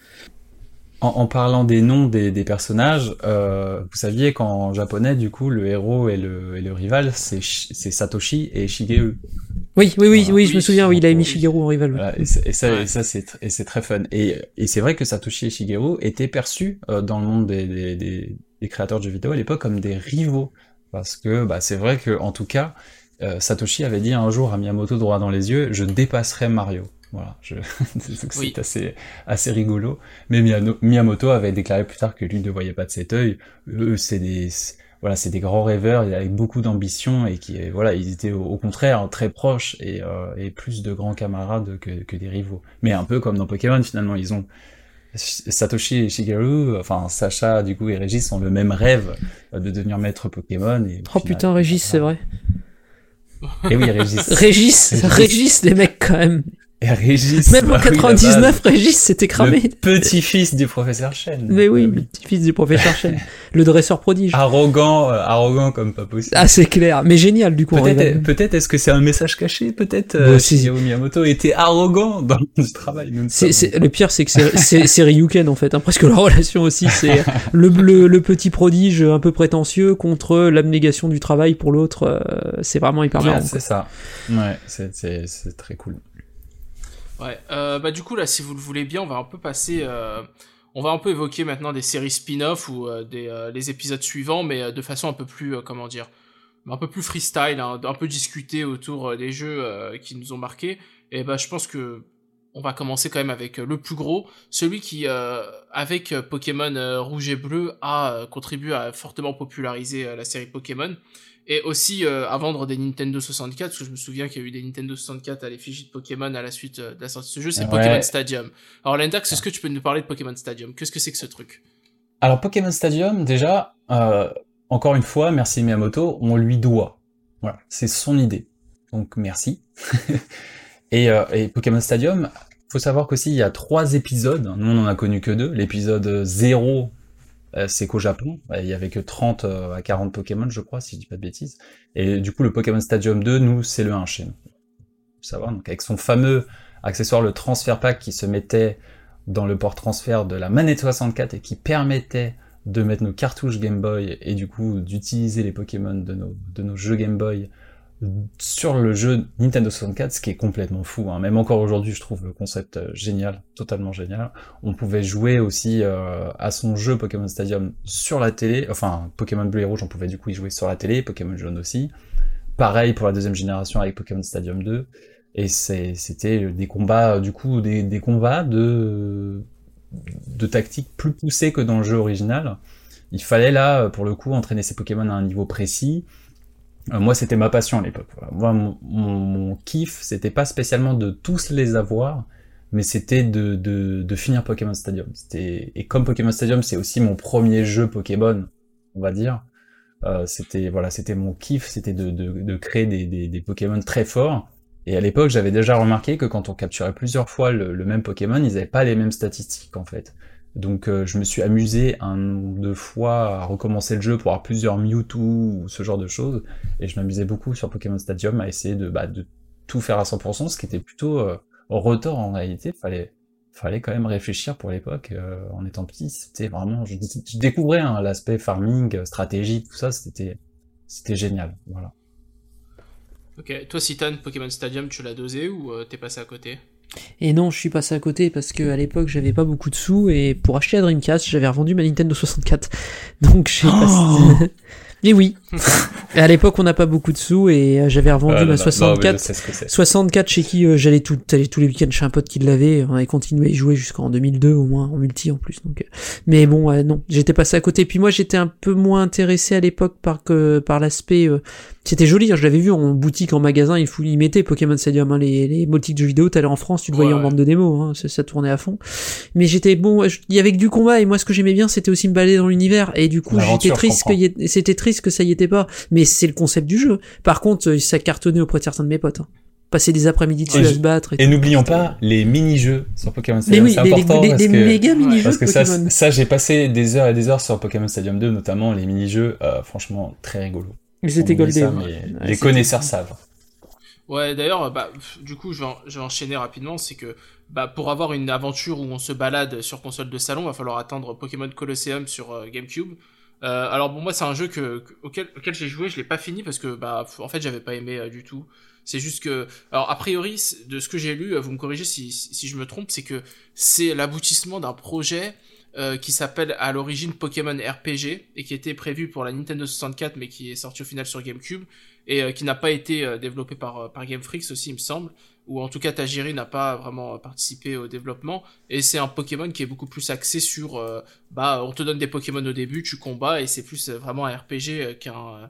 En, en parlant des noms des, des personnages, euh, vous saviez qu'en japonais, du coup, le héros et le, et le rival, c'est, c'est Satoshi et Shigeru. Oui, oui, oui, voilà. oui, je me souviens, oui, il a mis Shigeru en rival. Voilà, et, c'est, et ça, et ça, c'est, et c'est très fun. Et, et c'est vrai que Satoshi et Shigeru étaient perçus euh, dans le monde des, des, des, des créateurs de jeux vidéo à l'époque comme des rivaux, parce que bah, c'est vrai que, en tout cas, euh, Satoshi avait dit un jour à Miyamoto droit dans les yeux, je dépasserai Mario. Voilà, je... donc c'est oui. assez, assez rigolo. Mais Miyamoto avait déclaré plus tard que lui ne voyait pas de cet œil. Eux, c'est des, voilà, c'est des grands rêveurs avec beaucoup d'ambition et qui, voilà, ils étaient au, au contraire très proches et, euh, et plus de grands camarades que, que des rivaux. Mais un peu comme dans Pokémon, finalement, ils ont Satoshi et Shigeru, enfin Sacha du coup et Régis ont le même rêve de devenir maître Pokémon. Et, oh final, putain, Régis, voilà. c'est vrai. Et oui, Régis. Régis, Régis, Régis, les mecs quand même. Et Régis. Même en quatre-vingt-dix-neuf, Régis s'était cramé. Le petit-fils du professeur Chen. Mais oui, le petit-fils du professeur Chen. Le dresseur prodige. Arrogant, euh, arrogant comme pas possible. Ah, c'est clair. Mais génial, du coup. Peut-être, est, peut-être est-ce que c'est un message caché? Peut-être, euh, bon, si Shigeru Miyamoto était arrogant dans ce travail. C'est, c'est, le pire, c'est que c'est, c'est, c'est Ryuken, en fait, hein. Presque leur relation aussi, c'est le, le, le petit prodige un peu prétentieux contre l'abnégation du travail pour l'autre. Euh, c'est vraiment hyper marrant. Ouais, c'est quoi. Ça. Ouais, c'est, c'est, c'est très cool. Ouais, euh, bah du coup là, si vous le voulez bien, on va un peu passer, euh, on va un peu évoquer maintenant des séries spin-off ou euh, des euh, les épisodes suivants, mais euh, de façon un peu plus, euh, comment dire, un peu plus freestyle, hein, un peu discuter autour euh, des jeux euh, qui nous ont marqués. Et bah je pense que on va commencer quand même avec euh, le plus gros, celui qui euh, avec euh, Pokémon euh, Rouge et Bleu a euh, contribué à fortement populariser euh, la série Pokémon. Et aussi euh, à vendre des Nintendo soixante-quatre, parce que je me souviens qu'il y a eu des Nintendo soixante-quatre à l'effigie de Pokémon à la suite euh, de la sortie de ce jeu, c'est ouais. Pokémon Stadium. Alors Lendax, est-ce que tu peux nous parler de Pokémon Stadium? Qu'est-ce que c'est que ce truc? Alors Pokémon Stadium, déjà, euh, encore une fois, merci Miyamoto, on lui doit. Voilà, c'est son idée. Donc merci. et, euh, et Pokémon Stadium, faut savoir qu'aussi il y a trois épisodes, nous on n'en a connu que deux, l'épisode zéro... c'est qu'au Japon, il y avait que trente à quarante Pokémon, je crois, si je dis pas de bêtises. Et du coup, le Pokémon Stadium deux, nous, c'est le un chez nous. Faut savoir, donc avec son fameux accessoire, le transfert pack, qui se mettait dans le port transfert de la manette soixante-quatre et qui permettait de mettre nos cartouches Game Boy et du coup d'utiliser les Pokémon de nos, de nos jeux Game Boy sur le jeu Nintendo soixante-quatre, ce qui est complètement fou, hein. Même encore aujourd'hui, je trouve le concept génial, totalement génial. On pouvait jouer aussi euh, à son jeu Pokémon Stadium sur la télé, enfin Pokémon Bleu et Rouge, on pouvait du coup y jouer sur la télé, Pokémon Jaune aussi. Pareil pour la deuxième génération avec Pokémon Stadium deux, et c'est, c'était des combats, du coup, des, des combats de, de tactiques plus poussées que dans le jeu original. Il fallait là, pour le coup, entraîner ses Pokémon à un niveau précis. Moi, c'était ma passion à l'époque. Voilà. Moi, mon, mon, mon kiff, c'était pas spécialement de tous les avoir, mais c'était de, de, de finir Pokémon Stadium. C'était, et comme Pokémon Stadium, c'est aussi mon premier jeu Pokémon, on va dire. Euh, c'était, voilà, c'était mon kiff, c'était de, de, de créer des, des, des Pokémon très forts. Et à l'époque, j'avais déjà remarqué que quand on capturait plusieurs fois le, le même Pokémon, ils avaient pas les mêmes statistiques, en fait. Donc euh, je me suis amusé un nombre de fois à recommencer le jeu pour avoir plusieurs Mewtwo ou ce genre de choses, et je m'amusais beaucoup sur Pokémon Stadium à essayer de, bah, de tout faire à cent pour cent, ce qui était plutôt euh, au retort en réalité. Fallait, fallait quand même réfléchir pour l'époque, euh, en étant petit, c'était vraiment, je, je découvrais hein, l'aspect farming, stratégie, tout ça, c'était, c'était génial, voilà. Ok, toi Citan, Pokémon Stadium, tu l'as dosé ou euh, t'es passé à côté? Et non, je suis passé à côté parce que à l'époque j'avais pas beaucoup de sous et pour acheter la Dreamcast j'avais revendu ma Nintendo soixante-quatre. Donc j'ai oh passé. Et oui. À l'époque on n'a pas beaucoup de sous et j'avais revendu ah là ma là soixante-quatre. Non, soixante-quatre chez qui euh, j'allais tout, allais tous les week-ends chez un pote qui l'avait. On avait continué à y jouer jusqu'en deux mille deux au moins en multi en plus. Donc, mais bon, euh, non, j'étais passé à côté. Puis moi j'étais un peu moins intéressé à l'époque par que par l'aspect. Euh... C'était joli, hein, je l'avais vu en boutique, en magasin, ils, ils mettaient Pokémon Stadium, hein, les, les boutiques de jeux vidéo, t'allais en France, tu le voyais ouais, en bande de démo, hein, ça, ça tournait à fond. Mais j'étais bon, il y avait que du combat, et moi ce que j'aimais bien, c'était aussi me balader dans l'univers, et du coup j'étais triste, que y ait, c'était triste que ça y était pas, mais c'est le concept du jeu. Par contre, ça cartonnait auprès de certains de mes potes. Hein. Passer des après-midi dessus à se battre. Et, et n'oublions pas les mini-jeux sur Pokémon Stadium. Mais oui, c'est les, important les, parce les, que, méga mini-jeux parce que ça, ça, j'ai passé des heures et des heures sur Pokémon Stadium deux, notamment les mini-jeux, euh, franchement très rigolos. Ils étaient goldés. Ça, mais ouais, les connaisseurs cool. savent. Ouais, d'ailleurs, bah, du coup, je vais, en, je vais enchaîner rapidement. C'est que bah, pour avoir une aventure où on se balade sur console de salon, il va falloir attendre Pokémon Colosseum sur euh, GameCube. Euh, alors, bon, moi, c'est un jeu que, auquel, auquel j'ai joué. Je l'ai pas fini parce que, bah, en fait, j'avais pas aimé euh, du tout. C'est juste que, alors, a priori, de ce que j'ai lu, vous me corrigez si, si, si je me trompe, c'est que c'est l'aboutissement d'un projet. Euh, qui s'appelle à l'origine Pokémon R P G et qui était prévu pour la Nintendo soixante-quatre mais qui est sorti au final sur GameCube et euh, qui n'a pas été euh, développé par euh, par Game Freak aussi il me semble, ou en tout cas Tajiri n'a pas vraiment participé au développement, et c'est un Pokémon qui est beaucoup plus axé sur euh, bah on te donne des Pokémon au début, tu combats, et c'est plus euh, vraiment un R P G euh, qu'un euh,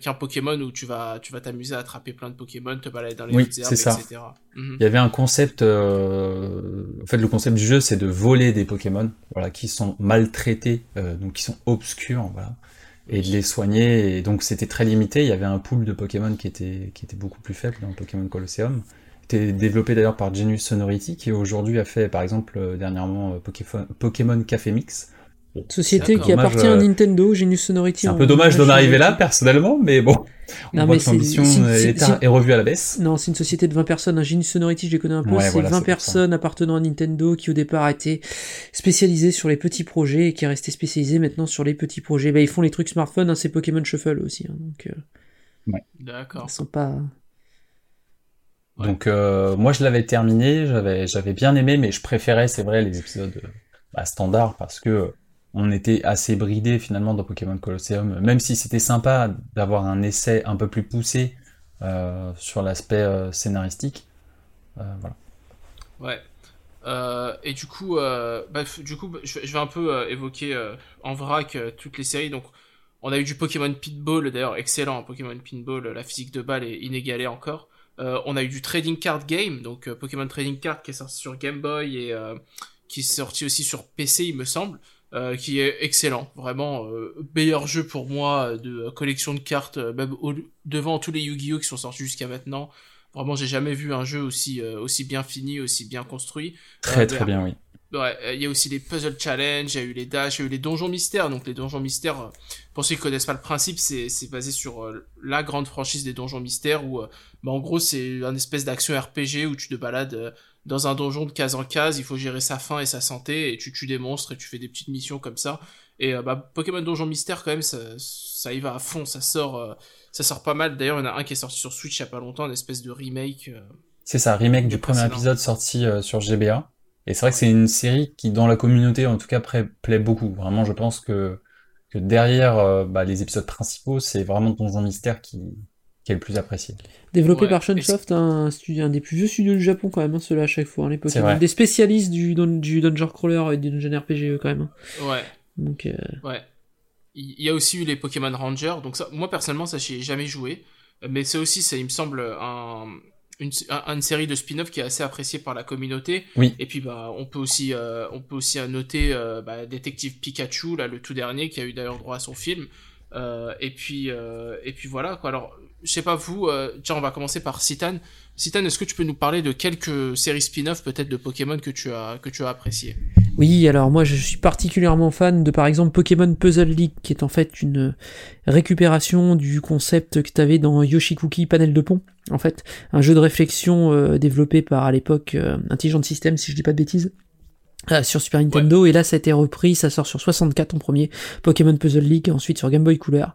qu'un Pokémon où tu vas tu vas t'amuser à attraper plein de Pokémon, te balader dans les oui, herbes, et cetera. Mm-hmm. Il y avait un concept, euh... en fait le concept du jeu c'est de voler des Pokémon, voilà, qui sont maltraités, euh, donc qui sont obscurs, voilà, et de les soigner, et donc c'était très limité, il y avait un pool de Pokémon qui était qui était beaucoup plus faible dans Pokémon Colosseum. était développé d'ailleurs par Genius Sonority, qui aujourd'hui a fait par exemple dernièrement Pokéfo- Pokémon Café Mix. Bon, société qui dommage, appartient à Nintendo, Genius Sonority. C'est un peu dommage d'en arriver là, personnellement, mais bon. On non, voit que l'ambition c'est, est, c'est, est revue à la baisse. Non, c'est une société de vingt personnes. Hein. Genius Sonority, je les connais un peu. Ouais, c'est voilà, vingt c'est personnes appartenant à Nintendo qui, au départ, étaient spécialisées sur les petits projets et qui est restée spécialisée maintenant sur les petits projets. Bah, ils font les trucs smartphone, hein, c'est Pokémon Shuffle aussi. Hein, donc, euh... ouais. D'accord. Ils sont pas. Ouais. Donc, euh, moi, je l'avais terminé, j'avais, j'avais bien aimé, mais je préférais, c'est vrai, les épisodes bah, standards parce que. On était assez bridé finalement dans Pokémon Colosseum, même si c'était sympa d'avoir un essai un peu plus poussé euh, sur l'aspect euh, scénaristique. Euh, voilà. Ouais. Euh, et du coup, euh, bah, du coup, je, je vais un peu euh, évoquer euh, en vrac euh, toutes les séries. Donc, on a eu du Pokémon Pinball, d'ailleurs excellent, hein, Pokémon Pinball, la physique de balle est inégalée encore. Euh, on a eu du Trading Card Game, donc euh, Pokémon Trading Card qui est sorti sur Game Boy et euh, qui est sorti aussi sur P C, il me semble. Euh, qui est excellent, vraiment euh, meilleur jeu pour moi de euh, collection de cartes, euh, même au, devant tous les Yu-Gi-Oh qui sont sortis jusqu'à maintenant. Vraiment, j'ai jamais vu un jeu aussi euh, aussi bien fini, aussi bien construit. Très euh, très bien, oui. Ouais, il euh, y a aussi les puzzle challenge, il y a eu les dash, il y a eu les donjons mystères. Donc les donjons mystères, euh, pour ceux qui connaissent pas le principe, c'est c'est basé sur euh, la grande franchise des donjons mystères où, euh, bah en gros, c'est un espèce d'action R P G où tu te balades. Euh, Dans un donjon de case en case, il faut gérer sa faim et sa santé, et tu tues des monstres, et tu fais des petites missions comme ça. Et euh, bah, Pokémon Donjon Mystère, quand même, ça, ça y va à fond, ça sort, euh, ça sort pas mal. D'ailleurs, il y en a un qui est sorti sur Switch il y a pas longtemps, une espèce de remake. Euh, c'est ça, remake du précédent. Premier épisode sorti euh, sur G B A. Et c'est vrai que c'est une série qui, dans la communauté, en tout cas, pré- plaît beaucoup. Vraiment, je pense que, que derrière euh, bah, les épisodes principaux, c'est vraiment Donjon Mystère qui... qui est le plus apprécié. Développé ouais. par Chunsoft, un, un des plus vieux studios du Japon quand même, hein, ceux-là à chaque fois, hein, les Pokémon. Des spécialistes du, don, du Dungeon Crawler et du Dungeon R P G quand même. Hein. Ouais. Donc, euh... ouais. Il y a aussi eu les Pokémon Rangers, donc ça, moi personnellement ça j'ai jamais joué, mais c'est aussi, ça, il me semble, un, une, un, une série de spin-off qui est assez appréciée par la communauté. Oui. Et puis bah, on peut aussi, euh, on peut aussi noter euh, bah, Détective Pikachu, là, le tout dernier, qui a eu d'ailleurs droit à son film. Euh, et, puis, euh, et puis voilà quoi. Alors je sais pas vous, euh, tiens on va commencer par Citan. Citan, est-ce que tu peux nous parler de quelques séries spin-off peut-être de Pokémon que tu as, que tu as appréciées? Oui, alors moi je suis particulièrement fan de par exemple Pokémon Puzzle League, qui est en fait une récupération du concept que t'avais dans Yoshikuki Panel de Pont, en fait un jeu de réflexion euh, développé par à l'époque euh, Intelligent Systems, si je dis pas de bêtises. Euh, sur Super Nintendo, ouais. Et là ça a été repris, ça sort sur soixante-quatre en premier, Pokémon Puzzle League, ensuite sur Game Boy Color.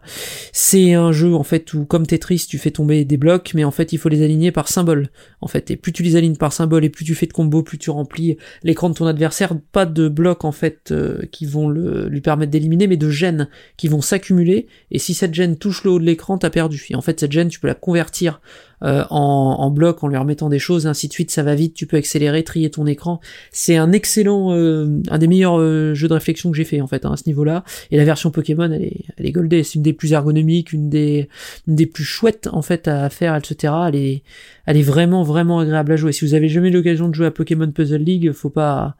C'est un jeu en fait où comme Tetris tu fais tomber des blocs, mais en fait il faut les aligner par symbole en fait, et plus tu les alignes par symbole et plus tu fais de combos, plus tu remplis l'écran de ton adversaire, pas de blocs en fait euh, qui vont le, lui permettre d'éliminer, mais de gènes qui vont s'accumuler, et si cette gène touche le haut de l'écran, t'as perdu. Et en fait cette gène tu peux la convertir Euh, en, en bloc, en lui remettant des choses, ainsi de suite, ça va vite, tu peux accélérer, trier ton écran. C'est un excellent, euh, un des meilleurs euh, jeux de réflexion que j'ai fait en fait hein, à ce niveau-là. Et la version Pokémon, elle est, elle est goldée. C'est une des plus ergonomiques, une des, une des plus chouettes en fait à faire, et cetera. Elle est, elle est vraiment, vraiment agréable à jouer. Si vous avez jamais eu l'occasion de jouer à Pokémon Puzzle League, faut pas,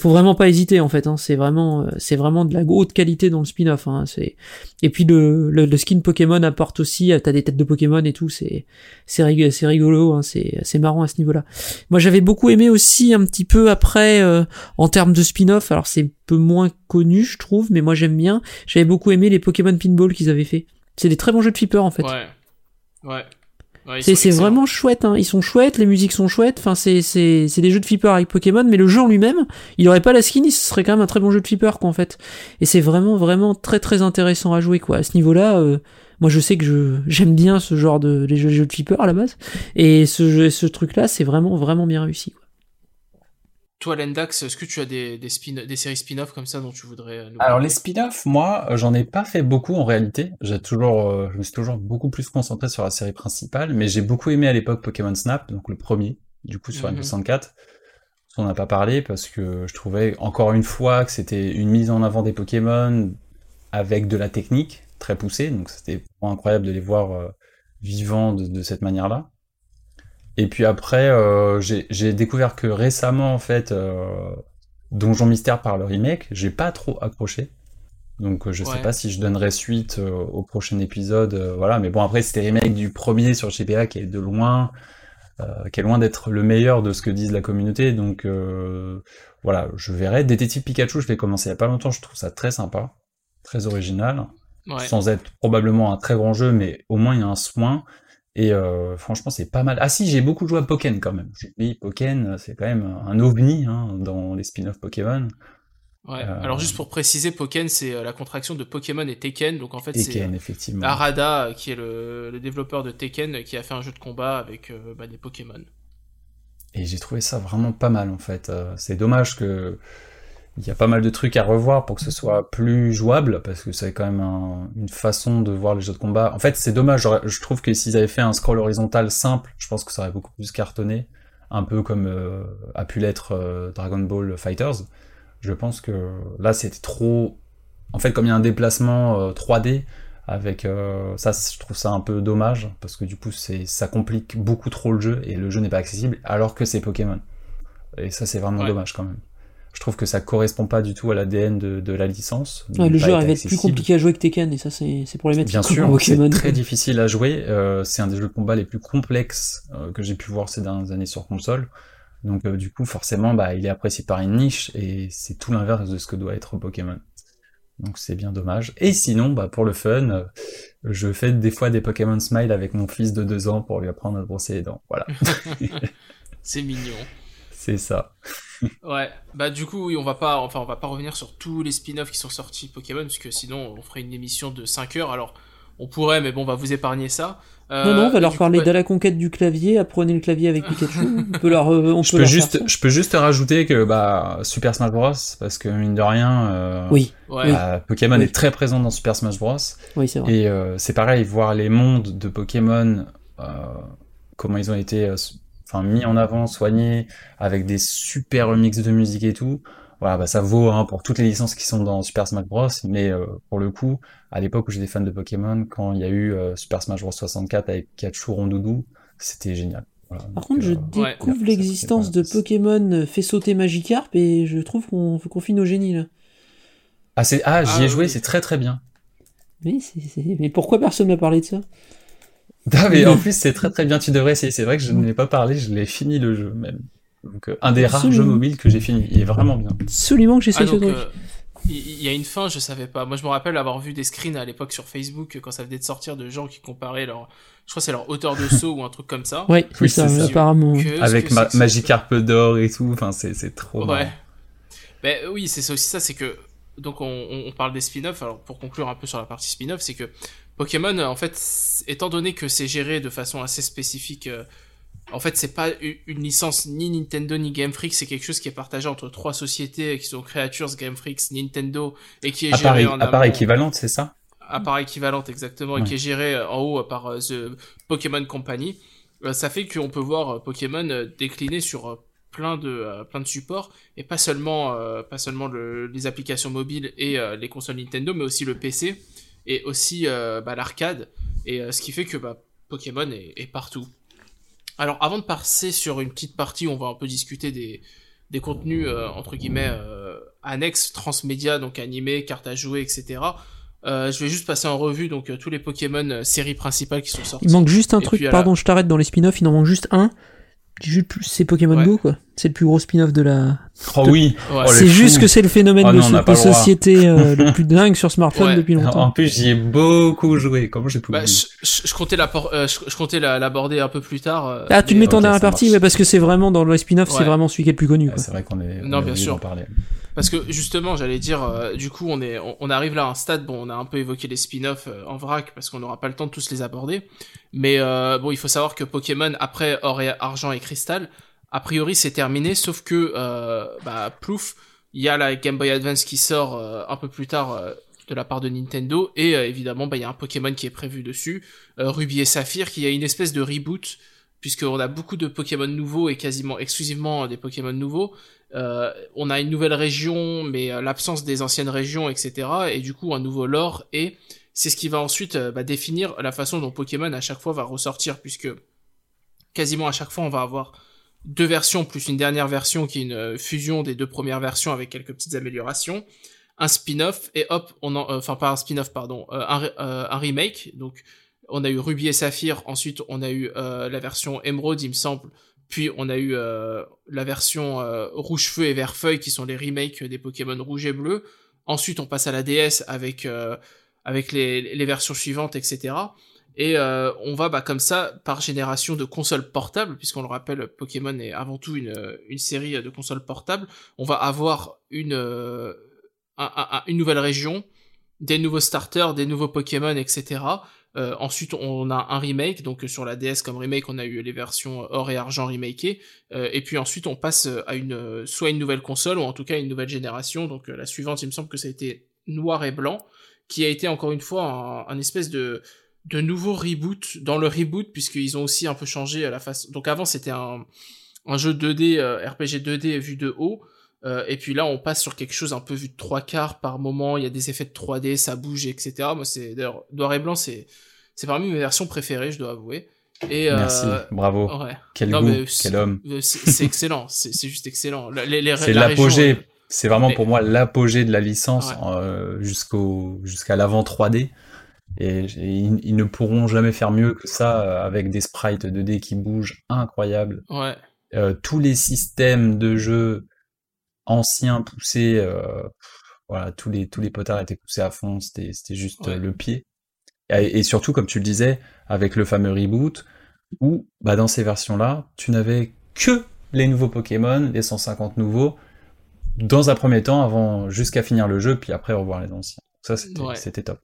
faut vraiment pas hésiter en fait. Hein. C'est vraiment, c'est vraiment de la haute qualité dans le spin-off. Hein. C'est, et puis le, le, le skin Pokémon apporte aussi. T'as des têtes de Pokémon et tout. C'est, c'est rigolo, c'est rigolo. Hein. C'est, c'est marrant à ce niveau-là. Moi, j'avais beaucoup aimé aussi un petit peu après euh, en termes de spin-off. Alors c'est un peu moins connu, je trouve, mais moi j'aime bien. J'avais beaucoup aimé les Pokémon Pinball qu'ils avaient fait. C'est des très bons jeux de flipper en fait. Ouais. Ouais. Ouais, c'est c'est vraiment chouette, hein. Ils sont chouettes, les musiques sont chouettes, enfin c'est c'est c'est des jeux de flipper avec Pokémon, mais le jeu en lui-même, il aurait pas la skin, il serait quand même un très bon jeu de flipper quoi en fait. Et c'est vraiment vraiment très très intéressant à jouer quoi. À ce niveau-là, euh, moi je sais que je j'aime bien ce genre de les jeux, les jeux de flipper à la base, et ce jeu, ce truc-là, c'est vraiment vraiment bien réussi quoi. Toi, Lendax, est-ce que tu as des, des, spin- des séries spin-off comme ça dont tu voudrais nous parler ? Alors, les spin-off, moi, j'en ai pas fait beaucoup en réalité. J'ai toujours, euh, je me suis toujours beaucoup plus concentré sur la série principale, mais j'ai beaucoup aimé à l'époque Pokémon Snap, donc le premier, du coup, sur N soixante-quatre. On n'a pas parlé parce que je trouvais, encore une fois, que c'était une mise en avant des Pokémon avec de la technique très poussée, donc c'était vraiment incroyable de les voir euh, vivants de, de cette manière-là. Et puis après, euh, j'ai, j'ai découvert que récemment, en fait, euh, Donjon Mystère par le remake, j'ai pas trop accroché. Donc euh, je ouais. sais pas si je donnerai suite euh, au prochain épisode. Euh, voilà, mais bon, après, c'était remake du premier sur G B A qui est de loin. euh, qui est loin d'être le meilleur de ce que disent la communauté, donc euh, voilà, je verrai. Détective Pikachu, je l'ai commencé il n'y a pas longtemps, je trouve ça très sympa, très original, ouais. Sans être probablement un très grand jeu, mais au moins il y a un soin, et euh, franchement c'est pas mal. Ah si, j'ai beaucoup joué à Pokémon quand même, j'ai dit Pokémon, c'est quand même un ovni hein, dans les spin-off Pokémon. Ouais. Euh... Alors juste pour préciser, Pokken c'est la contraction de Pokémon et Tekken, donc en fait Tekken, c'est Arada qui est le, le développeur de Tekken qui a fait un jeu de combat avec euh, bah, des Pokémon. Et j'ai trouvé ça vraiment pas mal en fait. Euh, c'est dommage que il y a pas mal de trucs à revoir pour que ce soit plus jouable, parce que c'est quand même un, une façon de voir les jeux de combat. En fait c'est dommage. Je trouve que s'ils avaient fait un scroll horizontal simple, je pense que ça aurait beaucoup plus cartonné, un peu comme euh, a pu l'être euh, Dragon Ball Fighters. Je pense que là c'était trop. En fait, comme il y a un déplacement euh, trois D avec euh, ça, je trouve ça un peu dommage parce que du coup c'est ça complique beaucoup trop le jeu et le jeu n'est pas accessible alors que c'est Pokémon. Et ça c'est vraiment ouais. dommage quand même. Je trouve que ça correspond pas du tout à l'A D N de, de la licence. Ouais, le jeu arrive à être plus compliqué à jouer que Tekken et ça c'est c'est problématique. Bien sûr, Pokémon. C'est très difficile à jouer. Euh, c'est un des jeux de combat les plus complexes euh, que j'ai pu voir ces dernières années sur console. Donc euh, du coup forcément bah, il est apprécié par une niche et c'est tout l'inverse de ce que doit être Pokémon. Donc c'est bien dommage. Et sinon bah, pour le fun, euh, je fais des fois des Pokémon Smile avec mon fils de deux ans pour lui apprendre à brosser les dents. Voilà. C'est mignon. C'est ça. Ouais, bah du coup oui, on va pas enfin on va pas revenir sur tous les spin-offs qui sont sortis Pokémon parce que sinon on ferait une émission de cinq heures. Alors on pourrait, mais bon, on va vous épargner ça. Euh, non, non, on va leur parler coup, de la conquête du clavier, apprenez le clavier avec Pikachu. On peut leur, on je peut, peut leur juste, faire ça. Je peux juste rajouter que bah, Super Smash Bros, parce que mine de rien, euh, oui. Ouais. Bah, Pokémon oui. est très présent dans Super Smash Bros. Oui, c'est vrai. Et euh, c'est pareil, voir les mondes de Pokémon, euh, comment ils ont été euh, mis en avant, soignés, avec des super remixes de musique et tout. Voilà, bah ça vaut hein, pour toutes les licences qui sont dans Super Smash Bros, mais euh, pour le coup, à l'époque où j'étais fan de Pokémon, quand il y a eu euh, Super Smash Bros soixante-quatre avec Pikachu Rondoudou, c'était génial. Voilà, Par donc, contre, je euh, découvre ouais, l'existence ça, de Pokémon fait sauter Magikarp et je trouve qu'on confine au génie là. Ah, c'est... ah j'y ai ah, joué, oui. C'est très très bien. Mais, c'est, c'est... mais pourquoi personne m'a parlé de ça ? Non, mais en plus c'est très très bien, tu devrais essayer. C'est vrai que je ne l'ai pas parlé, je l'ai fini le jeu même. Donc, un des rares Absolument. Jeux mobiles que j'ai fini, il est vraiment bien. Absolument que j'essaie ah, ce truc. Il euh, y a une fin, je savais pas. Moi, je me rappelle avoir vu des screens à l'époque sur Facebook quand ça venait de sortir de gens qui comparaient leur, je crois que c'est leur hauteur de saut ou un truc comme ça. Ouais, oui, ça, ça apparemment. Que, Avec ma- Magikarp d'or et tout, enfin, c'est c'est trop. Ouais. Ben oui, c'est ça aussi ça, c'est que donc on, on parle des spin-offs. Alors pour conclure un peu sur la partie spin-off, c'est que Pokémon, en fait, étant donné que c'est géré de façon assez spécifique. Euh, En fait, c'est pas une licence ni Nintendo ni Game Freak, c'est quelque chose qui est partagé entre trois sociétés qui sont Creatures, Game Freak, Nintendo et qui est à géré part, en à part équivalente, c'est ça ? À part équivalente, exactement, ouais. Et qui est géré en haut par The Pokémon Company. Ça fait qu'on peut voir Pokémon décliner sur plein de plein de supports et pas seulement pas seulement le, les applications mobiles et les consoles Nintendo, mais aussi le P C et aussi bah, l'arcade. Et ce qui fait que bah, Pokémon est, est partout. Alors, avant de passer sur une petite partie où on va un peu discuter des, des contenus, euh, entre guillemets, euh, annexes, transmédia, donc animés, cartes à jouer, et cetera, euh, je vais juste passer en revue donc, tous les Pokémon euh, séries principales qui sont sorties. Il manque juste un Et truc, puis, pardon, la... je t'arrête dans les spin-offs, il en manque juste un. C'est Pokémon ouais. Go, quoi. C'est le plus gros spin-off de la... Oh de... oui ouais. C'est oh, juste fou. Que c'est le phénomène oh, de, non, de société euh, le plus dingue sur smartphone ouais. depuis longtemps. En plus, j'y ai beaucoup joué. Comment j'ai pu bah, je, je, je comptais, la por- euh, je, je comptais la, l'aborder un peu plus tard. Euh, ah, tu mais... le mets en okay, dernière partie, mais parce que c'est vraiment, dans le spin-off, ouais. c'est vraiment celui qui est le plus connu. Ouais, quoi. C'est vrai qu'on est... Non, bien sûr. Parce que, justement, j'allais dire, euh, du coup, on, est, on, on arrive là à un stade, bon, on a un peu évoqué les spin-offs euh, en vrac, parce qu'on n'aura pas le temps de tous les aborder, mais euh, bon, il faut savoir que Pokémon, après Or et Argent et Cristal, a priori, c'est terminé, sauf que, euh, bah, plouf, il y a la Game Boy Advance qui sort euh, un peu plus tard euh, de la part de Nintendo, et euh, évidemment, bah, il y a un Pokémon qui est prévu dessus, euh, Ruby et Saphir, qui a une espèce de reboot, puisqu'on a beaucoup de Pokémon nouveaux, et quasiment exclusivement des Pokémon nouveaux. Euh, on a une nouvelle région, mais euh, l'absence des anciennes régions, et cetera. Et du coup, un nouveau lore, et c'est ce qui va ensuite euh, bah, définir la façon dont Pokémon à chaque fois va ressortir, puisque quasiment à chaque fois, on va avoir deux versions, plus une dernière version qui est une fusion des deux premières versions avec quelques petites améliorations, un spin-off, et hop, on en, enfin euh, pas un spin-off, pardon, euh, un, euh, un remake, donc on a eu Ruby et Saphir, ensuite on a eu euh, la version Émeraude, il me semble, puis on a eu euh, la version euh, Rouge Feu et Vert Feuille, qui sont les remakes des Pokémon Rouge et Bleu. Ensuite, on passe à la D S avec, euh, avec les, les versions suivantes, et cetera. Et euh, on va bah, comme ça par génération de consoles portables, puisqu'on le rappelle, Pokémon est avant tout une, une série de consoles portables. On va avoir une, euh, un, un, une nouvelle région, des nouveaux starters, des nouveaux Pokémon, et cetera. Euh, ensuite, on a un remake, donc sur la D S comme remake, on a eu les versions or et argent remakées. Euh, et puis ensuite, on passe à une soit une nouvelle console, ou en tout cas une nouvelle génération. Donc euh, la suivante, il me semble que ça a été noir et blanc, qui a été encore une fois un, un espèce de... de nouveaux reboots dans le reboot, puisqu'ils ont aussi un peu changé la façon. Donc avant, c'était un, un jeu deux D, euh, R P G deux D vu de haut, euh, et puis là, on passe sur quelque chose un peu vu de trois quarts par moment, il y a des effets de trois D, ça bouge, et cetera. Moi, c'est d'ailleurs, noir et blanc, c'est, c'est parmi mes versions préférées, je dois avouer. Et, euh, Merci, bravo. Ouais. Quel non, goût, mais, quel homme. C'est, c'est excellent, c'est, c'est juste excellent. Les, les, c'est la l'apogée, région, c'est vraiment mais... pour moi l'apogée de la licence, ouais. euh, jusqu'au, jusqu'à l'avant trois D. Et, et ils, ils ne pourront jamais faire mieux que ça, euh, avec des sprites deux D qui bougent, incroyable. Ouais. Euh, tous les systèmes de jeu anciens poussés, euh, voilà, tous les tous les potards étaient poussés à fond, c'était c'était juste ouais. euh, le pied. Et, et surtout, comme tu le disais, avec le fameux reboot, où bah dans ces versions-là, tu n'avais que les nouveaux Pokémon, les cent cinquante nouveaux, dans un premier temps, avant jusqu'à finir le jeu, puis après revoir les anciens. Ça c'était ouais. c'était top.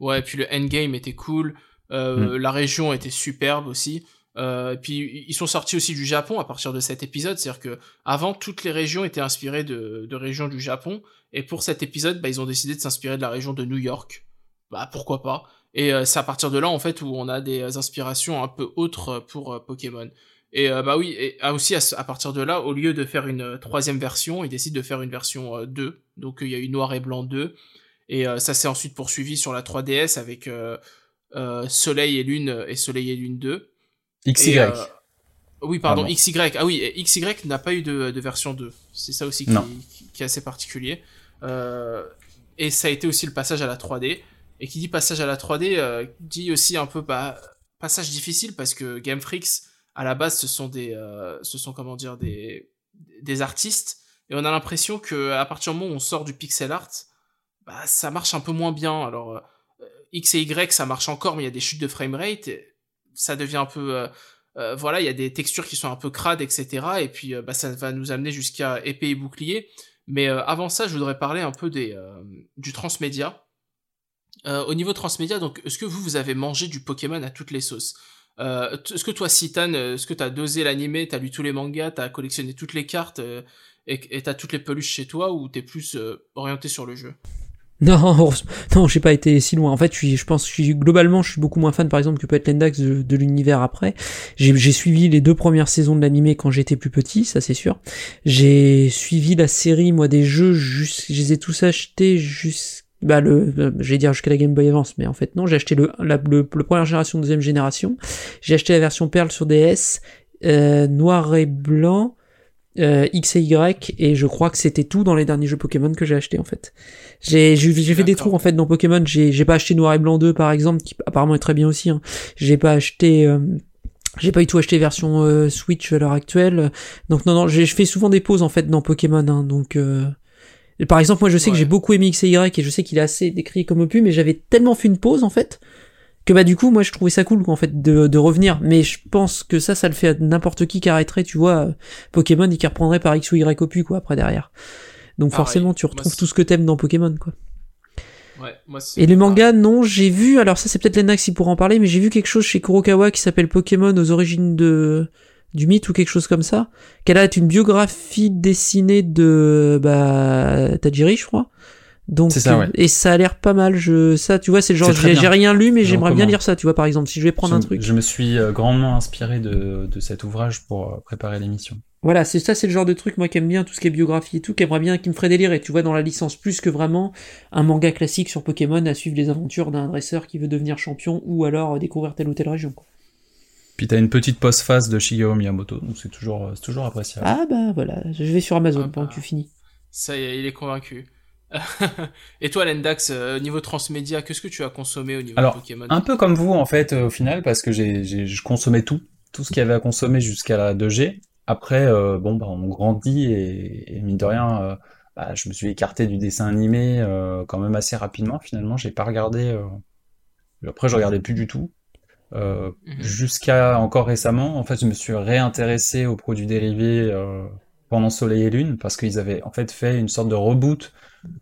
Ouais, et puis le endgame était cool, euh, mmh. la région était superbe aussi, euh, et puis ils sont sortis aussi du Japon à partir de cet épisode, c'est-à-dire que avant toutes les régions étaient inspirées de, de régions du Japon, et pour cet épisode, bah, ils ont décidé de s'inspirer de la région de New York, bah pourquoi pas, et euh, c'est à partir de là en fait où on a des inspirations un peu autres pour euh, Pokémon. Et euh, bah oui, et aussi à, à partir de là, au lieu de faire une troisième version, ils décident de faire une version euh, deux, donc il euh, y a eu Noir et Blanc deux, et euh, ça s'est ensuite poursuivi sur la trois D S avec euh, euh, Soleil et Lune et Soleil et Lune deux. X Y. Et, euh, oui, pardon, pardon, X Y. Ah oui, X Y n'a pas eu de, de version deux. C'est ça aussi qui, qui, qui est assez particulier. Euh, et ça a été aussi le passage à la trois D. Et qui dit passage à la trois D, euh, dit aussi un peu bah, passage difficile, parce que Game Freaks, à la base, ce sont des, euh, ce sont, comment dire, des, des artistes. Et on a l'impression qu'à partir du moment où on sort du pixel art, bah, ça marche un peu moins bien. Alors, euh, X et Y, ça marche encore, mais il y a des chutes de framerate. Ça devient un peu... Euh, euh, voilà, il y a des textures qui sont un peu crades, et cetera. Et puis, euh, bah, ça va nous amener jusqu'à épée et bouclier. Mais euh, avant ça, je voudrais parler un peu des, euh, du transmédia. Euh, au niveau transmédia, donc, est-ce que vous, vous avez mangé du Pokémon à toutes les sauces ? Euh, t- Est-ce que toi, Citan, est-ce que t'as dosé l'animé, t'as lu tous les mangas, t'as collectionné toutes les cartes euh, et, et t'as toutes les peluches chez toi, ou t'es plus euh, orienté sur le jeu ? Non, non, j'ai pas été si loin. En fait, je, suis, je pense, je suis, globalement, je suis beaucoup moins fan, par exemple, que peut être Lendax de, de l'univers après. J'ai, j'ai suivi les deux premières saisons de l'animé quand j'étais plus petit, ça c'est sûr. J'ai suivi la série, moi, des jeux, juste, je les ai tous achetés jusqu'à, bah, le, j'allais dire jusqu'à la Game Boy Advance, mais en fait, non, j'ai acheté le, la, le, le première génération, deuxième génération. J'ai acheté la version Perle sur D S, euh, noir et blanc. Euh, X et Y, et je crois que c'était tout dans les derniers jeux Pokémon que j'ai acheté en fait. J'ai, j'ai, j'ai fait D'accord. des trous en fait dans Pokémon. J'ai, j'ai pas acheté Noir et Blanc deux par exemple, qui apparemment est très bien aussi. Hein. J'ai pas acheté, euh, j'ai pas du tout acheté version euh, Switch à l'heure actuelle. Donc non non, je fais souvent des pauses en fait dans Pokémon. Hein, donc euh... par exemple moi je sais ouais. que j'ai beaucoup aimé X et Y et je sais qu'il est assez décrit comme opus, mais j'avais tellement fait une pause en fait que bah du coup moi je trouvais ça cool en fait de de revenir, mais je pense que ça ça le fait à n'importe qui qui arrêterait, tu vois, Pokémon et qui reprendrait par X ou Y opus quoi après derrière, donc ah, forcément ouais. tu retrouves moi, tout ce que t'aimes dans Pokémon quoi. Ouais, moi, c'est et les mangas, non, j'ai vu, alors ça c'est peut-être Lendax qui pourra en parler, mais j'ai vu quelque chose chez Kurokawa qui s'appelle Pokémon aux origines de du mythe ou quelque chose comme ça, qu'elle a une biographie dessinée de bah Tajiri je crois. Donc, ça, ouais. Et ça a l'air pas mal. Je, ça, tu vois, c'est le genre, c'est j'ai, j'ai rien lu, mais genre j'aimerais comment... bien lire ça, tu vois, par exemple, si je vais prendre je, un truc. Je me suis grandement inspiré de, de cet ouvrage pour préparer l'émission. Voilà, c'est ça, c'est le genre de truc, moi, qui aime bien tout ce qui est biographie et tout, qui aimerait bien, qui me ferait délirer, tu vois, dans la licence, plus que vraiment un manga classique sur Pokémon à suivre les aventures d'un dresseur qui veut devenir champion ou alors découvrir telle ou telle région, quoi. Puis t'as une petite post-face de Shigeru Miyamoto, donc c'est toujours, c'est toujours appréciable. Ah, bah, voilà, je vais sur Amazon ah, pendant bah. que tu finis. Ça y est, il est convaincu. Et toi, Lendax, euh, niveau transmédia, qu'est-ce que tu as consommé au niveau Alors, de Pokémon ? Un peu comme vous, en fait, euh, au final, parce que j'ai, j'ai, je consommais tout, tout ce qu'il y avait à consommer jusqu'à la deux G. Après, euh, bon, bah, on grandit et, et mine de rien, euh, bah, je me suis écarté du dessin animé euh, quand même assez rapidement. Finalement, j'ai pas regardé. Euh... Après, je regardais plus du tout. Euh, mm-hmm. Jusqu'à encore récemment, en fait, je me suis réintéressé aux produits dérivés euh, pendant Soleil et Lune, parce qu'ils avaient en fait fait une sorte de reboot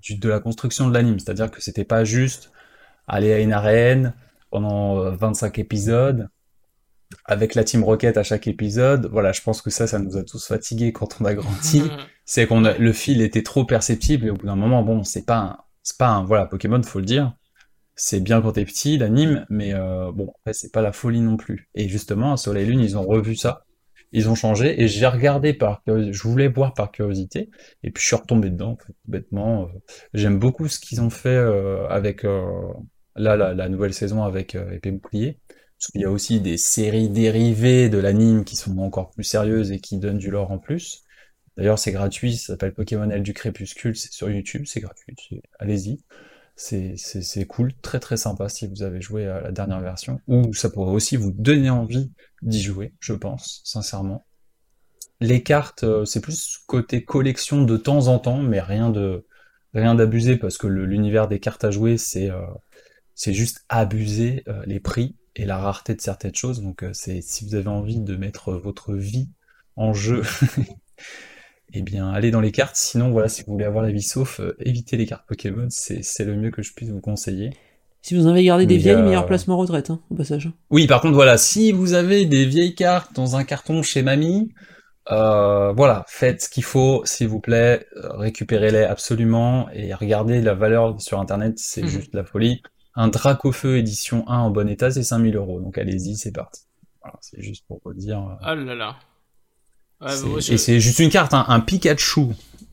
du, de la construction de l'anime, c'est-à-dire que c'était pas juste aller à une arène pendant vingt-cinq épisodes avec la Team Rocket à chaque épisode. Voilà, je pense que ça, ça nous a tous fatigués quand on a grandi. C'est qu'on a, le fil était trop perceptible et au bout d'un moment, bon, c'est pas un, c'est pas un, voilà, Pokémon, faut le dire. C'est bien quand t'es petit, l'anime, mais euh, bon, en fait, c'est pas la folie non plus. Et justement, à Soleil et Lune, ils ont revu ça, ils ont changé, et j'ai regardé par curiosité, je voulais voir par curiosité, et puis je suis retombé dedans, en fait, bêtement. J'aime beaucoup ce qu'ils ont fait euh, avec euh, là, la, la nouvelle saison avec euh, Épée Bouclier, parce qu'il y a aussi des séries dérivées de l'anime qui sont encore plus sérieuses et qui donnent du lore en plus. D'ailleurs, c'est gratuit, ça s'appelle Pokémon Aile du Crépuscule, c'est sur YouTube, c'est gratuit, c'est... allez-y. C'est, c'est, c'est cool, très très sympa si vous avez joué à la dernière version, ou ça pourrait aussi vous donner envie d'y jouer, je pense, sincèrement. Les cartes, c'est plus côté collection de temps en temps, mais rien de rien d'abusé, parce que le, l'univers des cartes à jouer, c'est, euh, c'est juste abuser euh, les prix et la rareté de certaines choses, donc euh, c'est, si vous avez envie de mettre votre vie en jeu... Eh bien, allez dans les cartes. Sinon, voilà, si vous voulez avoir la vie sauf, euh, évitez les cartes Pokémon. C'est, c'est le mieux que je puisse vous conseiller. Si vous avez gardé des vieilles, euh... meilleur placement retraite, hein, au passage. Oui, par contre, voilà, si vous avez des vieilles cartes dans un carton chez mamie, euh, voilà, faites ce qu'il faut, s'il vous plaît, récupérez-les absolument et regardez la valeur sur Internet, c'est mmh. juste la folie. Un Dracofeu édition un en bon état, c'est cinq mille euros. Donc allez-y, c'est parti. Voilà, c'est juste pour vous dire. Euh... Oh là là. Ouais, c'est, ouais, je... Et c'est juste une carte, hein, un Pikachu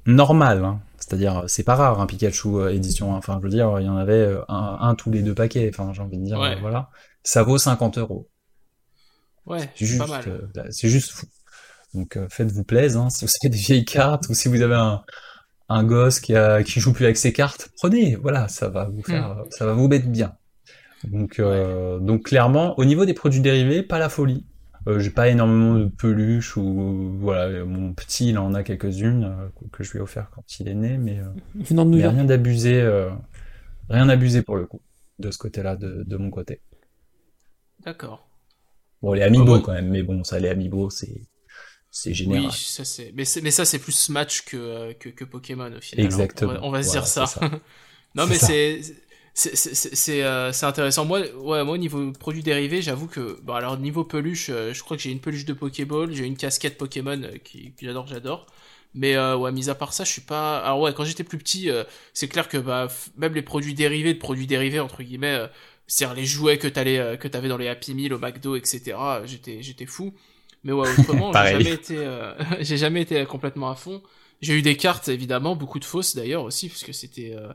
normal, hein. C'est-à-dire c'est pas rare un Pikachu euh, édition, hein. Enfin je veux dire il y en avait euh, un, un tous les deux paquets, enfin j'ai envie de dire ouais. euh, voilà, ça vaut cinquante euros. Ouais, c'est juste, pas mal. Euh, c'est juste fou. Donc euh, faites-vous plaisir, hein, si vous avez des vieilles cartes ou si vous avez un, un gosse qui, a, qui joue plus avec ses cartes, prenez, voilà, ça va vous faire, mmh. ça va vous mettre bien. Donc euh, ouais. donc clairement au niveau des produits dérivés, pas la folie. Euh, j'ai pas énormément de peluches ou voilà, mon petit il en a quelques-unes euh, que je lui ai offert quand il est né, mais, euh, non, mais rien d'abusé, euh, rien d'abusé pour le coup de ce côté-là, de, de mon côté. D'accord. Bon, les Amiibo oh, ouais. quand même, mais bon, ça les Amiibo c'est c'est général. Oui, ça c'est, mais, c'est... mais ça c'est plus Smash que que, que Pokémon au final. Exactement. On va, on va se voilà, dire ça. ça. non c'est mais ça. c'est C'est, c'est, c'est, c'est, euh, c'est intéressant. Moi, ouais, moi, niveau produits dérivés, j'avoue que... Bon, alors, niveau peluche, euh, je crois que j'ai une peluche de Pokéball, j'ai une casquette Pokémon euh, qui, que j'adore, j'adore. Mais, euh, ouais, mis à part ça, je suis pas... Alors, ouais, quand j'étais plus petit, euh, c'est clair que bah, f- même les produits dérivés, de produits dérivés, entre guillemets, euh, c'est-à-dire les jouets que, t'allais, euh, que t'avais dans les Happy Meal, au McDo, et cetera, j'étais, j'étais fou. Mais, ouais, autrement, j'ai, jamais été, euh, j'ai jamais été complètement à fond. J'ai eu des cartes, évidemment, beaucoup de fausses, d'ailleurs, aussi, parce que c'était... Euh...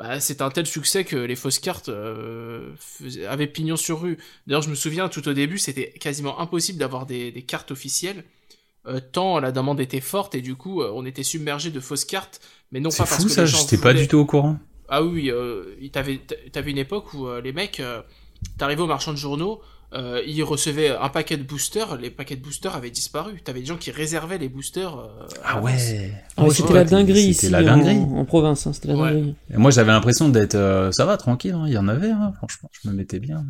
Bah, c'est un tel succès que les fausses cartes euh, faisaient, avaient pignon sur rue. D'ailleurs, je me souviens, tout au début, c'était quasiment impossible d'avoir des, des cartes officielles, euh, tant la demande était forte, et du coup, euh, on était submergé de fausses cartes, mais non c'est pas fou, parce que ça, les gens j'étais voulaient... pas du tout au courant. Ah oui, euh, t'avais, t'avais une époque où euh, les mecs, euh, t'arrivais aux marchands de journaux, euh, ils recevaient un paquet de boosters, les paquets de boosters avaient disparu. T'avais des gens qui réservaient les boosters. Euh, ah ouais. Ah ouais, c'était la dinguerie ici, la dinguerie. En, en province, hein, c'était la ouais. dinguerie. Et moi j'avais l'impression d'être, euh, ça va, tranquille, hein, il y en avait, hein, franchement, je me mettais bien.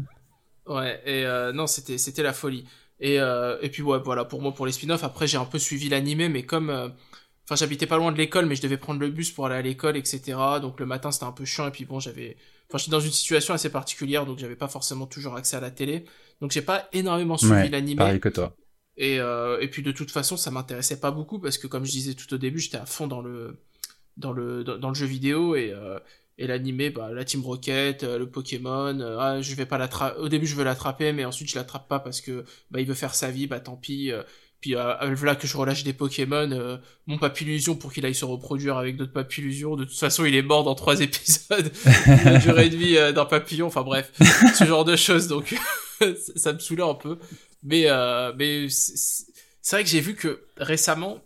Ouais, et euh, non, c'était, c'était la folie. Et, euh, et puis ouais, voilà, pour moi, pour les spin-offs, après j'ai un peu suivi l'animé, mais comme... Euh, enfin, j'habitais pas loin de l'école, mais je devais prendre le bus pour aller à l'école, et cetera. Donc le matin, c'était un peu chiant, et puis bon, j'avais... Enfin, j'étais dans une situation assez particulière, donc j'avais pas forcément toujours accès à la télé. Donc j'ai pas énormément suivi ouais, l'animé. Pareil que toi. Et, euh, et puis de toute façon, ça m'intéressait pas beaucoup, parce que comme je disais tout au début, j'étais à fond dans le, dans le, dans, dans le jeu vidéo, et, euh, et l'animé, bah, la Team Rocket, euh, le Pokémon, euh, ah, je vais pas l'attraper, au début je veux l'attraper, mais ensuite je l'attrape pas parce que, bah, il veut faire sa vie, bah, tant pis, euh, puis euh, voilà que je relâche des Pokémon, euh, mon Papillusion pour qu'il aille se reproduire avec d'autres Papillusions, de toute façon il est mort dans trois épisodes, la durée de vie euh, d'un papillon, enfin bref, ce genre de choses, donc ça me saoulait un peu, mais, euh, mais c'est, c'est vrai que j'ai vu que récemment,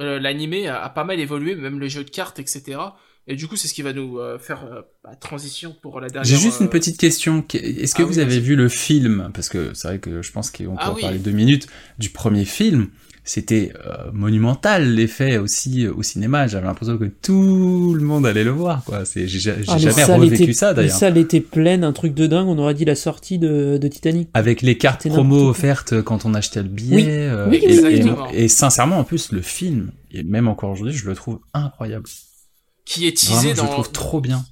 euh, l'animé a, a pas mal évolué, même les jeux de cartes, et cetera, Et du coup, c'est ce qui va nous euh, faire euh, transition pour la dernière... J'ai juste euh... une petite question. Est-ce que ah, vous oui, avez vas-y. vu le film ? Parce que c'est vrai que je pense qu'on peut ah, en oui. parler deux minutes. Du premier film, c'était euh, monumental, l'effet aussi euh, au cinéma. J'avais l'impression que tout le monde allait le voir, quoi. C'est, j'ai j'ai ah, jamais revécu était, ça, d'ailleurs. Les salles étaient pleines, un truc de dingue. On aurait dit la sortie de, de Titanic. Avec les cartes c'était promo offertes quand on achetait le billet. Oui, euh, oui, oui, et, exactement. Et, et sincèrement, en plus, le film, et même encore aujourd'hui, je le trouve incroyable. Qui est teasé dans... Je trouve trop bien.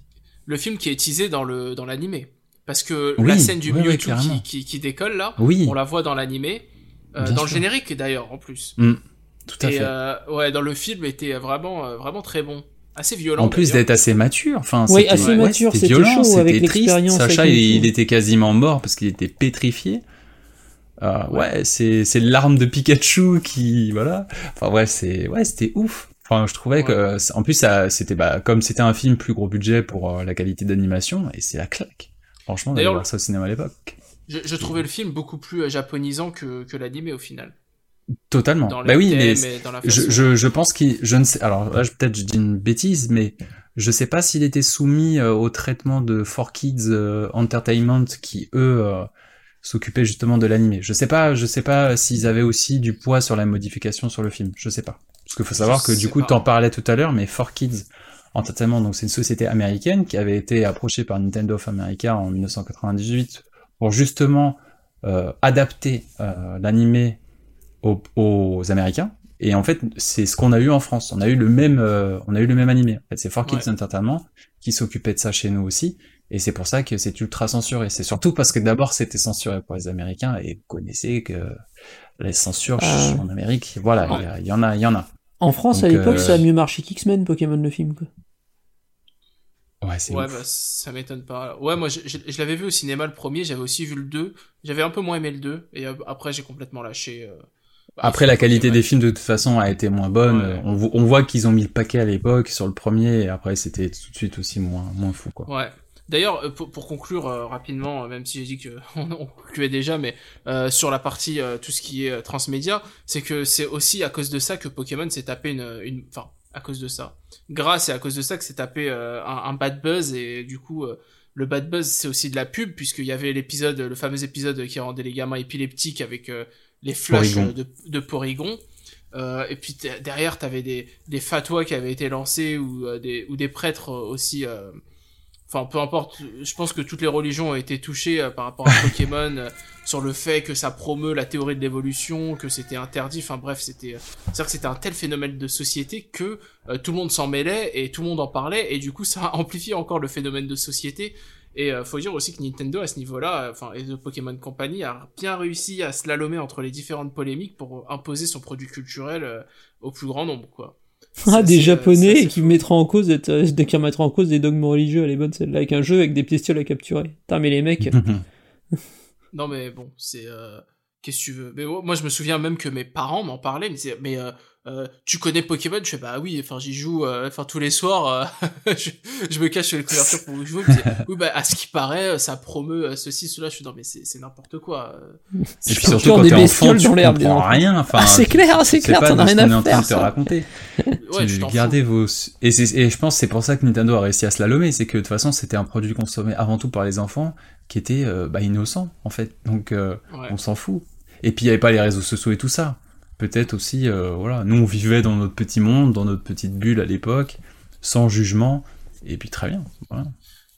Le film qui est teasé dans, le, dans l'animé. Parce que oui, la scène du oui, Mewtwo oui, qui, qui, qui décolle, là, oui. on la voit dans l'animé. Euh, dans sûr. le générique, d'ailleurs, en plus. Mmh, tout à et, fait. Euh, ouais, dans le film, était vraiment, euh, vraiment très bon. Assez violent. En plus d'ailleurs. d'être assez mature. Enfin, oui, c'était, assez ouais, mature. C'était, c'était violent, chaud, c'était triste. Sacha, il, il était quasiment mort parce qu'il était pétrifié. Euh, ouais, ouais c'est, c'est l'arme de Pikachu qui... Voilà. Enfin, ouais, c'est, ouais c'était ouf. Enfin, je trouvais ouais. que, en plus, ça, c'était, bah, comme c'était un film plus gros budget pour euh, la qualité d'animation, et c'est la claque. Franchement, d'aller voir ça au cinéma à l'époque. Je, je trouvais le film beaucoup plus japonisant que, que l'animé au final. Totalement. Bah oui, thèmes, mais façon... je, je, je pense qu'il, je ne sais, alors là, je, peut-être je dis une bêtise, mais je sais pas s'il était soumis euh, au traitement de four kids euh, Entertainment qui, eux, euh, s'occupaient justement de l'animé. Je sais pas, je sais pas s'ils avaient aussi du poids sur la modification sur le film. Je sais pas. Parce qu'il faut savoir que du coup, tu en parlais tout à l'heure, mais four kids Entertainment, donc c'est une société américaine qui avait été approchée par Nintendo of America en dix-neuf cent quatre-vingt-dix-huit pour justement euh, adapter euh, l'animé aux, aux Américains. Et en fait, c'est ce qu'on a eu en France. On a eu le même, euh, on a eu le même animé. En fait, c'est four kids ouais. Entertainment qui s'occupait de ça chez nous aussi. Et c'est pour ça que c'est ultra censuré. C'est surtout parce que d'abord, c'était censuré pour les Américains et vous connaissez que les censures euh... en Amérique, voilà, il ouais. y, y en a, il y en a. En France, donc, à l'époque, euh... ça a mieux marché qu'X-Men, Pokémon, le film, quoi. Ouais, c'est ouais, ouf. Bah, ça m'étonne pas. Ouais, moi, je, je, je l'avais vu au cinéma, le premier, j'avais aussi vu le deux. J'avais un peu moins aimé le deux, et après, j'ai complètement lâché. Euh... Bah, après, la qualité des films, de toute façon, a été moins bonne. Ouais. On, on voit qu'ils ont mis le paquet à l'époque sur le premier, et après, c'était tout de suite aussi moins, moins fou, quoi. Ouais. D'ailleurs, pour, pour conclure euh, rapidement, euh, même si j'ai dit que on, on concluait déjà, mais euh, sur la partie euh, tout ce qui est euh, transmédia, c'est que c'est aussi à cause de ça que Pokémon s'est tapé une, une, enfin à cause de ça, grâce et à cause de ça que s'est tapé euh, un, un bad buzz et du coup euh, le bad buzz c'est aussi de la pub puisqu'il y avait l'épisode, le fameux épisode qui rendait les gamins épileptiques avec euh, les flashs Porygon. de, de Porygon. Euh, et puis t- derrière t'avais des des fatwas qui avaient été lancés ou euh, des ou des prêtres euh, aussi. Euh, Enfin, peu importe, je pense que toutes les religions ont été touchées euh, par rapport à Pokémon, euh, sur le fait que ça promeut la théorie de l'évolution, que c'était interdit, enfin bref, c'était, euh, c'est-à-dire que c'était un tel phénomène de société que euh, tout le monde s'en mêlait et tout le monde en parlait, et du coup ça a amplifié encore le phénomène de société, et euh, faut dire aussi que Nintendo à ce niveau-là, enfin, euh, et The Pokémon Company a bien réussi à slalomer entre les différentes polémiques pour imposer son produit culturel euh, au plus grand nombre, quoi. Ah, des Japonais qui mettront en cause, qui remettront en cause des dogmes religieux, elle est bonne celle-là, avec un jeu avec des bestioles à capturer. Putain, mais les mecs. Non, mais bon, c'est. Euh... Qu'est-ce que tu veux ? Mais ouais, moi, je me souviens même que mes parents m'en parlaient, mais, c'est... mais euh, euh, tu connais Pokémon ? Je fais bah oui, enfin, j'y joue, enfin, euh, tous les soirs, euh, je, je me cache sur les couvertures pour jouer. Puis, oui, bah, à ce qui paraît, ça promeut ceci, cela. Je suis non, mais c'est, c'est n'importe quoi. C'est et puis surtout, quand t'es enfant, tu comprends rien. Enfin, ah, c'est clair, c'est clair, t'en as rien à faire. C'est pas de ce qu'on est en train de te raconter. Ouais, tu gardais vos. Et, c'est, et je pense que c'est pour ça que Nintendo a réussi à se slalomer, c'est que de toute façon, c'était un produit consommé avant tout par les enfants. Qui était euh, bah, innocent en fait, donc euh, ouais. on s'en fout. Et puis il y avait pas les réseaux sociaux et tout ça. Peut-être aussi, euh, voilà, nous on vivait dans notre petit monde, dans notre petite bulle à l'époque, sans jugement. Et puis très bien. Voilà.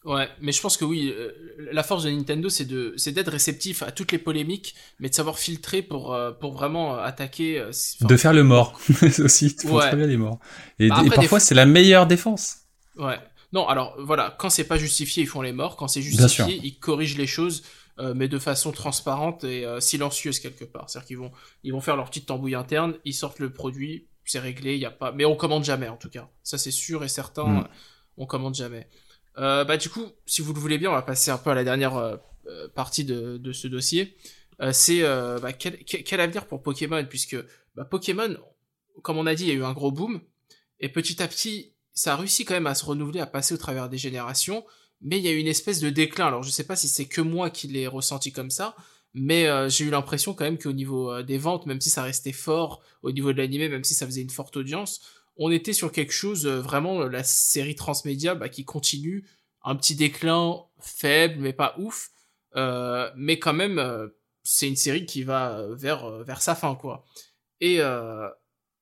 Ouais, mais je pense que oui, euh, la force de Nintendo, c'est de, c'est d'être réceptif à toutes les polémiques, mais de savoir filtrer pour euh, pour vraiment attaquer. Euh, enfin, de faire le mort aussi, tu ouais. fais très bien les morts. Et, bah, après, et parfois des... c'est la meilleure défense. Ouais. Non, alors voilà, quand c'est pas justifié, ils font les morts. Quand c'est justifié, ils corrigent les choses, euh, mais de façon transparente et euh, silencieuse quelque part. C'est-à-dire qu'ils vont, ils vont faire leur petite tambouille interne, ils sortent le produit, c'est réglé, il y a pas. Mais on commande jamais en tout cas. Ça c'est sûr et certain, mmh. on commande jamais. Euh, bah du coup, si vous le voulez bien, on va passer un peu à la dernière euh, partie de, de ce dossier. Euh, c'est euh, bah, quel, quel avenir pour Pokémon, puisque bah, Pokémon, comme on a dit, il y a eu un gros boom et petit à petit. Ça a réussi quand même à se renouveler, à passer au travers des générations, mais il y a eu une espèce de déclin. Alors, je sais pas si c'est que moi qui l'ai ressenti comme ça, mais euh, j'ai eu l'impression quand même qu'au niveau euh, des ventes, même si ça restait fort, au niveau de l'animé, même si ça faisait une forte audience, on était sur quelque chose, euh, vraiment, la série transmédia, bah, qui continue un petit déclin faible, mais pas ouf, euh, mais quand même, euh, c'est une série qui va vers, euh, vers sa fin, quoi. Et, euh,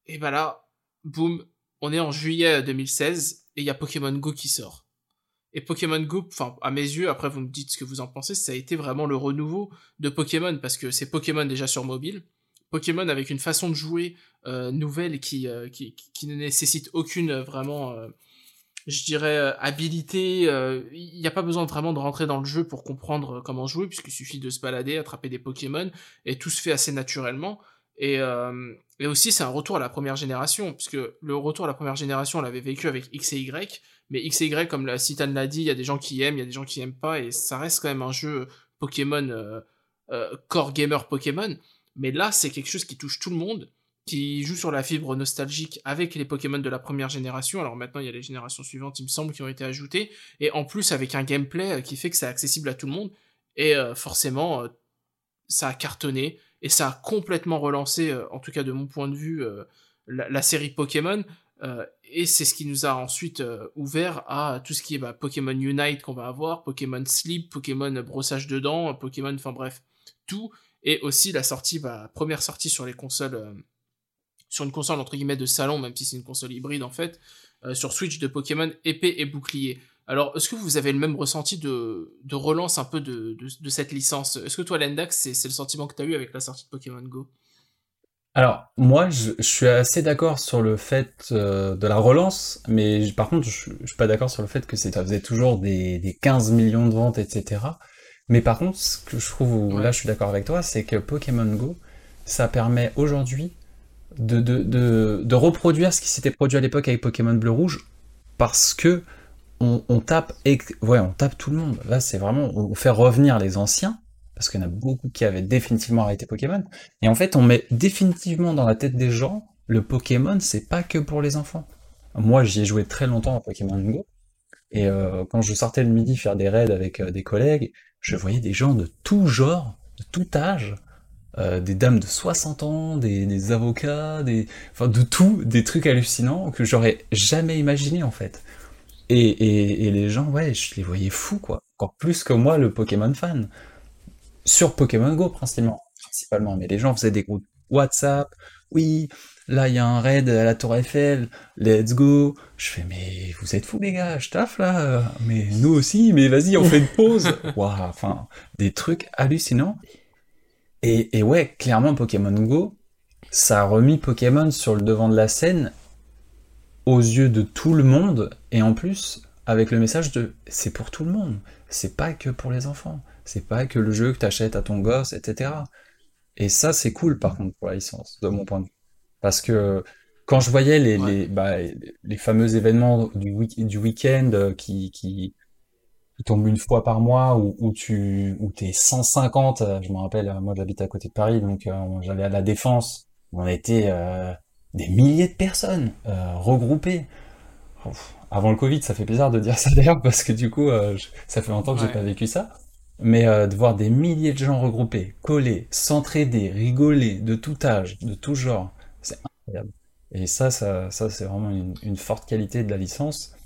et bah là, boum, on est en juillet deux mille seize, et il y a Pokémon Go qui sort. Et Pokémon Go, enfin, à mes yeux, après vous me dites ce que vous en pensez, ça a été vraiment le renouveau de Pokémon, parce que c'est Pokémon déjà sur mobile, Pokémon avec une façon de jouer euh, nouvelle qui, euh, qui, qui ne nécessite aucune euh, vraiment, euh, je dirais, habilité. Il euh, n'y a pas besoin vraiment de rentrer dans le jeu pour comprendre comment jouer, puisqu'il suffit de se balader, attraper des Pokémon, et tout se fait assez naturellement. Et, euh, et aussi, c'est un retour à la première génération, puisque le retour à la première génération, on l'avait vécu avec X et Y, mais X et Y, comme la Citan l'a dit, il y a des gens qui aiment, il y a des gens qui n'aiment pas, et ça reste quand même un jeu Pokémon, euh, euh, core gamer Pokémon. Mais là, c'est quelque chose qui touche tout le monde, qui joue sur la fibre nostalgique avec les Pokémon de la première génération. Alors maintenant, il y a les générations suivantes, il me semble, qui ont été ajoutées. Et en plus, avec un gameplay qui fait que c'est accessible à tout le monde. Et euh, forcément, euh, ça a cartonné. Et ça a complètement relancé, euh, en tout cas de mon point de vue, euh, la, la série Pokémon. Euh, et c'est ce qui nous a ensuite euh, ouvert à tout ce qui est bah, Pokémon Unite qu'on va avoir, Pokémon Sleep, Pokémon Brossage de dents, Pokémon... Enfin bref, tout... Et aussi la sortie, bah, première sortie sur les consoles, euh, sur une console entre guillemets de salon, même si c'est une console hybride en fait, euh, sur Switch de Pokémon Épée et Bouclier. Alors, est-ce que vous avez le même ressenti de, de relance un peu de, de, de cette licence ? Est-ce que toi, Lendax, c'est, c'est le sentiment que tu as eu avec la sortie de Pokémon Go ? Alors, moi, je, je suis assez d'accord sur le fait euh, de la relance, mais par contre, je, je suis pas d'accord sur le fait que c'est, ça faisait toujours des, des quinze millions de ventes, et cetera. Mais par contre, ce que je trouve, ouais. Là je suis d'accord avec toi, c'est que Pokémon Go, ça permet aujourd'hui de, de, de, de reproduire ce qui s'était produit à l'époque avec Pokémon Bleu Rouge, parce que on, on tape, et, ouais, on tape tout le monde. Là, c'est vraiment, on fait revenir les anciens, parce qu'il y en a beaucoup qui avaient définitivement arrêté Pokémon. Et en fait, on met définitivement dans la tête des gens, le Pokémon, c'est pas que pour les enfants. Moi, j'y ai joué très longtemps à Pokémon Go, et euh, quand je sortais le midi faire des raids avec euh, des collègues, je voyais des gens de tout genre, de tout âge, euh, des dames de soixante ans, des, des avocats, des, enfin de tout, des trucs hallucinants que j'aurais jamais imaginé en fait. Et, et, et les gens, ouais, je les voyais fous quoi, encore plus que moi le Pokémon fan, sur Pokémon Go principalement, principalement. Mais les gens faisaient des groupes WhatsApp, oui, là il y a un raid à la Tour Eiffel, let's go. Je fais, mais vous êtes fous les gars, je taffe là, mais nous aussi, mais vas-y, on fait une pause. Waouh, enfin, des trucs hallucinants. Et, et ouais, clairement, Pokémon Go, ça a remis Pokémon sur le devant de la scène aux yeux de tout le monde, et en plus, avec le message de c'est pour tout le monde, c'est pas que pour les enfants, c'est pas que le jeu que t'achètes à ton gosse, et cetera. Et ça, c'est cool, par contre, pour la licence, de mon point de vue. Parce que quand je voyais les, ouais. les, bah, les fameux événements du, week- du week-end euh, qui, qui, qui tombent une fois par mois, où, où tu où t'es cent cinquante, euh, je me rappelle, euh, moi j'habite à côté de Paris, donc euh, j'allais à la Défense, où on était euh, des milliers de personnes euh, regroupées. Ouf, avant le Covid, ça fait bizarre de dire ça d'ailleurs, parce que du coup, euh, je, ça fait longtemps que ouais. j'ai pas vécu ça. Mais euh, de voir des milliers de gens regroupés, collés, s'entraider, rigoler, de tout âge, de tout genre, c'est incroyable. Et ça, ça, ça c'est vraiment une, une forte qualité de la licence.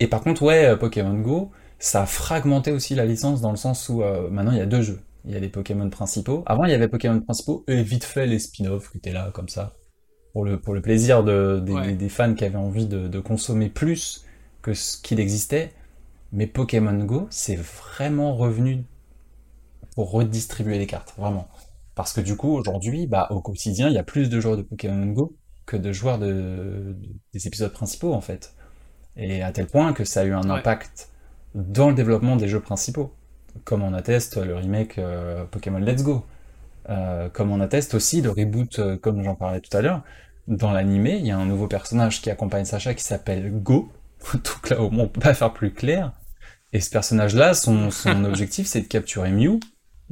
Et par contre, ouais, Pokémon Go, ça a fragmenté aussi la licence dans le sens où euh, maintenant il y a deux jeux. Il y a les Pokémon principaux. Avant, il y avait Pokémon principaux et vite fait les spin-offs qui étaient là comme ça pour le pour le plaisir de, des, ouais. des, des fans qui avaient envie de, de consommer plus que ce qu'il existait. Mais Pokémon Go, c'est vraiment revenu pour redistribuer les cartes, vraiment. Parce que du coup, aujourd'hui, bah, au quotidien, il y a plus de joueurs de Pokémon Go que de joueurs de, de, des épisodes principaux, en fait. Et à tel point que ça a eu un impact ouais. dans le développement des jeux principaux. Comme on atteste le remake euh, Pokémon Let's Go. Euh, comme on atteste aussi le reboot, euh, comme j'en parlais tout à l'heure, dans l'animé, il y a un nouveau personnage qui accompagne Sacha qui s'appelle Go. Donc là, au moins, on peut pas faire plus clair. Et ce personnage-là, son, son objectif, c'est de capturer Mew.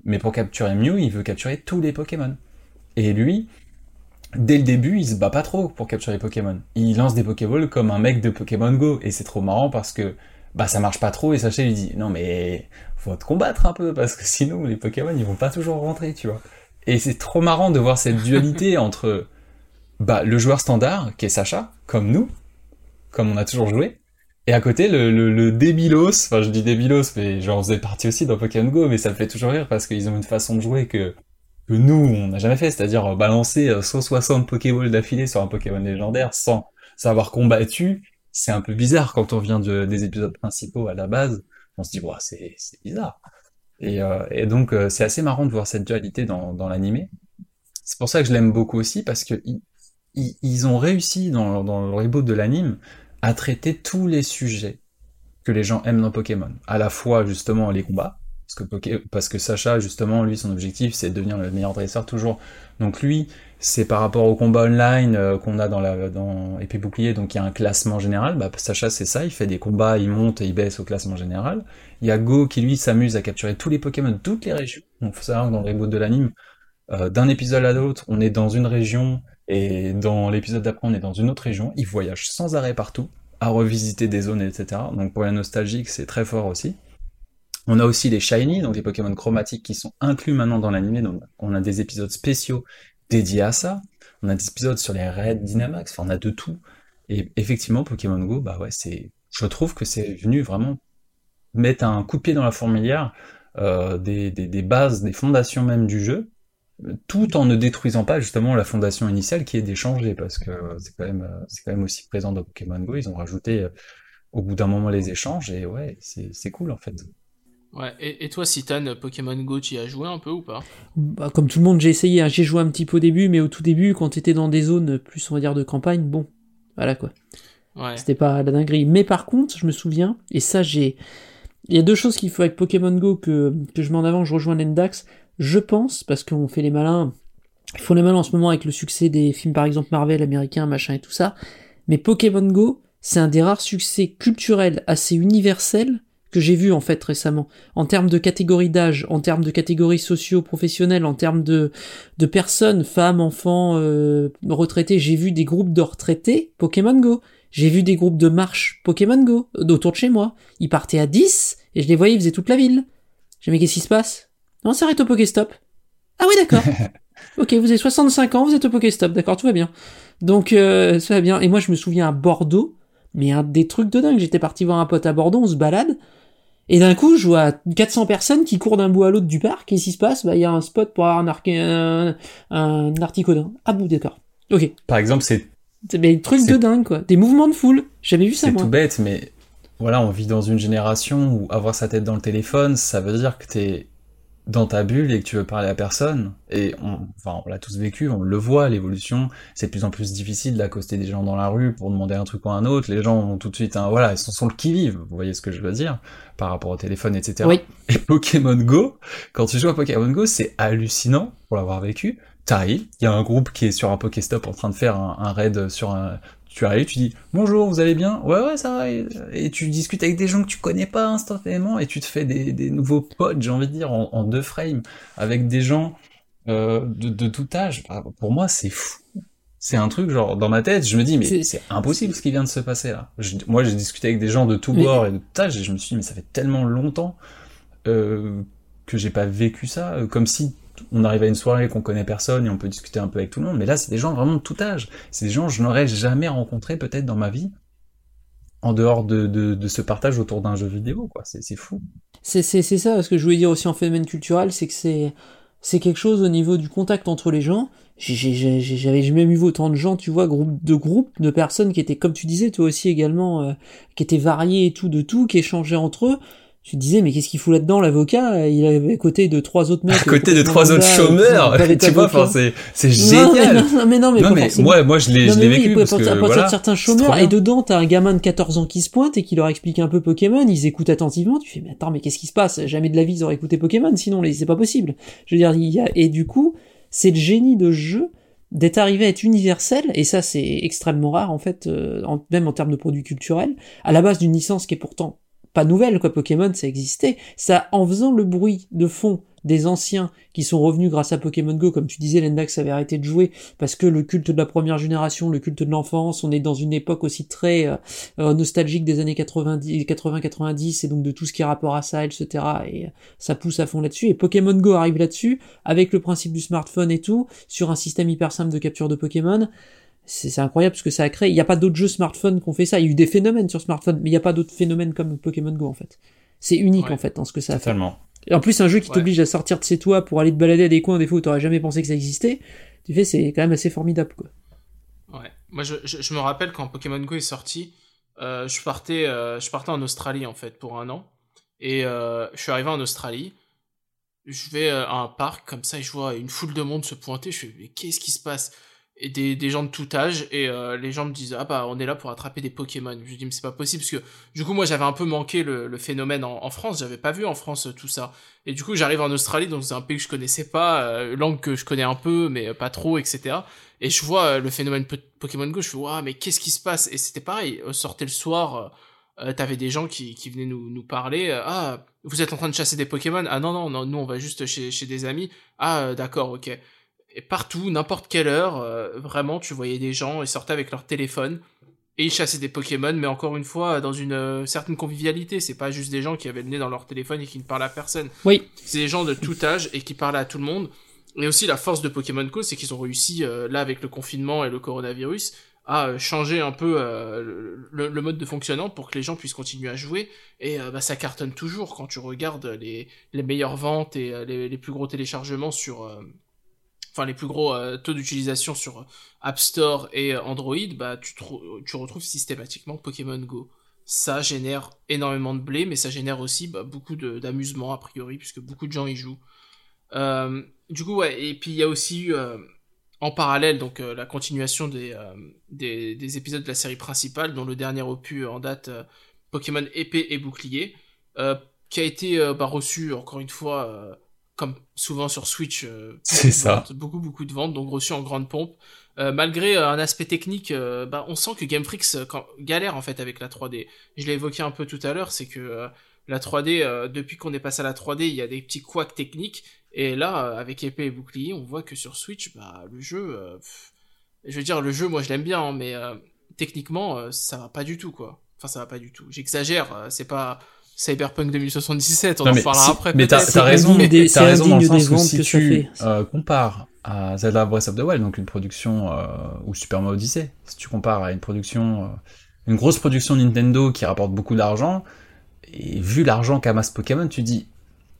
Mais pour capturer Mew, il veut capturer tous les Pokémon. Et lui, dès le début, il se bat pas trop pour capturer les Pokémon. Il lance des Pokéballs comme un mec de Pokémon Go. Et c'est trop marrant parce que bah ça marche pas trop. Et Sacha lui dit « Non mais, faut te combattre un peu parce que sinon, les Pokémon, ils vont pas toujours rentrer, tu vois. » Et c'est trop marrant de voir cette dualité entre bah, le joueur standard, qui est Sacha, comme nous, comme on a toujours joué, et à côté, le, le, le débilos, enfin je dis débilos, mais j'en faisais partie aussi dans Pokémon Go, mais ça me fait toujours rire parce qu'ils ont une façon de jouer que, que nous, on n'a jamais fait, c'est-à-dire balancer cent soixante Pokéballs d'affilée sur un Pokémon légendaire sans savoir combattu, c'est un peu bizarre quand on vient de, des épisodes principaux à la base, on se dit, bah, c'est, c'est bizarre. Et, euh, et donc, euh, c'est assez marrant de voir cette dualité dans, dans l'animé. C'est pour ça que je l'aime beaucoup aussi, parce que ils, ils, ils ont réussi, dans, dans le reboot de l'anime, à traiter tous les sujets que les gens aiment dans Pokémon. À la fois, justement, les combats, parce que, Poké... parce que Sacha, justement, lui, son objectif, c'est de devenir le meilleur dresseur toujours. Donc lui, c'est par rapport aux combats online euh, qu'on a dans la dans épée bouclier, donc il y a un classement général. Bah, Sacha, c'est ça, il fait des combats, il monte et il baisse au classement général. Il y a Go qui, lui, s'amuse à capturer tous les Pokémon de toutes les régions. Donc il faut savoir que dans le reboot de l'anime, euh, d'un épisode à l'autre, on est dans une région, et dans l'épisode d'après, on est dans une autre région. Il voyage sans arrêt partout, à revisiter des zones, et cetera. Donc pour les nostalgiques, c'est très fort aussi. On a aussi les Shiny, donc les Pokémon chromatiques qui sont inclus maintenant dans l'anime, donc on a des épisodes spéciaux dédiés à ça, on a des épisodes sur les Raids Dynamax, enfin on a de tout, et effectivement Pokémon Go, bah ouais, c'est, je trouve que c'est venu vraiment mettre un coup de pied dans la fourmilière euh, des, des, des bases, des fondations même du jeu, tout en ne détruisant pas justement la fondation initiale qui est d'échanger, parce que c'est quand même, c'est quand même aussi présent dans Pokémon Go, ils ont rajouté au bout d'un moment les échanges, et ouais, c'est, c'est cool en fait. Ouais, et, et toi, Citan, Pokémon Go, tu y as joué un peu ou pas ? Bah, comme tout le monde, j'ai essayé, hein. J'ai joué un petit peu au début, mais au tout début, quand t'étais dans des zones plus, on va dire, de campagne, bon, voilà quoi. Ouais. C'était pas la dinguerie. Mais par contre, je me souviens, et ça, j'ai... Il y a deux choses qu'il faut avec Pokémon Go que, que je mets en avant, je rejoins Lendax, je pense, parce qu'on fait les malins, ils font les malins en ce moment avec le succès des films, par exemple, Marvel, américains, machin et tout ça, mais Pokémon Go, c'est un des rares succès culturels assez universels que j'ai vu en fait récemment, en termes de catégorie d'âge, en termes de catégorie socio-professionnelle, en termes de, de personnes, femmes, enfants, euh, retraités, j'ai vu des groupes de retraités Pokémon Go, j'ai vu des groupes de marche Pokémon Go, autour de chez moi, ils partaient à dix, et je les voyais, ils faisaient toute la ville, j'ai dit mais qu'est-ce qui se passe ? On s'arrête au Pokéstop. Ah oui d'accord. Ok, vous avez soixante-cinq ans, vous êtes au Pokéstop, d'accord, tout va bien. Donc euh, ça va bien, et moi je me souviens à Bordeaux, mais un des trucs de dingue, j'étais parti voir un pote à Bordeaux, on se balade, et d'un coup, je vois quatre cents personnes qui courent d'un bout à l'autre du parc, et s'il se passe, bah, il y a un spot pour avoir un, ar- un, un articodin. Ah bon, d'accord. Ok. Par exemple, c'est... c'est des trucs c'est... de dingue, quoi. Des mouvements de foule. J'avais vu ça, c'est moi. C'est tout bête, mais voilà, on vit dans une génération où avoir sa tête dans le téléphone, ça veut dire que t'es dans ta bulle et que tu veux parler à personne. Et on, enfin, on l'a tous vécu, on le voit, l'évolution. C'est de plus en plus difficile d'accoster des gens dans la rue pour demander un truc ou un autre. Les gens ont tout de suite un, voilà, ils sont sur le qui-vive. Vous voyez ce que je veux dire? Par rapport au téléphone, et cetera. Oui. Et Pokémon Go, quand tu joues à Pokémon Go, c'est hallucinant pour l'avoir vécu. T'arrives, il y a un groupe qui est sur un Pokéstop en train de faire un, un raid sur un, tu arrives, tu dis bonjour, vous allez bien? Ouais, ouais, ça va. Et, et tu discutes avec des gens que tu connais pas instantanément et tu te fais des, des nouveaux potes, j'ai envie de dire, en, en deux frames, avec des gens euh, de, de tout âge. Pour moi, c'est fou. C'est un truc, genre, dans ma tête, je me dis, mais c'est, c'est impossible ce qui vient de se passer là. Je, moi, j'ai discuté avec des gens de tous bords et de tout âge et je me suis dit, mais ça fait tellement longtemps euh, que j'ai pas vécu ça. Comme si on arrive à une soirée qu'on connaît personne et on peut discuter un peu avec tout le monde, mais là c'est des gens vraiment de tout âge, c'est des gens que je n'aurais jamais rencontrés peut-être dans ma vie en dehors de, de, de ce partage autour d'un jeu vidéo, quoi. C'est, c'est fou, c'est, c'est, c'est ça ce que je voulais dire aussi en phénomène culturel, c'est que c'est, c'est quelque chose au niveau du contact entre les gens. J'ai, j'ai, j'ai, j'avais jamais vu autant de gens, tu vois, groupe de groupes de personnes qui étaient comme tu disais toi aussi également, euh, qui étaient variés et tout de tout, qui échangeaient entre eux. Je te disais, mais qu'est-ce qu'il fout là-dedans, l'avocat? Il est à côté de trois autres mecs. À côté de trois autres chômeurs. Tu vois, enfin, c'est, c'est génial. Non, mais non, mais, non, mais moi, moi, je l'ai, non, je l'ai oui, vécu. Parce que, à partir voilà, de certains chômeurs, et dedans, t'as un gamin de quatorze ans qui se pointe et qui leur explique un peu Pokémon, ils écoutent attentivement, tu fais, mais attends, mais qu'est-ce qui se passe? Jamais de la vie, ils auraient écouté Pokémon, sinon, les, c'est pas possible. Je veux dire, il y a, et du coup, c'est le génie de ce jeu d'être arrivé à être universel, et ça, c'est extrêmement rare, en fait, euh, en, même en termes de produits culturels, à la base d'une licence qui est pourtant pas nouvelle, quoi. Pokémon, ça existait. Ça, en faisant le bruit de fond des anciens qui sont revenus grâce à Pokémon Go, comme tu disais, Lendax avait arrêté de jouer parce que le culte de la première génération, le culte de l'enfance, on est dans une époque aussi très euh, nostalgique des années quatre-vingt-dix, et donc de tout ce qui est rapport à ça, et cetera. Et ça pousse à fond là-dessus. Et Pokémon Go arrive là-dessus, avec le principe du smartphone et tout, sur un système hyper simple de capture de Pokémon. c'est, c'est incroyable ce que ça a créé. Il n'y a pas d'autres jeux smartphone qui ont fait ça. Il y a eu des phénomènes sur smartphone, mais il n'y a pas d'autres phénomènes comme Pokémon Go, en fait. C'est unique, ouais, en fait, en ce que ça a totalement fait. Et en plus, un jeu qui, ouais, t'oblige à sortir de chez toi pour aller te balader à des coins, des fois où t'aurais jamais pensé que ça existait, tu fais, c'est quand même assez formidable, quoi. Ouais. Moi, je, je, je me rappelle quand Pokémon Go est sorti, euh, je partais, euh, je partais en Australie, en fait, pour un an. Et euh, je suis arrivé en Australie. Je vais à un parc comme ça et je vois une foule de monde se pointer. Je fais, mais qu'est-ce qui se passe? Et des, des gens de tout âge, et euh, les gens me disent, ah bah on est là pour attraper des Pokémon. Je dis, mais c'est pas possible, parce que du coup moi j'avais un peu manqué le, le phénomène en, en France, j'avais pas vu en France euh, tout ça. Et du coup j'arrive en Australie, donc c'est un pays que je connaissais pas, euh, langue que je connais un peu mais pas trop, et cetera. Et je vois euh, le phénomène po- Pokémon Go, je fais, waouh, mais qu'est-ce qui se passe? Et c'était pareil, sortait le soir... Euh, Euh, t'avais des gens qui, qui venaient nous, nous parler, euh, ah, vous êtes en train de chasser des Pokémon? Ah non, non, non, nous on va juste chez, chez des amis. Ah, euh, d'accord, ok. Et partout, n'importe quelle heure, euh, vraiment, tu voyais des gens, ils sortaient avec leur téléphone, et ils chassaient des Pokémon, mais encore une fois, dans une euh, certaine convivialité. C'est pas juste des gens qui avaient le nez dans leur téléphone et qui ne parlent à personne. Oui. C'est des gens de tout âge et qui parlent à tout le monde. Et aussi, la force de Pokémon Go, c'est qu'ils ont réussi, euh, là, avec le confinement et le coronavirus, à changer un peu euh, le, le mode de fonctionnement pour que les gens puissent continuer à jouer, et euh, bah, ça cartonne toujours quand tu regardes les, les meilleures ventes et euh, les, les plus gros téléchargements sur... Euh, enfin, les plus gros euh, taux d'utilisation sur App Store et Android, bah, tu, tr- tu retrouves systématiquement Pokémon Go. Ça génère énormément de blé, mais ça génère aussi bah, beaucoup de, d'amusement, a priori, puisque beaucoup de gens y jouent. Euh, du coup, ouais, et puis il y a aussi eu... Euh, en parallèle, donc euh, la continuation des, euh, des, des épisodes de la série principale, dont le dernier opus en date, euh, Pokémon Épée et Bouclier, euh, qui a été euh, bah, reçu, encore une fois, euh, comme souvent sur Switch, euh, c'est ça. Ventes, beaucoup beaucoup de ventes, donc reçu en grande pompe. Euh, malgré euh, un aspect technique, euh, bah, on sent que Game Freak euh, quand, galère en fait avec la trois D. Je l'ai évoqué un peu tout à l'heure, c'est que euh, la trois D, euh, depuis qu'on est passé à la trois D, il y a des petits couacs techniques. Et là, avec Épée et Bouclier, on voit que sur Switch, bah, le jeu... Euh, pff, je veux dire, le jeu, moi, je l'aime bien, hein, mais euh, techniquement, euh, ça va pas du tout, quoi. Enfin, ça va pas du tout. J'exagère, euh, c'est pas Cyberpunk deux mille soixante-dix-sept, on non, en parlera après. Mais t'as, t'as raison, des, t'as raison dans le sens où si tu euh, compares à Zelda Breath of the Wild, donc une production... Euh, ou Super Mario Odyssey, si tu compares à une production... Euh, une grosse production Nintendo qui rapporte beaucoup d'argent, et vu l'argent qu'amasse Pokémon, tu dis...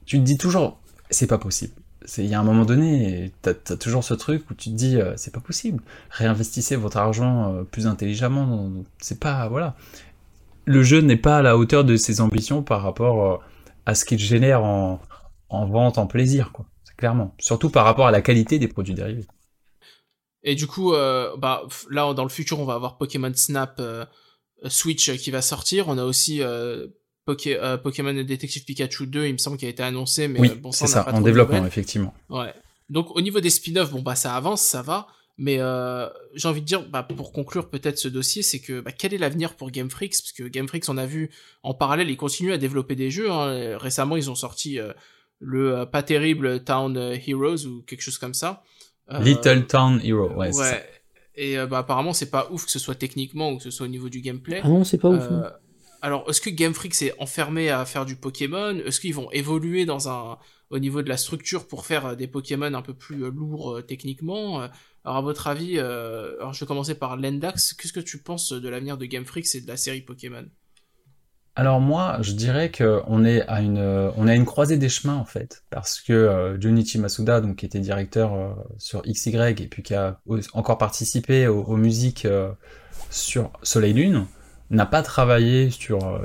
Tu te dis toujours... c'est pas possible. Il y a un moment donné, t'as, t'as toujours ce truc où tu te dis, euh, c'est pas possible. Réinvestissez votre argent euh, plus intelligemment. C'est pas, voilà. Le jeu n'est pas à la hauteur de ses ambitions par rapport euh, à ce qu'il génère en, en vente, en plaisir, quoi. C'est clairement. Surtout par rapport à la qualité des produits dérivés. Et du coup, euh, bah, là, dans le futur, on va avoir Pokémon Snap euh, Switch qui va sortir. On a aussi... Euh... Poké- euh, Pokémon Détective Pikachu deux, il me semble qu'il a été annoncé, mais oui, bon, ça, c'est ça, en développement, effectivement. Ouais. Donc au niveau des spin-offs, bon bah ça avance, ça va, mais euh, j'ai envie de dire, bah, pour conclure peut-être ce dossier, c'est que bah, quel est l'avenir pour Game Freak? Parce que Game Freak, on a vu en parallèle, ils continuent à développer des jeux. Hein. Récemment, ils ont sorti euh, le euh, pas terrible Town Heroes ou quelque chose comme ça. Euh, Little Town Hero, ouais. ouais. C'est ça. Et euh, bah apparemment, c'est pas ouf que ce soit techniquement ou que ce soit au niveau du gameplay. Ah non, c'est pas euh, ouf. Non. Alors, est-ce que Game Freak s'est enfermé à faire du Pokémon? Est-ce qu'ils vont évoluer dans un... au niveau de la structure pour faire des Pokémon un peu plus euh, lourds euh, techniquement? Alors, à votre avis, euh... alors, je vais commencer par Lendax. Qu'est-ce que tu penses de l'avenir de Game Freak et de la série Pokémon? Alors moi, je dirais qu'on est à une, on est à une croisée des chemins, en fait, parce que euh, Junichi Matsuda, donc, qui était directeur euh, sur X Y et puis qui a encore participé aux, aux musiques euh, sur Soleil Lune, n'a pas travaillé sur euh,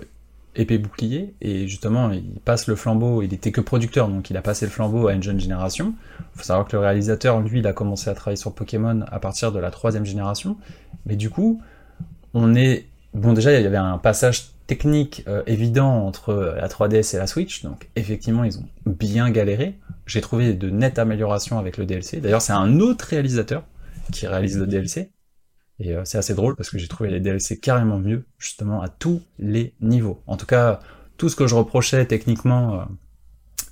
Épée Bouclier, et justement il passe le flambeau. Il était que producteur, donc il a passé le flambeau à une jeune génération. Il faut savoir que le réalisateur, lui, il a commencé à travailler sur Pokémon à partir de la troisième génération, mais du coup on est... Bon, déjà il y avait un passage technique euh, évident entre la trois D S et la Switch, donc effectivement ils ont bien galéré. J'ai trouvé de nettes améliorations avec le D L C. D'ailleurs c'est un autre réalisateur qui réalise le D L C. Et c'est assez drôle parce que j'ai trouvé les D L C carrément mieux, justement, à tous les niveaux. En tout cas, tout ce que je reprochais techniquement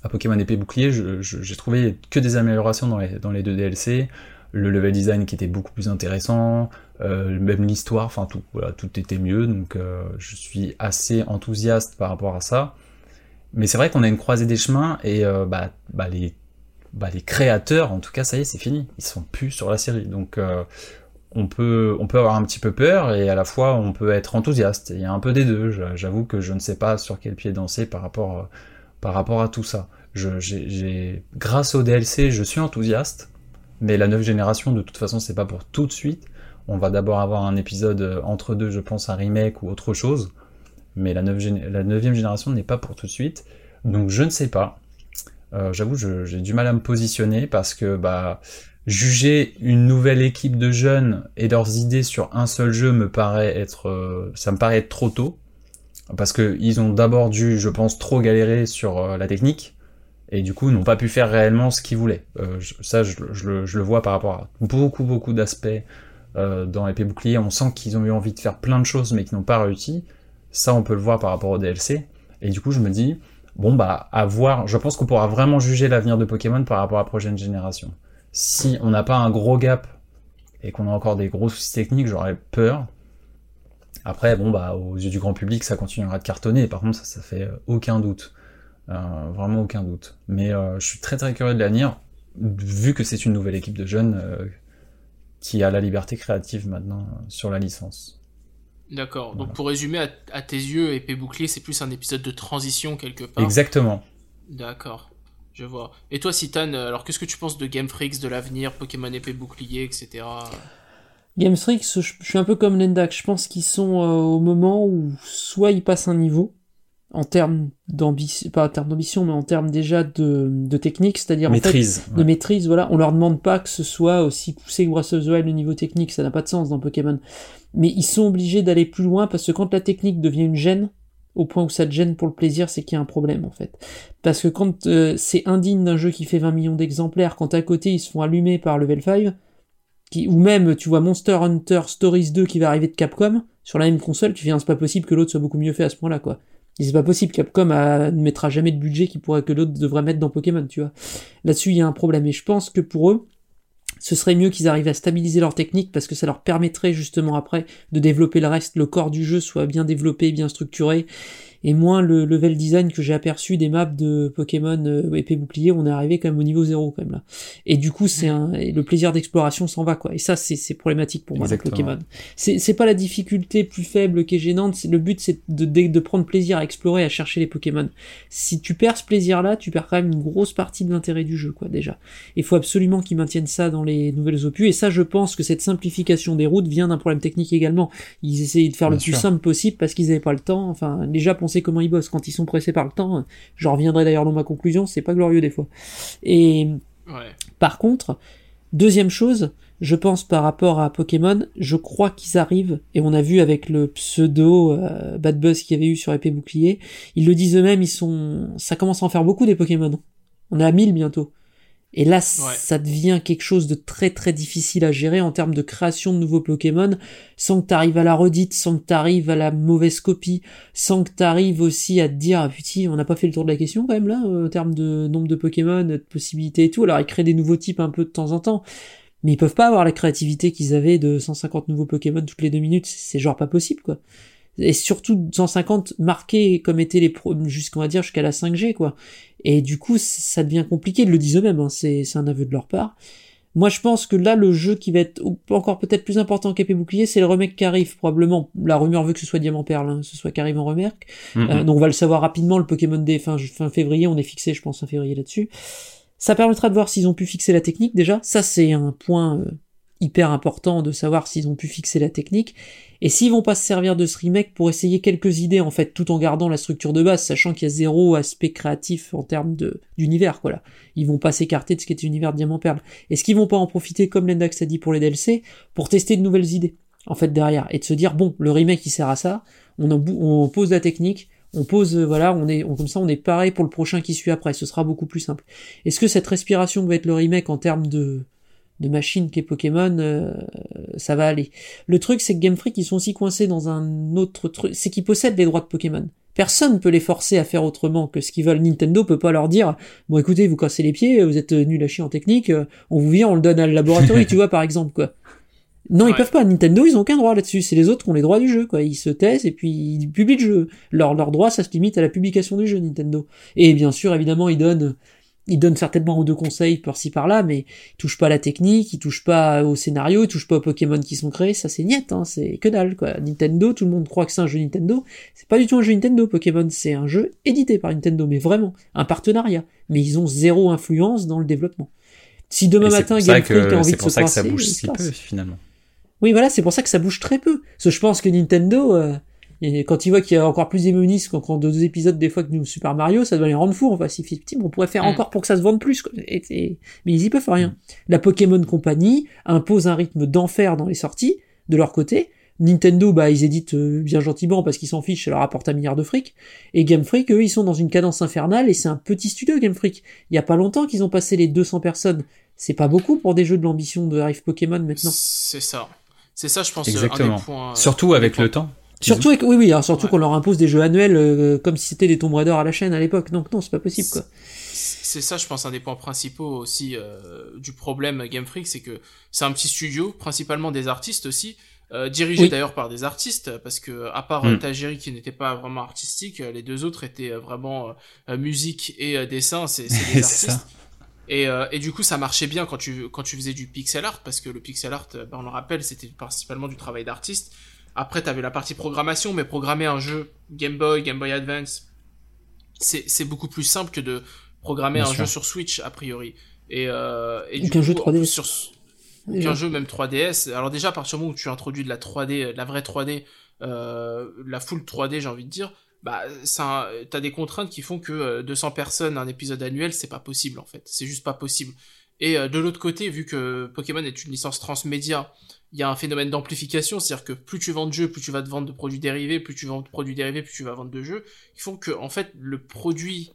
à Pokémon Épée Bouclier, je, je, j'ai trouvé que des améliorations dans les, dans les deux D L C. Le level design qui était beaucoup plus intéressant, euh, même l'histoire, enfin tout, voilà, tout était mieux. Donc euh, je suis assez enthousiaste par rapport à ça. Mais c'est vrai qu'on a une croisée des chemins et euh, bah, bah, les, bah, les créateurs, en tout cas, ça y est, c'est fini. Ils sont plus sur la série. Donc... Euh, on peut, on peut avoir un petit peu peur et à la fois on peut être enthousiaste. Il y a un peu des deux. J'avoue que je ne sais pas sur quel pied danser par rapport, par rapport à tout ça. Je, j'ai, j'ai... Grâce au D L C, je suis enthousiaste, mais la neuvième génération, de toute façon, c'est pas pour tout de suite. On va d'abord avoir un épisode entre deux, je pense, un remake ou autre chose. Mais la neuvième génération n'est pas pour tout de suite. Donc je ne sais pas. Euh, j'avoue, je, j'ai du mal à me positionner parce que bah, juger une nouvelle équipe de jeunes et leurs idées sur un seul jeu me paraît être, euh, ça me paraît être trop tôt. Parce qu'ils ont d'abord dû, je pense, trop galérer sur euh, la technique. Et du coup, n'ont pas pu faire réellement ce qu'ils voulaient. Euh, je, ça, je, je, je le vois par rapport à beaucoup, beaucoup d'aspects euh, dans Épée Bouclier. On sent qu'ils ont eu envie de faire plein de choses, mais qu'ils n'ont pas réussi. Ça, on peut le voir par rapport au D L C. Et du coup, je me dis, bon, bah, à voir. Je pense qu'on pourra vraiment juger l'avenir de Pokémon par rapport à la prochaine génération. Si on n'a pas un gros gap et qu'on a encore des gros soucis techniques, j'aurais peur. Après, bon, bah, aux yeux du grand public, ça continuera de cartonner. Par contre, ça, ça fait aucun doute. Euh, vraiment aucun doute. Mais euh, je suis très très curieux de l'avenir, vu que c'est une nouvelle équipe de jeunes euh, qui a la liberté créative maintenant euh, sur la licence. D'accord, voilà. Donc pour résumer, à, à tes yeux, Épée Bouclier, c'est plus un épisode de transition quelque part. Exactement. D'accord, je vois. Et toi, Citan, alors qu'est-ce que tu penses de Game Freak, de l'avenir, Pokémon Épée Bouclier, et cetera. Game Freak, je, je suis un peu comme Lendax, je pense qu'ils sont euh, au moment où soit ils passent un niveau, en termes d'ambition, pas en termes d'ambition, mais en termes déjà de, de technique, c'est-à-dire maîtrise, en fait, ouais. de maîtrise, voilà. On leur demande pas que ce soit aussi poussé que Breath of the Wild au niveau technique, ça n'a pas de sens dans Pokémon. Mais ils sont obligés d'aller plus loin parce que quand la technique devient une gêne, au point où ça te gêne pour le plaisir, c'est qu'il y a un problème, en fait. Parce que quand euh, c'est indigne d'un jeu qui fait vingt millions d'exemplaires, quand à côté ils se font allumer par Level cinq, qui, ou même, tu vois, Monster Hunter Stories deux qui va arriver de Capcom, sur la même console, tu viens, c'est pas possible que l'autre soit beaucoup mieux fait à ce point-là, quoi. C'est pas possible, Capcom a, ne mettra jamais de budget qu'il pourrait, que l'autre devrait mettre dans Pokémon, tu vois. Là-dessus, il y a un problème, et je pense que pour eux, ce serait mieux qu'ils arrivent à stabiliser leur technique, parce que ça leur permettrait justement après de développer le reste, le corps du jeu soit bien développé, bien structuré, et moins le level design que j'ai aperçu des maps de Pokémon euh, Épée Bouclier, on est arrivé quand même au niveau zéro, quand même, là. Et du coup, c'est un, le plaisir d'exploration s'en va, quoi. Et ça, c'est, c'est problématique pour moi, avec Pokémon. C'est, c'est pas la difficulté plus faible qui est gênante, c'est, le but, c'est de, de, de prendre plaisir à explorer, à chercher les Pokémon. Si tu perds ce plaisir-là, tu perds quand même une grosse partie de l'intérêt du jeu, quoi, déjà. Il faut absolument qu'ils maintiennent ça dans les nouvelles opus, et ça, je pense que cette simplification des routes vient d'un problème technique également. Ils essayaient de faire Bien le sûr. plus simple possible, parce qu'ils avaient pas le temps, enfin, déjà, pour sait comment ils bossent quand ils sont pressés par le temps. Je reviendrai d'ailleurs dans ma conclusion, c'est pas glorieux des fois. Et ouais. Par contre, deuxième chose, je pense par rapport à Pokémon, je crois qu'ils arrivent, et on a vu avec le pseudo euh, bad buzz qu'il y avait eu sur Épée Bouclier, ils le disent eux-mêmes, ils sont, ça commence à en faire beaucoup des Pokémon. On est à mille bientôt. Et là, ouais. ça devient quelque chose de très très difficile à gérer en termes de création de nouveaux Pokémon, sans que t'arrives à la redite, sans que t'arrives à la mauvaise copie, sans que t'arrives aussi à te dire, ah putain, on n'a pas fait le tour de la question quand même là, en termes de nombre de Pokémon, de possibilités et tout. Alors ils créent des nouveaux types un peu de temps en temps, mais ils peuvent pas avoir la créativité qu'ils avaient de cent cinquante nouveaux Pokémon toutes les deux minutes, c'est genre pas possible, quoi. Et surtout cent cinquante marqués comme étaient les pro, jusqu'on va dire jusqu'à la cinq G, quoi. Et du coup, ça devient compliqué, ils le disent eux-mêmes, hein. c'est, c'est un aveu de leur part. Moi, je pense que là, le jeu qui va être encore peut-être plus important qu'Épée Bouclier, c'est le remake qui arrive, probablement. La rumeur veut que ce soit Diamant Perle, hein, que ce soit qui arrive en remake. Mm-hmm. Euh, donc on va le savoir rapidement, le Pokémon Day fin, fin février, on est fixé, je pense, fin février là-dessus. Ça permettra de voir s'ils ont pu fixer la technique, déjà. Ça, c'est un point... Euh, hyper important de savoir s'ils ont pu fixer la technique, et s'ils vont pas se servir de ce remake pour essayer quelques idées, en fait, tout en gardant la structure de base, sachant qu'il y a zéro aspect créatif en termes de, d'univers, quoi, là. Ils vont pas s'écarter de ce qu'est l'univers de Diamant Perle. Est-ce qu'ils vont pas en profiter, comme Lendax a dit pour les D L C, pour tester de nouvelles idées, en fait, derrière, et de se dire, bon, le remake, il sert à ça, on, en, on pose la technique, on pose, voilà, on est, on, comme ça, on est pareil pour le prochain qui suit après, ce sera beaucoup plus simple. Est-ce que cette respiration que va être le remake en termes de, de machines qu'est Pokémon, euh, ça va aller. Le truc, c'est que Game Freak, ils sont aussi coincés dans un autre truc, c'est qu'ils possèdent les droits de Pokémon. Personne ne peut les forcer à faire autrement que ce qu'ils veulent. Nintendo peut pas leur dire, bon écoutez, vous cassez les pieds, vous êtes nuls à chier en technique, on vous vient, on le donne à la laboratoire, tu vois, par exemple, quoi. Non, ouais. Ils peuvent pas. Nintendo, ils ont aucun droit là-dessus. C'est les autres qui ont les droits du jeu, quoi. Ils se taisent et puis ils publient le jeu. Leur, leur droit, ça se limite à la publication du jeu, Nintendo. Et bien sûr, évidemment, ils donnent il donne certainement un ou deux conseils par-ci par-là, mais il touche pas à la technique, il touche pas au scénario, il touche pas aux Pokémon qui sont créés, ça c'est niette, hein, c'est que dalle, quoi. Nintendo, tout le monde croit que c'est un jeu Nintendo, c'est pas du tout un jeu Nintendo, Pokémon, c'est un jeu édité par Nintendo, mais vraiment, un partenariat, mais ils ont zéro influence dans le développement. Si demain et matin, Game Freak a envie de se passer... C'est pour ça que ça bouge si peu, finalement. Oui, voilà, c'est pour ça que ça bouge très peu. Parce que je pense que Nintendo... Euh, Et quand ils voient qu'il y a encore plus d'immunistes qu'en deux épisodes des fois que nous Super Mario, ça doit les rendre fous. Enfin, si petit, on pourrait faire encore pour que ça se vende plus, quoi. Et, et... mais ils y peuvent rien. La Pokémon Company impose un rythme d'enfer dans les sorties de leur côté. Nintendo, bah ils éditent bien gentiment parce qu'ils s'en fichent, ça leur apporte un milliard de fric. Et Game Freak, eux, ils sont dans une cadence infernale et c'est un petit studio Game Freak. Il y a pas longtemps qu'ils ont passé les deux cents personnes. C'est pas beaucoup pour des jeux de l'ambition de Rive Pokémon maintenant. C'est ça. C'est ça, je pense. Exactement. Un des points, euh, surtout avec le temps. Surtout avec, oui, oui, alors surtout ouais. qu'on leur impose des jeux annuels euh, comme si c'était des Tomb Raider à la chaîne à l'époque. Donc non, c'est pas possible, quoi. C'est ça, je pense, un des points principaux aussi euh, du problème Game Freak, c'est que c'est un petit studio, principalement des artistes aussi, euh, dirigé oui. d'ailleurs par des artistes, parce que à part mm. Tajiri qui n'était pas vraiment artistique, les deux autres étaient vraiment euh, musique et euh, dessin, c'est, c'est des artistes. Ça. Et, euh, et du coup, ça marchait bien quand tu quand tu faisais du pixel art, parce que le pixel art, bah, on le rappelle, c'était principalement du travail d'artiste. Après, t'avais la partie programmation, mais programmer un jeu Game Boy, Game Boy Advance, c'est, c'est beaucoup plus simple que de programmer Bien un sûr. Jeu sur Switch, a priori. Et, euh, et du qu'un coup, jeu trois D. Sur, oui. Qu'un jeu même trois D S. Alors déjà, à partir du moment où tu introduis de la trois D, de la vraie trois D, euh, la full trois D, j'ai envie de dire, bah, ça, t'as des contraintes qui font que deux cents personnes, un épisode annuel, c'est pas possible, en fait. C'est juste pas possible. Et euh, de l'autre côté, vu que Pokémon est une licence transmédia, il y a un phénomène d'amplification, c'est-à-dire que plus tu vends de jeux, plus tu vas te vendre de produits dérivés, plus tu vends de produits dérivés, plus tu vas vendre de jeux, qui font que, en fait, le produit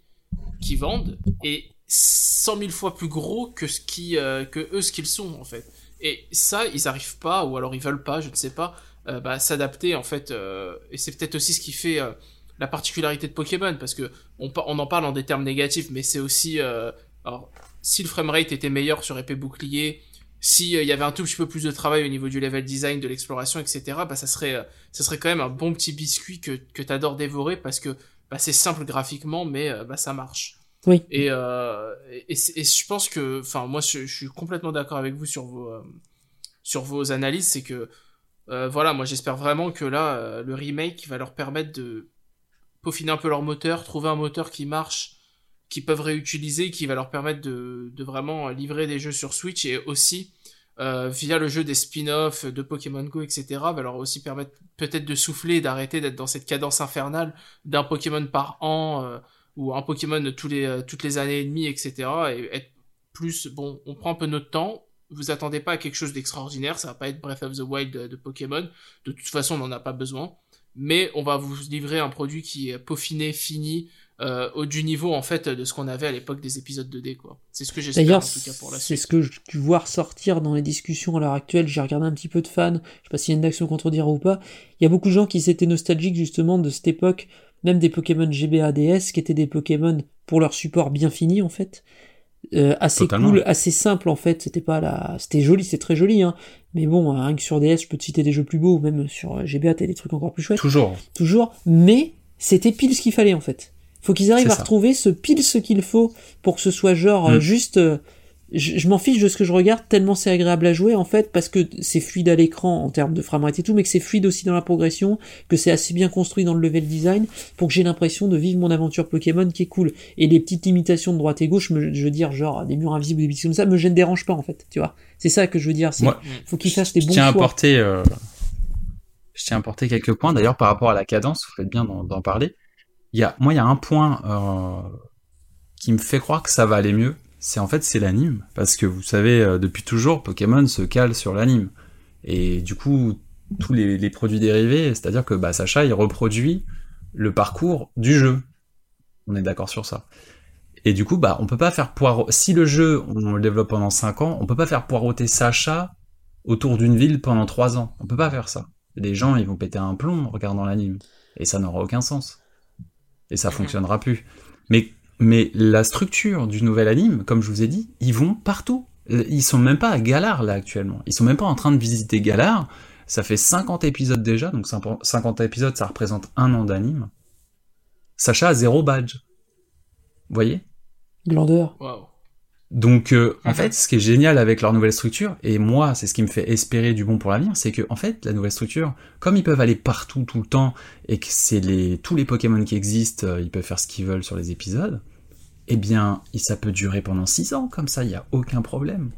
qu'ils vendent est cent mille fois plus gros que ce qui, euh, que eux, ce qu'ils sont, en fait. Et ça, ils arrivent pas, ou alors ils veulent pas, je ne sais pas, euh, bah, s'adapter, en fait, euh, et c'est peut-être aussi ce qui fait euh, la particularité de Pokémon, parce que on, on en parle en des termes négatifs, mais c'est aussi, euh, alors, si le framerate était meilleur sur épée bouclier, si euh, y avait un tout petit peu plus de travail au niveau du level design, de l'exploration, et cetera, bah ça serait, euh, ça serait quand même un bon petit biscuit que que t'adores dévorer parce que bah c'est simple graphiquement, mais euh, bah ça marche. Oui. Et euh, et, et, et je pense que, enfin moi je, je suis complètement d'accord avec vous sur vos euh, sur vos analyses, c'est que euh, voilà, moi j'espère vraiment que là euh, le remake va leur permettre de peaufiner un peu leur moteur, trouver un moteur qui marche, qu'ils peuvent réutiliser, qui va leur permettre de, de vraiment livrer des jeux sur Switch et aussi, euh, via le jeu des spin-offs, de Pokémon Go, et cetera, va leur aussi permettre peut-être de souffler et d'arrêter d'être dans cette cadence infernale d'un Pokémon par an, euh, ou un Pokémon tous les, euh, toutes les années et demie, et cetera, et être plus, bon, on prend un peu notre temps, vous attendez pas à quelque chose d'extraordinaire, ça va pas être Breath of the Wild de, de Pokémon, de toute façon on n'en a pas besoin, mais on va vous livrer un produit qui est peaufiné, fini, Euh, au du niveau en fait de ce qu'on avait à l'époque des épisodes deux D, quoi. C'est ce que j'espère. D'ailleurs, en tout cas pour la suite. C'est ce que je vois ressortir dans les discussions à l'heure actuelle. J'ai regardé un petit peu de fans, je sais pas s'il y a une action contredire ou pas. Il y a beaucoup de gens qui s'étaient nostalgiques justement de cette époque, même des Pokémon G B A D S qui étaient des Pokémon pour leur support bien fini en fait. Euh, assez Totalement. Cool, assez simple en fait, c'était pas la... c'était joli, c'est très joli hein, mais bon, rien que sur D S, je peux te citer des jeux plus beaux, même sur G B A t'as des trucs encore plus chouettes. Toujours. Toujours, mais c'était pile ce qu'il fallait en fait. Faut qu'ils arrivent à retrouver ce pile ce qu'il faut pour que ce soit genre mmh. juste euh, je, je m'en fiche de ce que je regarde tellement c'est agréable à jouer en fait parce que c'est fluide à l'écran en termes de framerate et tout mais que c'est fluide aussi dans la progression, que c'est assez bien construit dans le level design pour que j'ai l'impression de vivre mon aventure Pokémon qui est cool et les petites limitations de droite et gauche me, je veux dire genre des murs invisibles des bits comme ça me gêne dérange pas en fait tu vois c'est ça que je veux dire c'est, Moi, faut qu'ils fassent des bons choix. Je tiens à porter euh, je tiens à porter quelques points d'ailleurs par rapport à la cadence vous faites bien d'en, d'en parler. Il y a, moi, il y a un point euh, qui me fait croire que ça va aller mieux. C'est en fait, c'est l'anime. Parce que vous savez, euh, depuis toujours, Pokémon se cale sur l'anime. Et du coup, tous les, les produits dérivés, c'est-à-dire que bah, Sacha, il reproduit le parcours du jeu. On est d'accord sur ça. Et du coup, bah, on peut pas faire poireauter... Si le jeu, on le développe pendant cinq ans, on peut pas faire poireauter Sacha autour d'une ville pendant trois ans. On peut pas faire ça. Les gens, ils vont péter un plomb en regardant l'anime. Et ça n'aura aucun sens. Et ça fonctionnera plus. Mais, mais la structure du nouvel anime, comme je vous ai dit, ils vont partout. Ils sont même pas à Galar, là, actuellement. Ils sont même pas en train de visiter Galar. Ça fait cinquante épisodes déjà, donc cinquante épisodes, ça représente un an d'anime. Sacha a zéro badge. Vous voyez ? Glandeur. Wow. Donc, euh, en fait, ce qui est génial avec leur nouvelle structure, et moi, c'est ce qui me fait espérer du bon pour l'avenir, c'est que, en fait, la nouvelle structure, comme ils peuvent aller partout, tout le temps, et que c'est les, tous les Pokémon qui existent, ils peuvent faire ce qu'ils veulent sur les épisodes, eh bien, ça peut durer pendant six ans, comme ça, il n'y a aucun problème.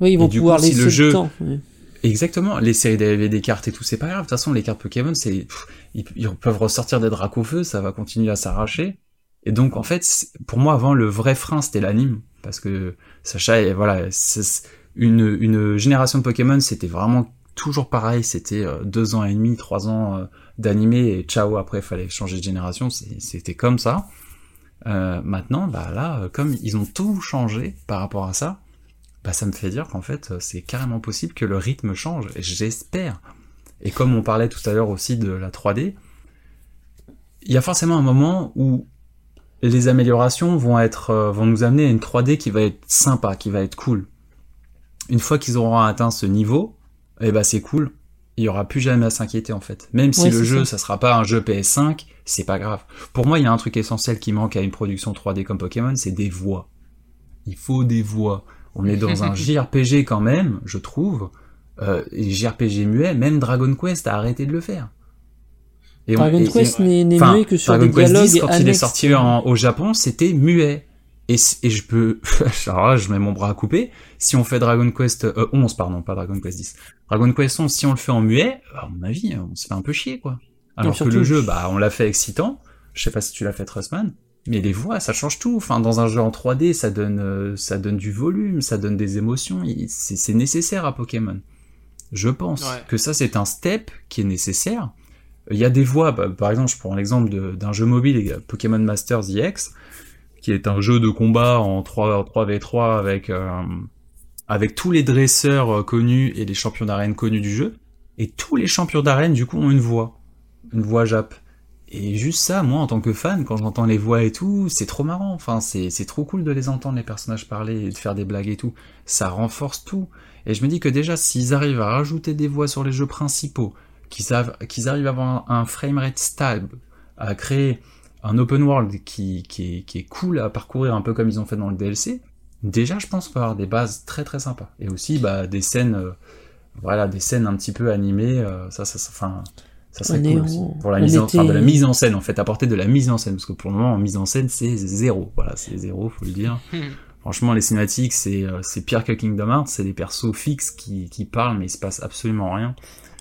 Oui, ils vont pouvoir coup, laisser si le, jeu... le temps. Oui. Exactement, les séries D V D des cartes et tout, c'est pas grave. De toute façon, les cartes Pokémon, c'est... Pff, ils peuvent ressortir des dracs au feu, ça va continuer à s'arracher. Et donc, en fait, pour moi, avant, le vrai frein, c'était l'anime. Parce que Sacha, voilà, c'est une, une génération de Pokémon, c'était vraiment toujours pareil. C'était deux ans et demi, trois ans d'animé et ciao, après, il fallait changer de génération. C'était comme ça. Euh, maintenant, bah là, comme ils ont tout changé par rapport à ça, bah ça me fait dire qu'en fait, c'est carrément possible que le rythme change. J'espère. Et comme on parlait tout à l'heure aussi de la trois D, il y a forcément un moment où les améliorations vont être, euh, vont nous amener à une trois D qui va être sympa, qui va être cool. Une fois qu'ils auront atteint ce niveau, eh ben c'est cool. Il y aura plus jamais à s'inquiéter en fait. Même si oui, le jeu, ça. ça sera pas un jeu P S cinq, c'est pas grave. Pour moi, il y a un truc essentiel qui manque à une production trois D comme Pokémon, c'est des voix. Il faut des voix. On est dans un J R P G quand même, je trouve. Euh, et J R P G muet, même Dragon Quest a arrêté de le faire. Et Dragon on, et, Quest et, n'est, n'est enfin, muet que sur Dragon des Quest dialogues dix, quand annexes. Il est sorti en, au Japon, c'était muet. Et, et je peux... Alors là, je mets mon bras à couper. Si on fait Dragon Quest... Euh, onze, pardon, pas Dragon Quest dix. Dragon Quest onze, si on le fait en muet, à mon avis, on se fait un peu chier, quoi. Alors surtout, que le jeu, bah, on l'a fait avec Citan. Je sais pas si tu l'as fait, Trustman. Mais les voix, ça change tout. Enfin, dans un jeu en trois D, ça donne, ça donne du volume, ça donne des émotions. C'est, c'est nécessaire à Pokémon. Je pense ouais. que ça, c'est un step qui est nécessaire. Il y a des voix, bah, par exemple, je prends l'exemple de, d'un jeu mobile, Pokémon Masters E X, qui est un jeu de combat en trois v trois avec, euh, avec tous les dresseurs connus et les champions d'arène connus du jeu. Et tous les champions d'arène, du coup, ont une voix. Une voix Jap. Et juste ça, moi, en tant que fan, quand j'entends les voix et tout, c'est trop marrant. Enfin, c'est, c'est trop cool de les entendre, les personnages parler et de faire des blagues et tout. Ça renforce tout. Et je me dis que déjà, s'ils arrivent à rajouter des voix sur les jeux principaux, Qu'ils, savent, qu'ils arrivent à avoir un framerate stable, à créer un open world qui, qui, est, qui est cool à parcourir, un peu comme ils ont fait dans le D L C, déjà je pense qu'on va avoir des bases très très sympas. Et aussi bah, des scènes euh, voilà, des scènes un petit peu animées, euh, ça, ça, ça, enfin, ça serait on cool aussi. Pour la mise en, était... enfin, de la mise en scène en fait, apporter de la mise en scène, parce que pour le moment, en mise en scène c'est zéro, voilà, c'est zéro, faut le dire. Franchement, les cinématiques, c'est, c'est pire que Kingdom Hearts, c'est des persos fixes qui, qui parlent, mais il se passe absolument rien.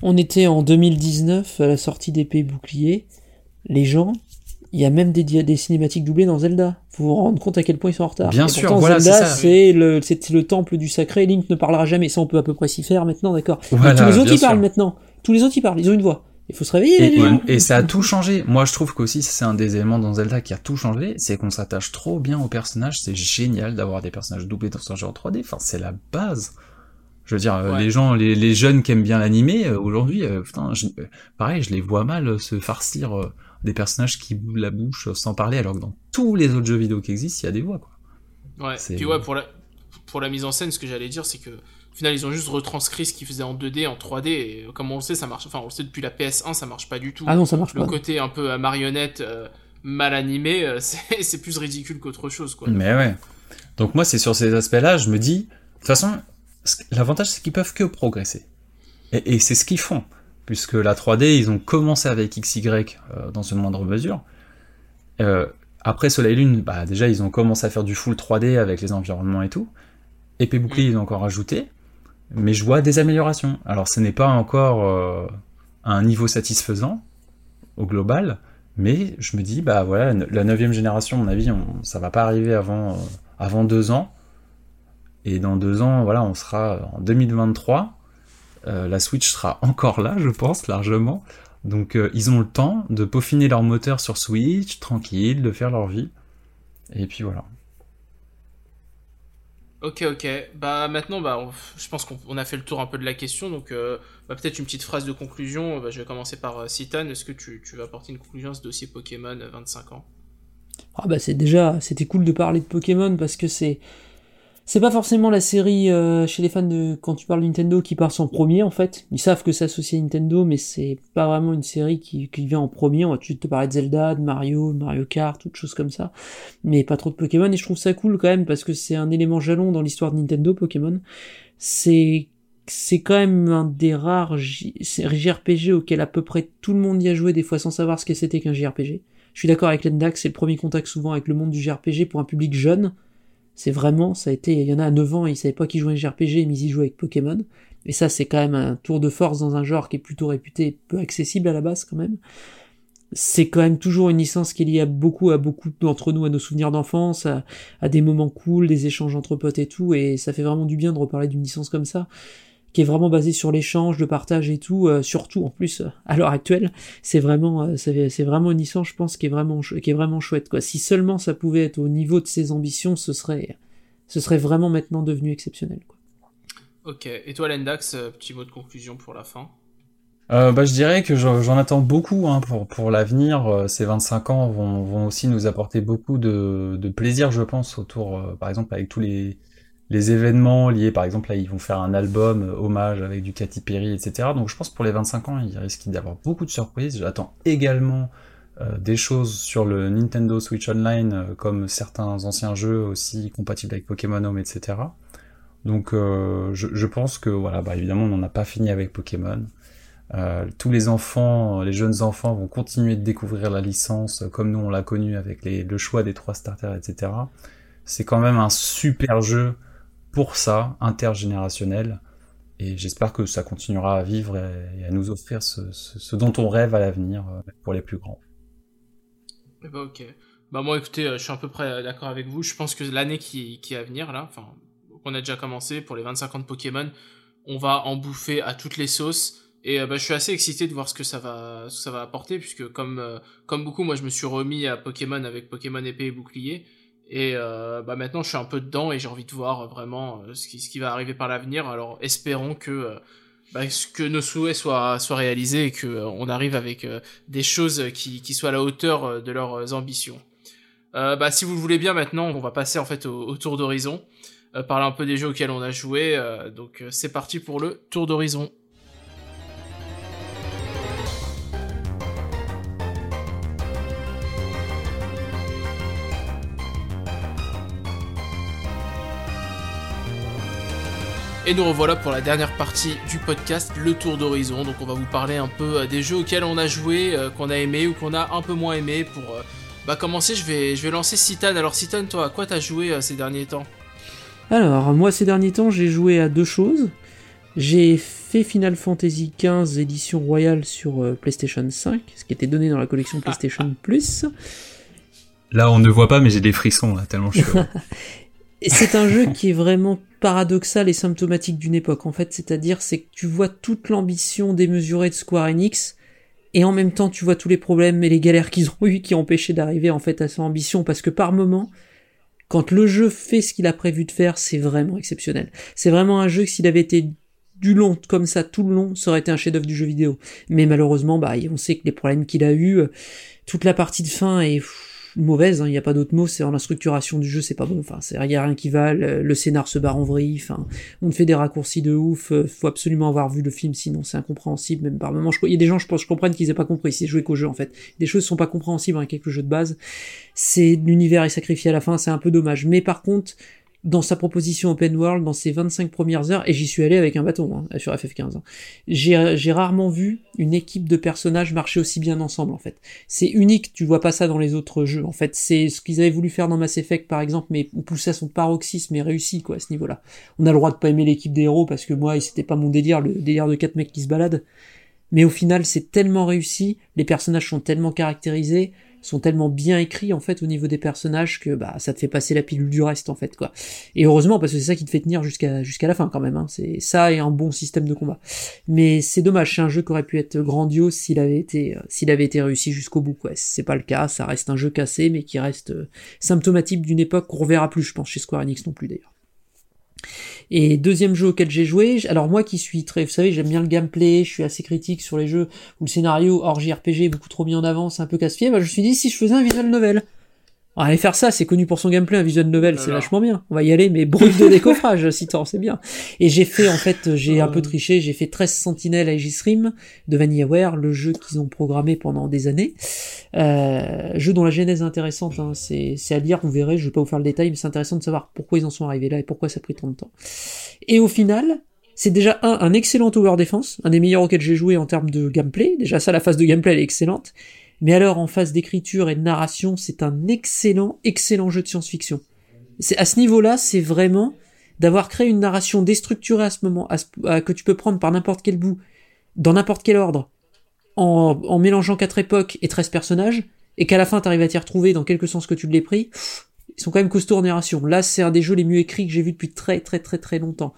On était en deux mille dix-neuf, à la sortie d'épée bouclier. Les gens, il y a même des, des cinématiques doublées dans Zelda. Faut vous rendre compte à quel point ils sont en retard. Bien et sûr, pourtant, voilà, Zelda, c'est ça. C'est le, c'est le temple du sacré, Link ne parlera jamais. Ça, on peut à peu près s'y faire maintenant, d'accord. Voilà, tous les autres, ils sûr. parlent maintenant. Tous les autres, ils parlent, ils ont une voix. Il faut se réveiller. Et, ouais. et ça a tout changé. Moi, je trouve qu'aussi, c'est un des éléments dans Zelda qui a tout changé, c'est qu'on s'attache trop bien aux personnages. C'est génial d'avoir des personnages doublés dans un jeu en trois D. Enfin, c'est la base. Je veux dire, ouais. les gens, les, les jeunes qui aiment bien l'animé, euh, aujourd'hui, euh, putain, je, euh, pareil, je les vois mal se farcir euh, des personnages qui bougent la bouche euh, sans parler, alors que dans tous les autres jeux vidéo qui existent, il y a des voix, quoi. Ouais, c'est... puis ouais, pour la, pour la mise en scène, ce que j'allais dire, c'est que, au final, ils ont juste retranscrit ce qu'ils faisaient en deux D, en trois D, et comme on le sait, ça marche, enfin, on le sait depuis la P S un, ça marche pas du tout. Ah non, ça marche le pas. Le côté un peu marionnette, euh, mal animé, euh, c'est, c'est plus ridicule qu'autre chose, quoi. Mais ouais. Donc moi, c'est sur ces aspects-là, je me dis, de toute façon, l'avantage, c'est qu'ils peuvent que progresser. Et, et c'est ce qu'ils font. Puisque la trois D, ils ont commencé avec X Y euh, dans une moindre mesure. Euh, après Soleil Lune, bah, déjà, ils ont commencé à faire du full trois D avec les environnements et tout. Épée Bouclier, ils ont encore ajouté. Mais je vois des améliorations. Alors, ce n'est pas encore euh, à un niveau satisfaisant, au global. Mais je me dis, bah voilà, la neuvième génération, à mon avis, on, ça va pas arriver avant, euh, avant deux ans. Et dans deux ans, voilà, on sera en deux mille vingt-trois. Euh, la Switch sera encore là, je pense, largement. Donc, euh, ils ont le temps de peaufiner leur moteur sur Switch, tranquille, de faire leur vie. Et puis voilà. Ok, ok. Bah maintenant, bah, on, je pense qu'on a fait le tour un peu de la question. Donc, euh, bah, peut-être une petite phrase de conclusion. Bah, je vais commencer par Citan. Est-ce que tu, tu vas apporter une conclusion à ce dossier Pokémon vingt-cinq ans ? Ah bah c'est déjà, c'était cool de parler de Pokémon parce que c'est C'est pas forcément la série euh, chez les fans de quand tu parles de Nintendo qui part en premier en fait. Ils savent que c'est associé à Nintendo, mais c'est pas vraiment une série qui, qui vient en premier. On va tout de suite te parler de Zelda, de Mario, de Mario Kart, toutes choses comme ça, mais pas trop de Pokémon. Et je trouve ça cool quand même parce que c'est un élément jalon dans l'histoire de Nintendo. Pokémon, c'est c'est quand même un des rares J... J R P G auquel à peu près tout le monde y a joué des fois sans savoir ce que c'était qu'un J R P G. Je suis d'accord avec Lendax, c'est le premier contact souvent avec le monde du J R P G pour un public jeune. C'est vraiment, ça a été, il y en a à neuf ans, ils savaient pas qu'ils jouaient un J R P G, mais ils y jouaient avec Pokémon. Et ça, c'est quand même un tour de force dans un genre qui est plutôt réputé, peu accessible à la base, quand même. C'est quand même toujours une licence qui est liée à beaucoup, à beaucoup d'entre nous, à nos souvenirs d'enfance, à, à des moments cool, des échanges entre potes et tout, et ça fait vraiment du bien de reparler d'une licence comme ça, qui est vraiment basée sur l'échange, le partage et tout, euh, surtout, en plus, euh, à l'heure actuelle, c'est vraiment, euh, c'est, c'est vraiment une licence, je pense, qui est vraiment, qui est vraiment chouette, quoi. Si seulement ça pouvait être au niveau de ses ambitions, ce serait, ce serait vraiment maintenant devenu exceptionnel, quoi. Ok. Et toi, Lendax, petit mot de conclusion pour la fin? Euh, bah, je dirais que j'en, j'en attends beaucoup, hein, pour, pour l'avenir. Ces vingt-cinq ans vont, vont aussi nous apporter beaucoup de, de plaisir, je pense, autour, euh, par exemple, avec tous les, les événements liés, par exemple, là, ils vont faire un album euh, hommage avec du Katy Perry, et cetera. Donc, je pense que pour les vingt-cinq ans, il risque d'y avoir beaucoup de surprises. J'attends également euh, des choses sur le Nintendo Switch Online, euh, comme certains anciens jeux aussi compatibles avec Pokémon Home, et cetera. Donc, euh, je, je pense que, voilà, bah, évidemment, on n'en a pas fini avec Pokémon. Euh, tous les enfants, les jeunes enfants vont continuer de découvrir la licence, comme nous, on l'a connue avec les, le choix des trois starters, et cetera. C'est quand même un super jeu pour ça, intergénérationnel, et j'espère que ça continuera à vivre et à nous offrir ce, ce, ce dont on rêve à l'avenir pour les plus grands. Et bah ok. Bah moi écoutez, je suis à peu près d'accord avec vous, je pense que l'année qui, qui est à venir, là, enfin, on a déjà commencé pour les vingt-cinq ans de Pokémon, on va en bouffer à toutes les sauces, et bah je suis assez excité de voir ce que ça va, ce que ça va apporter, puisque comme, comme beaucoup, moi je me suis remis à Pokémon avec Pokémon épée et bouclier, et euh, bah maintenant je suis un peu dedans et j'ai envie de voir vraiment ce qui, ce qui va arriver par l'avenir. Alors espérons que, bah, que nos souhaits soient, soient réalisés et qu'on arrive avec des choses qui, qui soient à la hauteur de leurs ambitions. Euh, bah, si vous le voulez bien, maintenant on va passer en fait au, au tour d'horizon, euh, parler un peu des jeux auxquels on a joué, euh, donc c'est parti pour le tour d'horizon. Et nous revoilà pour la dernière partie du podcast, le tour d'horizon. Donc on va vous parler un peu des jeux auxquels on a joué, euh, qu'on a aimé ou qu'on a un peu moins aimé. Pour euh, bah commencer, je vais, je vais lancer Citan. Alors Citan, toi, à quoi t'as joué euh, ces derniers temps ? Alors moi ces derniers temps, j'ai joué à deux choses. J'ai fait Final Fantasy quinze édition royale sur euh, PlayStation cinq, ce qui était donné dans la collection PlayStation ah, ah. Plus. Là on ne voit pas, mais j'ai des frissons là, tellement je suis. Et c'est un jeu qui est vraiment paradoxal et symptomatique d'une époque, en fait, c'est-à-dire c'est que tu vois toute l'ambition démesurée de Square Enix, et en même temps tu vois tous les problèmes et les galères qu'ils ont eu qui ont empêché d'arriver en fait à cette ambition, parce que par moment, quand le jeu fait ce qu'il a prévu de faire, c'est vraiment exceptionnel. C'est vraiment un jeu que s'il avait été du long, comme ça, tout le long, ça aurait été un chef-d'œuvre du jeu vidéo. Mais malheureusement, bah, on sait que les problèmes qu'il a eu, toute la partie de fin est... mauvaise, il hein, n'y a pas d'autre mot, c'est en la structuration du jeu, c'est pas bon, enfin, il n'y a rien qui va, le, le scénar se barre en vrille, enfin, on te fait des raccourcis de ouf, euh, faut absolument avoir vu le film, sinon c'est incompréhensible, même par moment, il y a des gens, je pense, je comprenne qu'ils aient pas compris, c'est joué qu'au jeu, en fait, des choses sont pas compréhensibles avec hein, le jeu de base, c'est, l'univers est sacrifié à la fin, c'est un peu dommage, mais par contre, dans sa proposition open world, dans ses vingt-cinq premières heures, et j'y suis allé avec un bâton, hein, sur F F quinze, hein. j'ai, j'ai rarement vu une équipe de personnages marcher aussi bien ensemble, en fait. C'est unique, tu vois pas ça dans les autres jeux, en fait. C'est ce qu'ils avaient voulu faire dans Mass Effect, par exemple, mais poussé à son paroxysme et réussi, quoi, à ce niveau-là. On a le droit de pas aimer l'équipe des héros, parce que moi, c'était pas mon délire, le délire de quatre mecs qui se baladent. Mais au final, c'est tellement réussi, les personnages sont tellement caractérisés, sont tellement bien écrits en fait au niveau des personnages que bah ça te fait passer la pilule du reste en fait quoi. Et heureusement parce que c'est ça qui te fait tenir jusqu'à jusqu'à la fin quand même hein. C'est ça et un bon système de combat. Mais c'est dommage, c'est un jeu qui aurait pu être grandiose s'il avait été euh, s'il avait été réussi jusqu'au bout quoi. C'est pas le cas, ça reste un jeu cassé mais qui reste euh, symptomatique d'une époque qu'on reverra plus je pense chez Square Enix non plus d'ailleurs. Et deuxième jeu auquel j'ai joué, alors moi qui suis très, vous savez, j'aime bien le gameplay, je suis assez critique sur les jeux où le scénario hors J R P G est beaucoup trop mis en avant, c'est un peu casse-pied, bah je me suis dit si je faisais un visual novel. Alors, allez faire ça, c'est connu pour son gameplay, un visual novel, c'est vachement bien. On va y aller, mais brut de décoffrage, Citan, c'est bien. Et j'ai fait, en fait, j'ai un peu triché, j'ai fait treize sentinelles à Egisrim de Vanillaware, le jeu qu'ils ont programmé pendant des années. Euh, jeu dont la genèse est intéressante, hein. c'est, c'est à lire, vous verrez, je vais pas vous faire le détail, mais c'est intéressant de savoir pourquoi ils en sont arrivés là et pourquoi ça a pris tant de temps. Et au final, c'est déjà un, un excellent tower defense, un des meilleurs auxquels j'ai joué en termes de gameplay. Déjà ça, la phase de gameplay, elle est excellente. Mais alors, en phase d'écriture et de narration, c'est un excellent, excellent jeu de science-fiction. C'est, à ce niveau-là, c'est vraiment d'avoir créé une narration déstructurée à ce moment, à ce, à, que tu peux prendre par n'importe quel bout, dans n'importe quel ordre, en, en mélangeant quatre époques et treize personnages, et qu'à la fin, t'arrives à t'y retrouver dans quelque sens que tu l'aies pris. Pff, ils sont quand même costauds en narration. Là, c'est un des jeux les mieux écrits que j'ai vu depuis très, très, très, très longtemps.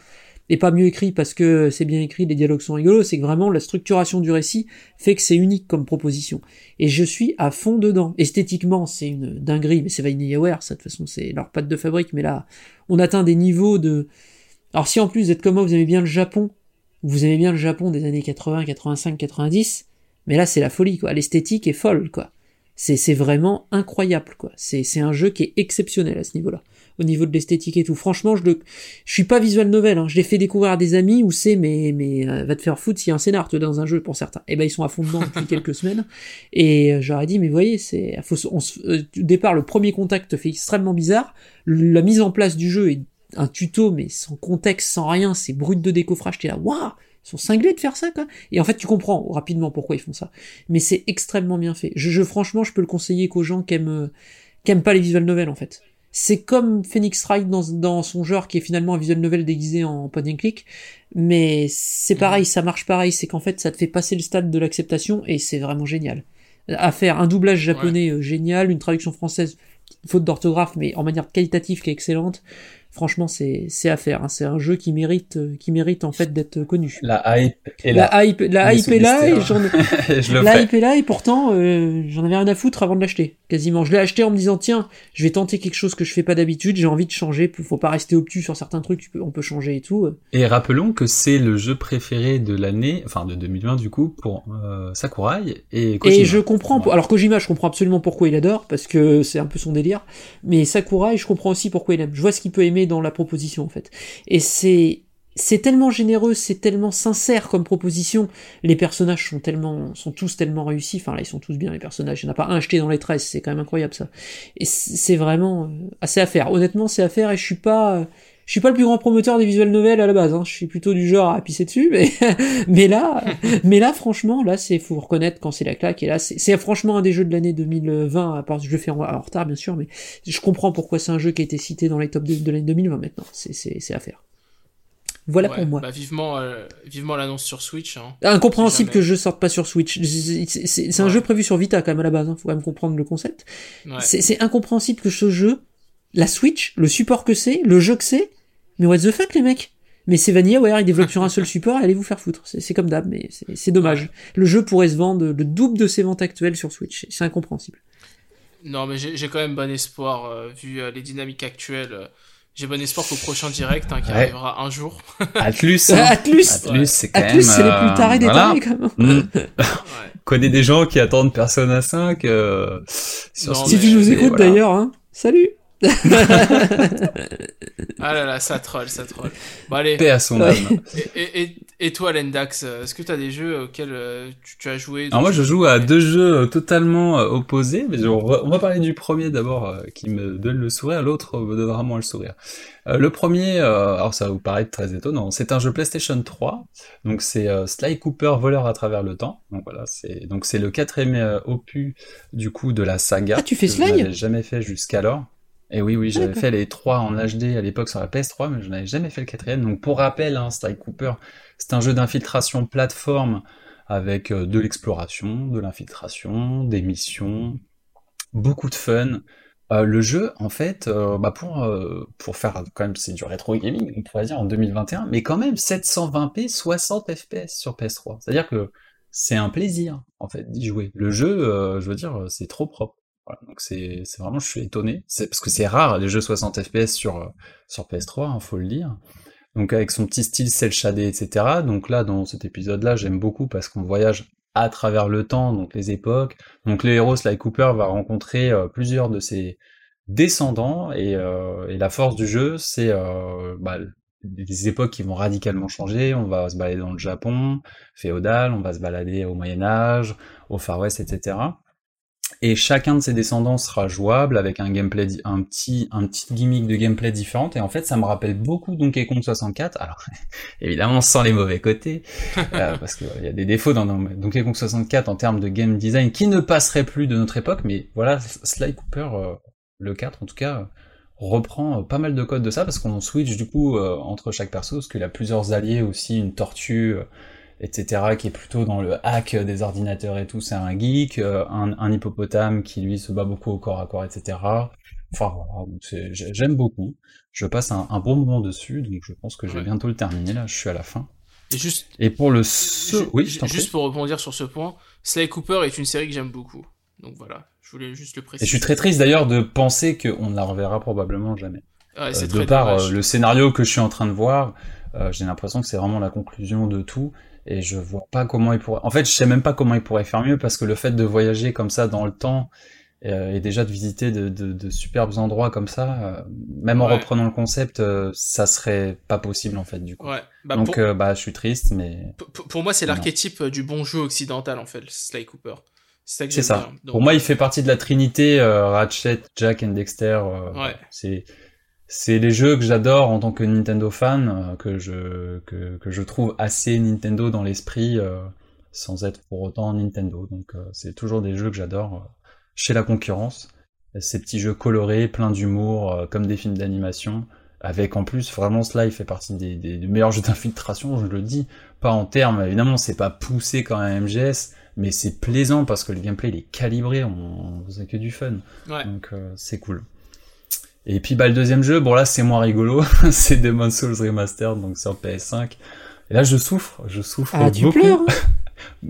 Et pas mieux écrit parce que c'est bien écrit, les dialogues sont rigolos, c'est que vraiment la structuration du récit fait que c'est unique comme proposition. Et je suis à fond dedans. Esthétiquement, c'est une dinguerie, mais c'est Vanillaware, ça de toute façon c'est leur patte de fabrique, mais là, on atteint des niveaux de... Alors si en plus vous êtes comme moi, vous aimez bien le Japon, vous aimez bien le Japon des années quatre-vingts, quatre-vingt-cinq, quatre-vingt-dix, mais là c'est la folie, quoi. L'esthétique est folle, quoi. C'est, c'est vraiment incroyable, quoi. C'est, c'est un jeu qui est exceptionnel à ce niveau-là. Au niveau de l'esthétique et tout. Franchement, je le, je suis pas visual novel, hein. Je l'ai fait découvrir à des amis où c'est, mais, mais, euh, va te faire foutre s'il y a un scénar, tu vois, dans un jeu pour certains. Et ben, ils sont à fond dedans depuis quelques semaines. Et, euh, j'aurais dit, mais vous voyez, c'est, faut, on se, euh, au départ, le premier contact fait extrêmement bizarre. Le, la mise en place du jeu est un tuto, mais sans contexte, sans rien, c'est brut de décoffrage, t'es là, waouh! Ils sont cinglés de faire ça, quoi. Et en fait, tu comprends rapidement pourquoi ils font ça. Mais c'est extrêmement bien fait. Je, je, franchement, je peux le conseiller qu'aux gens qui aiment, qui aiment pas les visual novels, en fait. C'est comme Phoenix Wright dans, dans son genre, qui est finalement un visual novel déguisé en point and click, mais c'est pareil, ça marche pareil, c'est qu'en fait ça te fait passer le stade de l'acceptation, et c'est vraiment génial. À faire un doublage japonais ouais. génial, une traduction française, faute d'orthographe, mais en manière qualitative qui est excellente, franchement c'est, c'est à faire, hein. C'est un jeu qui mérite, qui mérite en fait d'être connu. La hype est là. La hype, la hype est là, et j'en... je le la fais. Hype est là, et pourtant, euh, j'en avais rien à foutre avant de l'acheter. Quasiment. Je l'ai acheté en me disant, tiens, je vais tenter quelque chose que je fais pas d'habitude, j'ai envie de changer, faut pas rester obtus sur certains trucs, on peut changer et tout. Et rappelons que c'est le jeu préféré de l'année, enfin de deux mille vingt du coup, pour euh, Sakurai et Kojima. Et je comprends, ouais. alors Kojima, je comprends absolument pourquoi il adore, parce que c'est un peu son délire, mais Sakurai, je comprends aussi pourquoi il aime. Je vois ce qu'il peut aimer dans la proposition, en fait. Et c'est c'est tellement généreux, c'est tellement sincère comme proposition, les personnages sont tellement sont tous tellement réussis, enfin là ils sont tous bien les personnages, il n'y en a pas un acheté dans les treize, c'est quand même incroyable ça. Et c'est vraiment assez à faire, honnêtement c'est à faire, et je suis pas je suis pas le plus grand promoteur des visual novels à la base, hein. Je suis plutôt du genre à pisser dessus, mais mais là mais là franchement là c'est faut reconnaître quand c'est la claque, et là c'est, c'est franchement un des jeux de l'année deux mille vingt, à part je le fais en, en retard bien sûr, mais je comprends pourquoi c'est un jeu qui a été cité dans les top de, de l'année deux mille vingt maintenant, c'est c'est c'est à faire. Voilà ouais, pour moi. Bah vivement, euh, vivement l'annonce sur Switch. Hein. Incompréhensible que je sorte pas sur Switch. C'est, c'est, c'est, c'est ouais. un jeu prévu sur Vita quand même à la base. Hein. Faut quand même comprendre le concept. Ouais. C'est, c'est incompréhensible que ce jeu, la Switch, le support que c'est, le jeu que c'est, mais what the fuck les mecs. Mais c'est Vanillaware, ils développent sur un seul support, et allez vous faire foutre. C'est, c'est comme d'hab, mais c'est, c'est dommage. Ouais. Le jeu pourrait se vendre le double de ses ventes actuelles sur Switch. C'est incompréhensible. Non, mais j'ai, j'ai quand même bon espoir euh, vu euh, les dynamiques actuelles. Euh... J'ai bon espoir qu'au prochain direct, hein, qui ouais. arrivera un jour. Atlus, hein. Atlus, Atlus, c'est quand Atlus, même. Atlus, c'est euh... les plus tarés des voilà. tarés, quand même. Mmh. ouais. Connais des gens qui attendent Persona cinq, euh, sur non, si tu nous écoutes voilà. d'ailleurs, hein. Salut! ah là là, ça troll, ça troll. Bon, allez. Paix à son âme. Et, et, et, et toi, Lendax, est-ce que t'as des jeux auxquels tu, tu as joué? Alors moi, je joue à deux jeux totalement opposés, mais on va, on va parler du premier d'abord, qui me donne le sourire, l'autre me donnera moins le sourire. Euh, le premier, euh, alors ça va vous paraître très étonnant, c'est un jeu PlayStation trois, donc c'est euh, Sly Cooper, voleur à travers le temps, donc voilà, c'est donc c'est le quatrième euh, opus du coup de la saga. Ah, tu fais Sly? Je n'avais jamais fait jusqu'alors. Et oui, oui, j'avais ah, fait les trois en H D à l'époque sur la P S trois, mais je n'avais jamais fait le quatrième. Donc, pour rappel, hein, Sly Cooper, c'est un jeu d'infiltration plateforme avec euh, de l'exploration, de l'infiltration, des missions, beaucoup de fun. Euh, le jeu, en fait, euh, bah pour euh, pour faire quand même, c'est du rétro gaming, on pourrait dire en deux mille vingt et un, mais quand même sept cent vingt p, soixante F P S sur P S trois. C'est-à-dire que c'est un plaisir, en fait, d'y jouer. Le jeu, euh, je veux dire, c'est trop propre. Voilà, donc c'est, c'est vraiment, je suis étonné, c'est, parce que c'est rare les jeux soixante F P S sur, sur P S trois, hein, faut le dire. Donc avec son petit style cel shadé, et cetera. Donc là, dans cet épisode-là, j'aime beaucoup parce qu'on voyage à travers le temps, donc les époques. Donc le héros Sly Cooper va rencontrer euh, plusieurs de ses descendant, et, euh, et la force du jeu, c'est euh, bah, des époques qui vont radicalement changer. On va se balader dans le Japon féodal, on va se balader au Moyen-Âge, au Far West, et cetera. Et chacun de ces descendants sera jouable avec un gameplay, un petit, un petit gimmick de gameplay différent. Et en fait, ça me rappelle beaucoup Donkey Kong soixante-quatre. Alors, évidemment, sans les mauvais côtés, euh, parce qu'il y a des défauts dans Donkey Kong soixante-quatre en termes de game design qui ne passeraient plus de notre époque. Mais voilà, Sly Cooper, euh, le quatre en tout cas, euh, reprend pas mal de codes de ça, parce qu'on switch du coup euh, entre chaque perso, parce qu'il a plusieurs alliés aussi, une tortue... Euh, et cetera, qui est plutôt dans le hack des ordinateurs et tout, c'est un geek, un, un hippopotame qui lui se bat beaucoup au corps à corps, et cetera. Enfin voilà, c'est, j'aime beaucoup, je passe un, un bon moment dessus, donc je pense que je vais ouais. bientôt le terminer, là, je suis à la fin. Et, juste, et pour le... So- ju- oui, je t'en Juste prie. Pour rebondir sur ce point, Sly Cooper est une série que j'aime beaucoup, donc voilà, je voulais juste le préciser. Et je suis très triste d'ailleurs de penser qu'on ne la reverra probablement jamais. Ouais, c'est euh, très de par euh, le scénario que je suis en train de voir, euh, j'ai l'impression que c'est vraiment la conclusion de tout, et je vois pas comment il pourrait... En fait, je sais même pas comment il pourrait faire mieux, parce que le fait de voyager comme ça dans le temps euh, et déjà de visiter de, de, de superbes endroits comme ça, euh, même ouais. en reprenant le concept, euh, ça serait pas possible en fait du coup. Ouais. Bah, Donc pour... euh, bah je suis triste, mais... Pour, pour moi, c'est l'archétype non. du bon jeu occidental en fait, Sly Cooper. C'est ça. Que c'est ça. Donc... Pour moi, il fait partie de la trinité euh, Ratchet, Jack and Dexter. Euh, ouais. C'est... C'est les jeux que j'adore en tant que Nintendo fan, que je que que je trouve assez Nintendo dans l'esprit, euh, sans être pour autant Nintendo. Donc euh, c'est toujours des jeux que j'adore euh, chez la concurrence. Ces petits jeux colorés, pleins d'humour, euh, comme des films d'animation, avec en plus vraiment Sly fait partie des, des, des meilleurs jeux d'infiltration, je le dis. Pas en termes, évidemment, c'est pas poussé comme un M G S, mais c'est plaisant parce que le gameplay il est calibré, on, on faisait que du fun. Ouais. Donc euh, c'est cool. Et puis bah le deuxième jeu, bon là c'est moins rigolo, c'est Demon's Souls Remastered, donc sur P S cinq. Et là je souffre, je souffre ah, beaucoup. Tu pleures, hein.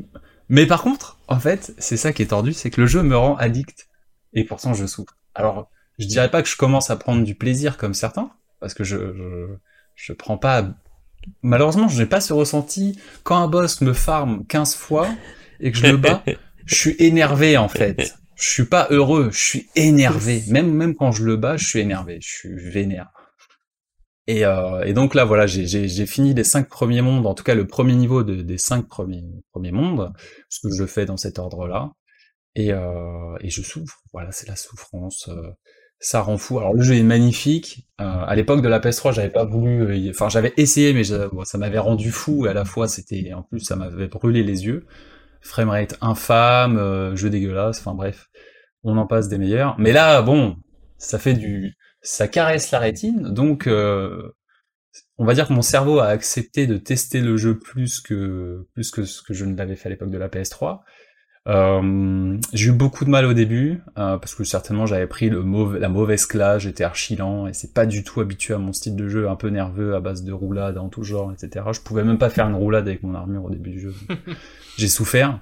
Mais par contre, en fait, c'est ça qui est tordu, c'est que le jeu me rend addict. Et pourtant je souffre. Alors, je dirais pas que je commence à prendre du plaisir comme certains, parce que je je, je prends pas... Malheureusement, je n'ai pas ce ressenti. Quand un boss me farm quinze fois et que je le bats, je suis énervé en fait. Je suis pas heureux, je suis énervé. Même même quand je le bats, je suis énervé, je suis vénère. Et, euh, et donc là, voilà, j'ai, j'ai, j'ai fini les cinq premiers mondes, en tout cas le premier niveau de, des cinq premiers, premiers mondes, parce que je le fais dans cet ordre-là. Et, euh, et je souffre. Voilà, c'est la souffrance. Euh, ça rend fou. Alors le jeu est magnifique. Euh, à l'époque de la P S trois, j'avais pas voulu. Enfin, euh, j'avais essayé, mais je, bon, ça m'avait rendu fou. Et à la fois, c'était, en plus, ça m'avait brûlé les yeux. Framerate infâme, euh, jeu dégueulasse, enfin bref, on en passe des meilleurs. Mais là, bon, ça fait du... ça caresse la rétine, donc euh, on va dire que mon cerveau a accepté de tester le jeu plus que plus que ce que je ne l'avais fait à l'époque de la P S trois. Euh, j'ai eu beaucoup de mal au début, euh, parce que certainement j'avais pris le mauvais, la mauvaise classe, j'étais archi lent, et c'est pas du tout habitué à mon style de jeu un peu nerveux, à base de roulades en tout genre, et cetera. Je pouvais même pas faire une roulade avec mon armure au début du jeu. J'ai souffert.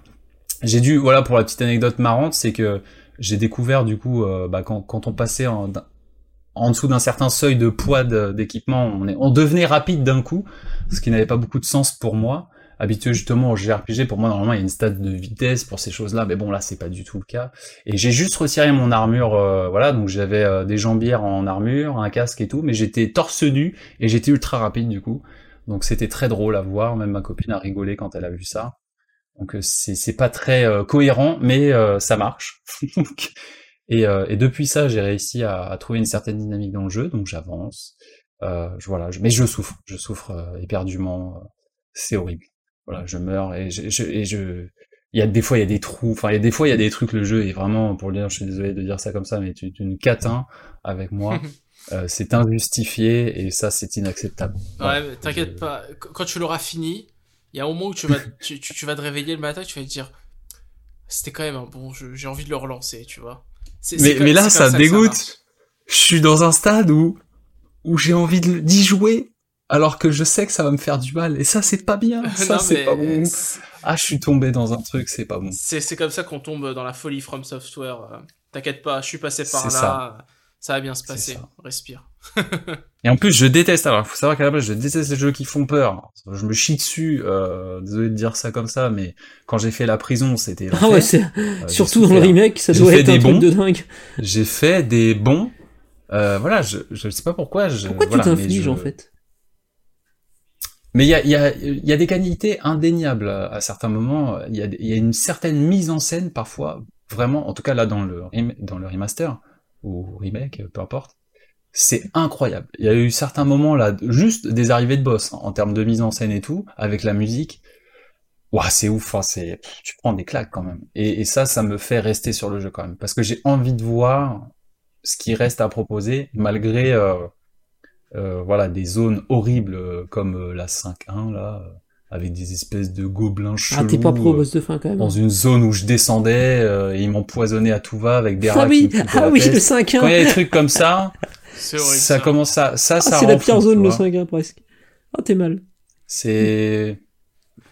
J'ai dû, voilà, pour la petite anecdote marrante, c'est que j'ai découvert du coup, euh, bah, quand, quand on passait en, en dessous d'un certain seuil de poids de, d'équipement, on, est, on devenait rapide d'un coup, ce qui n'avait pas beaucoup de sens pour moi. Habitué justement au J R P G, pour moi normalement il y a une stat de vitesse pour ces choses-là, mais bon là c'est pas du tout le cas. Et j'ai juste retiré mon armure, euh, voilà, donc j'avais euh, des jambières en armure, un casque et tout, mais j'étais torse nu et j'étais ultra rapide du coup. Donc c'était très drôle à voir, même ma copine a rigolé quand elle a vu ça. Donc c'est c'est pas très euh, cohérent, mais euh, ça marche. et, euh, et depuis ça j'ai réussi à, à trouver une certaine dynamique dans le jeu, donc j'avance. Euh, je, voilà, je, mais je souffre, je souffre euh, éperdument, euh, c'est horrible. Voilà, je meurs et je, je, et je, il y a des fois il y a des trous, enfin il y a des fois il y a des trucs, le jeu est vraiment, pour le dire, je suis désolé de dire ça comme ça, mais tu, tu ne catins avec moi, euh, c'est injustifié et ça c'est inacceptable. Voilà. Ouais, mais t'inquiète je... pas, quand tu l'auras fini, il y a un moment où tu vas, tu, tu, tu vas te réveiller le matin, et tu vas te dire, c'était quand même un bon jeu, j'ai envie de le relancer, tu vois. C'est, mais, c'est quand, mais là c'est ça, ça dégoûte, ça je suis dans un stade où, où j'ai envie de, d'y jouer. Alors que je sais que ça va me faire du mal. Et ça, c'est pas bien. Ça, non, c'est pas bon. C'est... Ah, je suis tombé dans un truc, c'est pas bon. C'est, c'est comme ça qu'on tombe dans la folie From Software. Euh, t'inquiète pas, je suis passé par c'est là. Ça. ça va bien se passer. Respire. Et en plus, je déteste. Alors, faut savoir qu'à la base, je déteste les jeux qui font peur. Je me chie dessus. Euh, désolé de dire ça comme ça, mais quand j'ai fait la prison, c'était... Ah ouais, c'est... Euh, surtout dans le remake, ça doit être un truc de dingue. J'ai fait des bons... Euh, voilà, je je sais pas pourquoi. Je, pourquoi voilà, tu t'infliges je... en fait? Mais il y a, y, a, y a des qualités indéniables à certains moments. Il y a, y a une certaine mise en scène parfois, vraiment, en tout cas là dans le, dans le remaster ou remake, peu importe. C'est incroyable. Il y a eu certains moments là, juste des arrivées de boss hein, en termes de mise en scène et tout, avec la musique. Ouah, c'est ouf, hein, c'est, tu prends des claques quand même. Et, et ça, ça me fait rester sur le jeu quand même, parce que j'ai envie de voir ce qui reste à proposer malgré euh, euh, voilà des zones horribles comme euh, la cinq un là, euh, avec des espèces de gobelins chelous. Ah, t'es pas pro euh, boss de fin quand même. Dans une zone où je descendais, euh, et ils m'empoisonnaient à tout va avec des rats. Ah oui, qui ah oui, peste. Le cinq un. Quand il y a des trucs comme ça. C'est horrible, ça, ça commence à, ça, ah, ça c'est la pire fou, zone, le cinq un, presque. Ah, oh, t'es mal. C'est,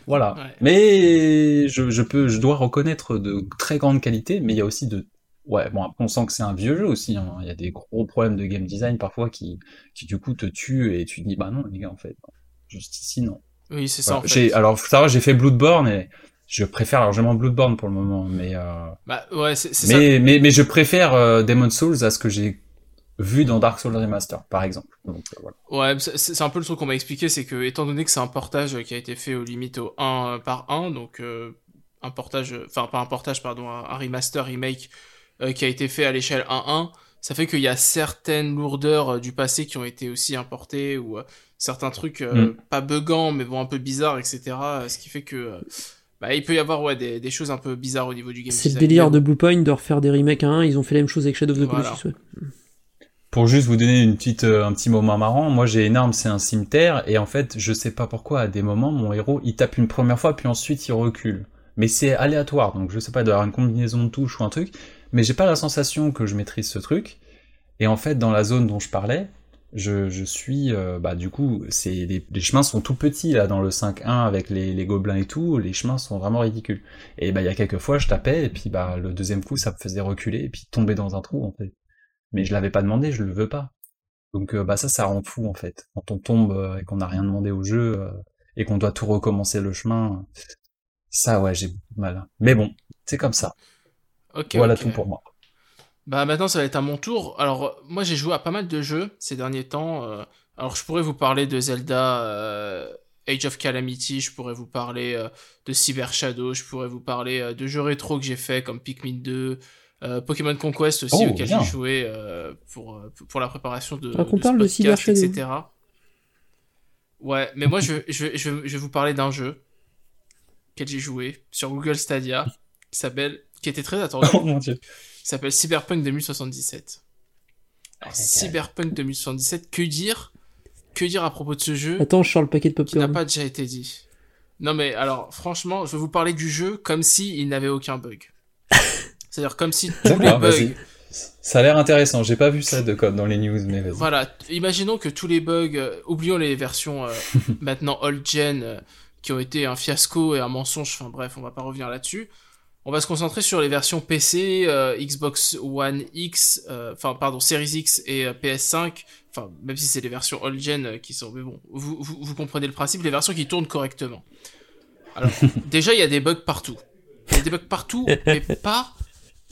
voilà. Ouais. Mais, je, je peux, je dois reconnaître de très grandes qualités, mais il y a aussi de, ouais, bon, on sent que c'est un vieux jeu aussi, hein. Il y a des gros problèmes de game design, parfois, qui, qui du coup te tuent, et tu te dis, bah non, les gars, en fait, juste ici, non. Oui, c'est ça, voilà. En fait. J'ai, alors, ça va, j'ai fait Bloodborne, et, je préfère largement Bloodborne pour le moment, mais, euh... bah, ouais, c'est, c'est mais, ça. mais, mais je préfère euh, Demon's Souls à ce que j'ai vu dans Dark Souls Remaster, par exemple. Donc, euh, voilà. Ouais, c'est, c'est un peu le truc qu'on m'a expliqué, c'est que, étant donné que c'est un portage qui a été fait aux limites au un par un, donc euh, un portage, enfin pas un portage, pardon, un, un remaster, remake, euh, qui a été fait à l'échelle un un, ça fait qu'il y a certaines lourdeurs euh, du passé qui ont été aussi importées, ou euh, certains trucs, euh, mm. pas buggants, mais bon, un peu bizarres, et cetera, euh, ce qui fait que... Euh, bah, il peut y avoir ouais, des, des choses un peu bizarres au niveau du game. C'est le délire de Bluepoint de refaire des remakes à un, ils ont fait la même chose avec Shadow of the Colossus, voilà. ouais. Pour juste vous donner une petite, euh, un petit moment marrant, moi j'ai une arme, c'est un cimeterre, et en fait, je sais pas pourquoi, à des moments, mon héros, il tape une première fois, puis ensuite il recule. Mais c'est aléatoire, donc je sais pas, il doit y avoir une combinaison de touches ou un truc, mais j'ai pas la sensation que je maîtrise ce truc, et en fait, dans la zone dont je parlais, je, je suis, euh, bah du coup, c'est, les, les chemins sont tout petits, là, dans le cinq un, avec les, les gobelins et tout, les chemins sont vraiment ridicules. Et bah, il y a quelques fois, je tapais, et puis bah, le deuxième coup, ça me faisait reculer, et puis tomber dans un trou, en fait. Mais je l'avais pas demandé, je le veux pas. Donc euh, bah ça, ça rend fou en fait. Quand on tombe euh, et qu'on n'a rien demandé au jeu euh, et qu'on doit tout recommencer le chemin, ça ouais, j'ai mal. Mais bon, c'est comme ça. Okay, voilà okay. Tout pour moi. Bah maintenant, ça va être à mon tour. Alors moi, j'ai joué à pas mal de jeux ces derniers temps. Euh, alors je pourrais vous parler de Zelda euh, Age of Calamity, je pourrais vous parler euh, de Cyber Shadow, je pourrais vous parler euh, de jeux rétro que j'ai fait comme Pikmin deux. Euh, Pokémon Conquest aussi, oh, auquel bien. J'ai joué euh, pour, pour la préparation de, ah, de ce podcast, et cetera. Ouais, mais moi, je, je, je, je vais vous parler d'un jeu auquel j'ai joué sur Google Stadia, qui s'appelle, qui était très attendu, oh, mon Dieu. Qui s'appelle Cyberpunk deux mille soixante-dix-sept. Alors, okay. Cyberpunk deux mille soixante-dix-sept, que dire, que dire à propos de ce jeu? Attends, je sors le paquet de popcorn. Qui n'a pas déjà été dit. Non mais alors, franchement, je vais vous parler du jeu comme s'il n'avait aucun bug. C'est-à-dire comme si tous D'accord, les bugs... Vas-y. Ça a l'air intéressant, j'ai pas vu ça de code dans les news, mais vas-y. Voilà, imaginons que tous les bugs, euh, oublions les versions euh, maintenant old-gen, euh, qui ont été un fiasco et un mensonge, enfin bref, on va pas revenir là-dessus. On va se concentrer sur les versions P C, euh, Xbox One X, enfin euh, pardon, Series X et euh, P S cinq, enfin même si c'est les versions old-gen euh, qui sont... Mais bon, vous, vous, vous comprenez le principe, les versions qui tournent correctement. Alors, déjà, il y a des bugs partout. Il y a des bugs partout, mais pas...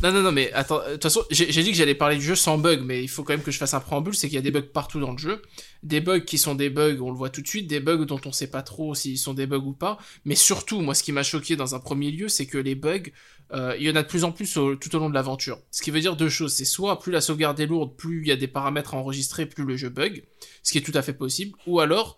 Non, non, non, mais attends, de toute façon, j'ai, j'ai dit que j'allais parler du jeu sans bug, mais il faut quand même que je fasse un préambule, c'est qu'il y a des bugs partout dans le jeu. Des bugs qui sont des bugs, on le voit tout de suite, des bugs dont on sait pas trop s'ils sont des bugs ou pas. Mais surtout, moi, ce qui m'a choqué dans un premier lieu, c'est que les bugs, euh, il y en a de plus en plus au, tout au long de l'aventure. Ce qui veut dire deux choses, c'est soit plus la sauvegarde est lourde, plus il y a des paramètres à enregistrer, plus le jeu bug, ce qui est tout à fait possible, ou alors...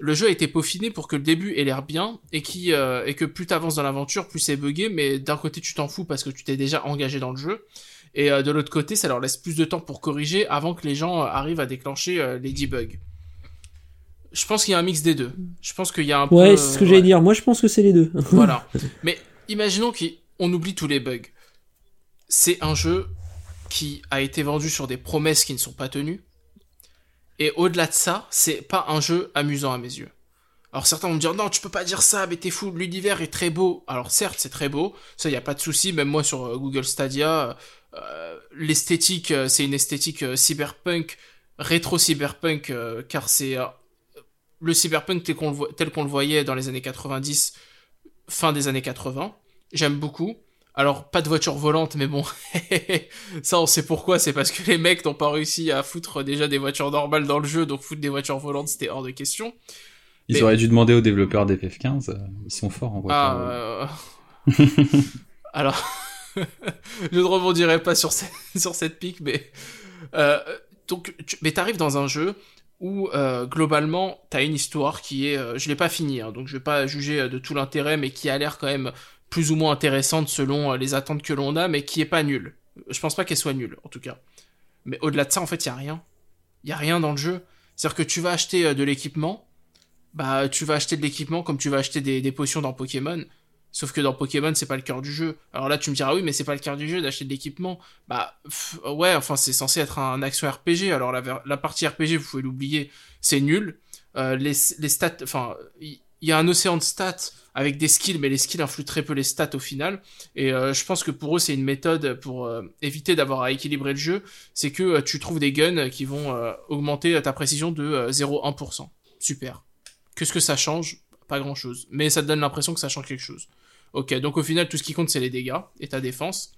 Le jeu a été peaufiné pour que le début ait l'air bien et, qui, euh, et que plus t'avances dans l'aventure, plus c'est buggé, mais d'un côté tu t'en fous parce que tu t'es déjà engagé dans le jeu, et euh, de l'autre côté ça leur laisse plus de temps pour corriger avant que les gens euh, arrivent à déclencher euh, les dix bugs. Je pense qu'il y a un mix des deux. Je pense qu'il y a un ouais, peu... c'est ce que ouais. j'allais dire, moi je pense que c'est les deux. Voilà. Mais imaginons qu'on oublie tous les bugs. C'est un jeu qui a été vendu sur des promesses qui ne sont pas tenues. Et au-delà de ça, c'est pas un jeu amusant à mes yeux. Alors certains vont me dire « Non, tu peux pas dire ça, mais t'es fou, l'univers est très beau. » Alors certes, c'est très beau, ça y a pas de souci. Même moi sur Google Stadia, euh, l'esthétique, euh, c'est une esthétique euh, cyberpunk, rétro-cyberpunk, euh, car c'est euh, le cyberpunk tel qu'on le, vo- tel qu'on le voyait dans les années quatre-vingt-dix, fin des années quatre-vingts. J'aime beaucoup. Alors, pas de voiture volante, mais bon, ça on sait pourquoi, c'est parce que les mecs n'ont pas réussi à foutre déjà des voitures normales dans le jeu, donc foutre des voitures volantes, c'était hors de question. Ils mais... auraient dû demander aux développeurs d'F F quinze, ils sont forts en voiture. Ah, euh... Alors, je ne rebondirai pas sur, ce... sur cette pique, mais... Euh, donc, tu... mais t'arrives dans un jeu où, euh, globalement, t'as une histoire qui est... Euh, je ne l'ai pas finie, hein, donc je ne vais pas juger de tout l'intérêt, mais qui a l'air quand même... plus ou moins intéressante selon les attentes que l'on a, mais qui est pas nulle. Je pense pas qu'elle soit nulle, en tout cas. Mais au-delà de ça, en fait, il y a rien. Il y a rien dans le jeu. C'est-à-dire que tu vas acheter de l'équipement, bah tu vas acheter de l'équipement comme tu vas acheter des, des potions dans Pokémon. Sauf que dans Pokémon, c'est pas le cœur du jeu. Alors là, tu me diras, ah oui, mais c'est pas le cœur du jeu d'acheter de l'équipement. Bah pff, ouais, enfin, c'est censé être un action R P G. Alors la, la partie R P G, vous pouvez l'oublier, c'est nul. Euh, les, les stats, enfin, il y, y a un océan de stats avec des skills, mais les skills influent très peu les stats au final, et euh, je pense que pour eux c'est une méthode pour euh, éviter d'avoir à équilibrer le jeu, c'est que euh, tu trouves des guns qui vont euh, augmenter ta précision de euh, zéro virgule un pour cent. Super. Qu'est-ce que ça change? Pas grand-chose, mais ça te donne l'impression que ça change quelque chose. Ok, donc au final tout ce qui compte c'est les dégâts et ta défense.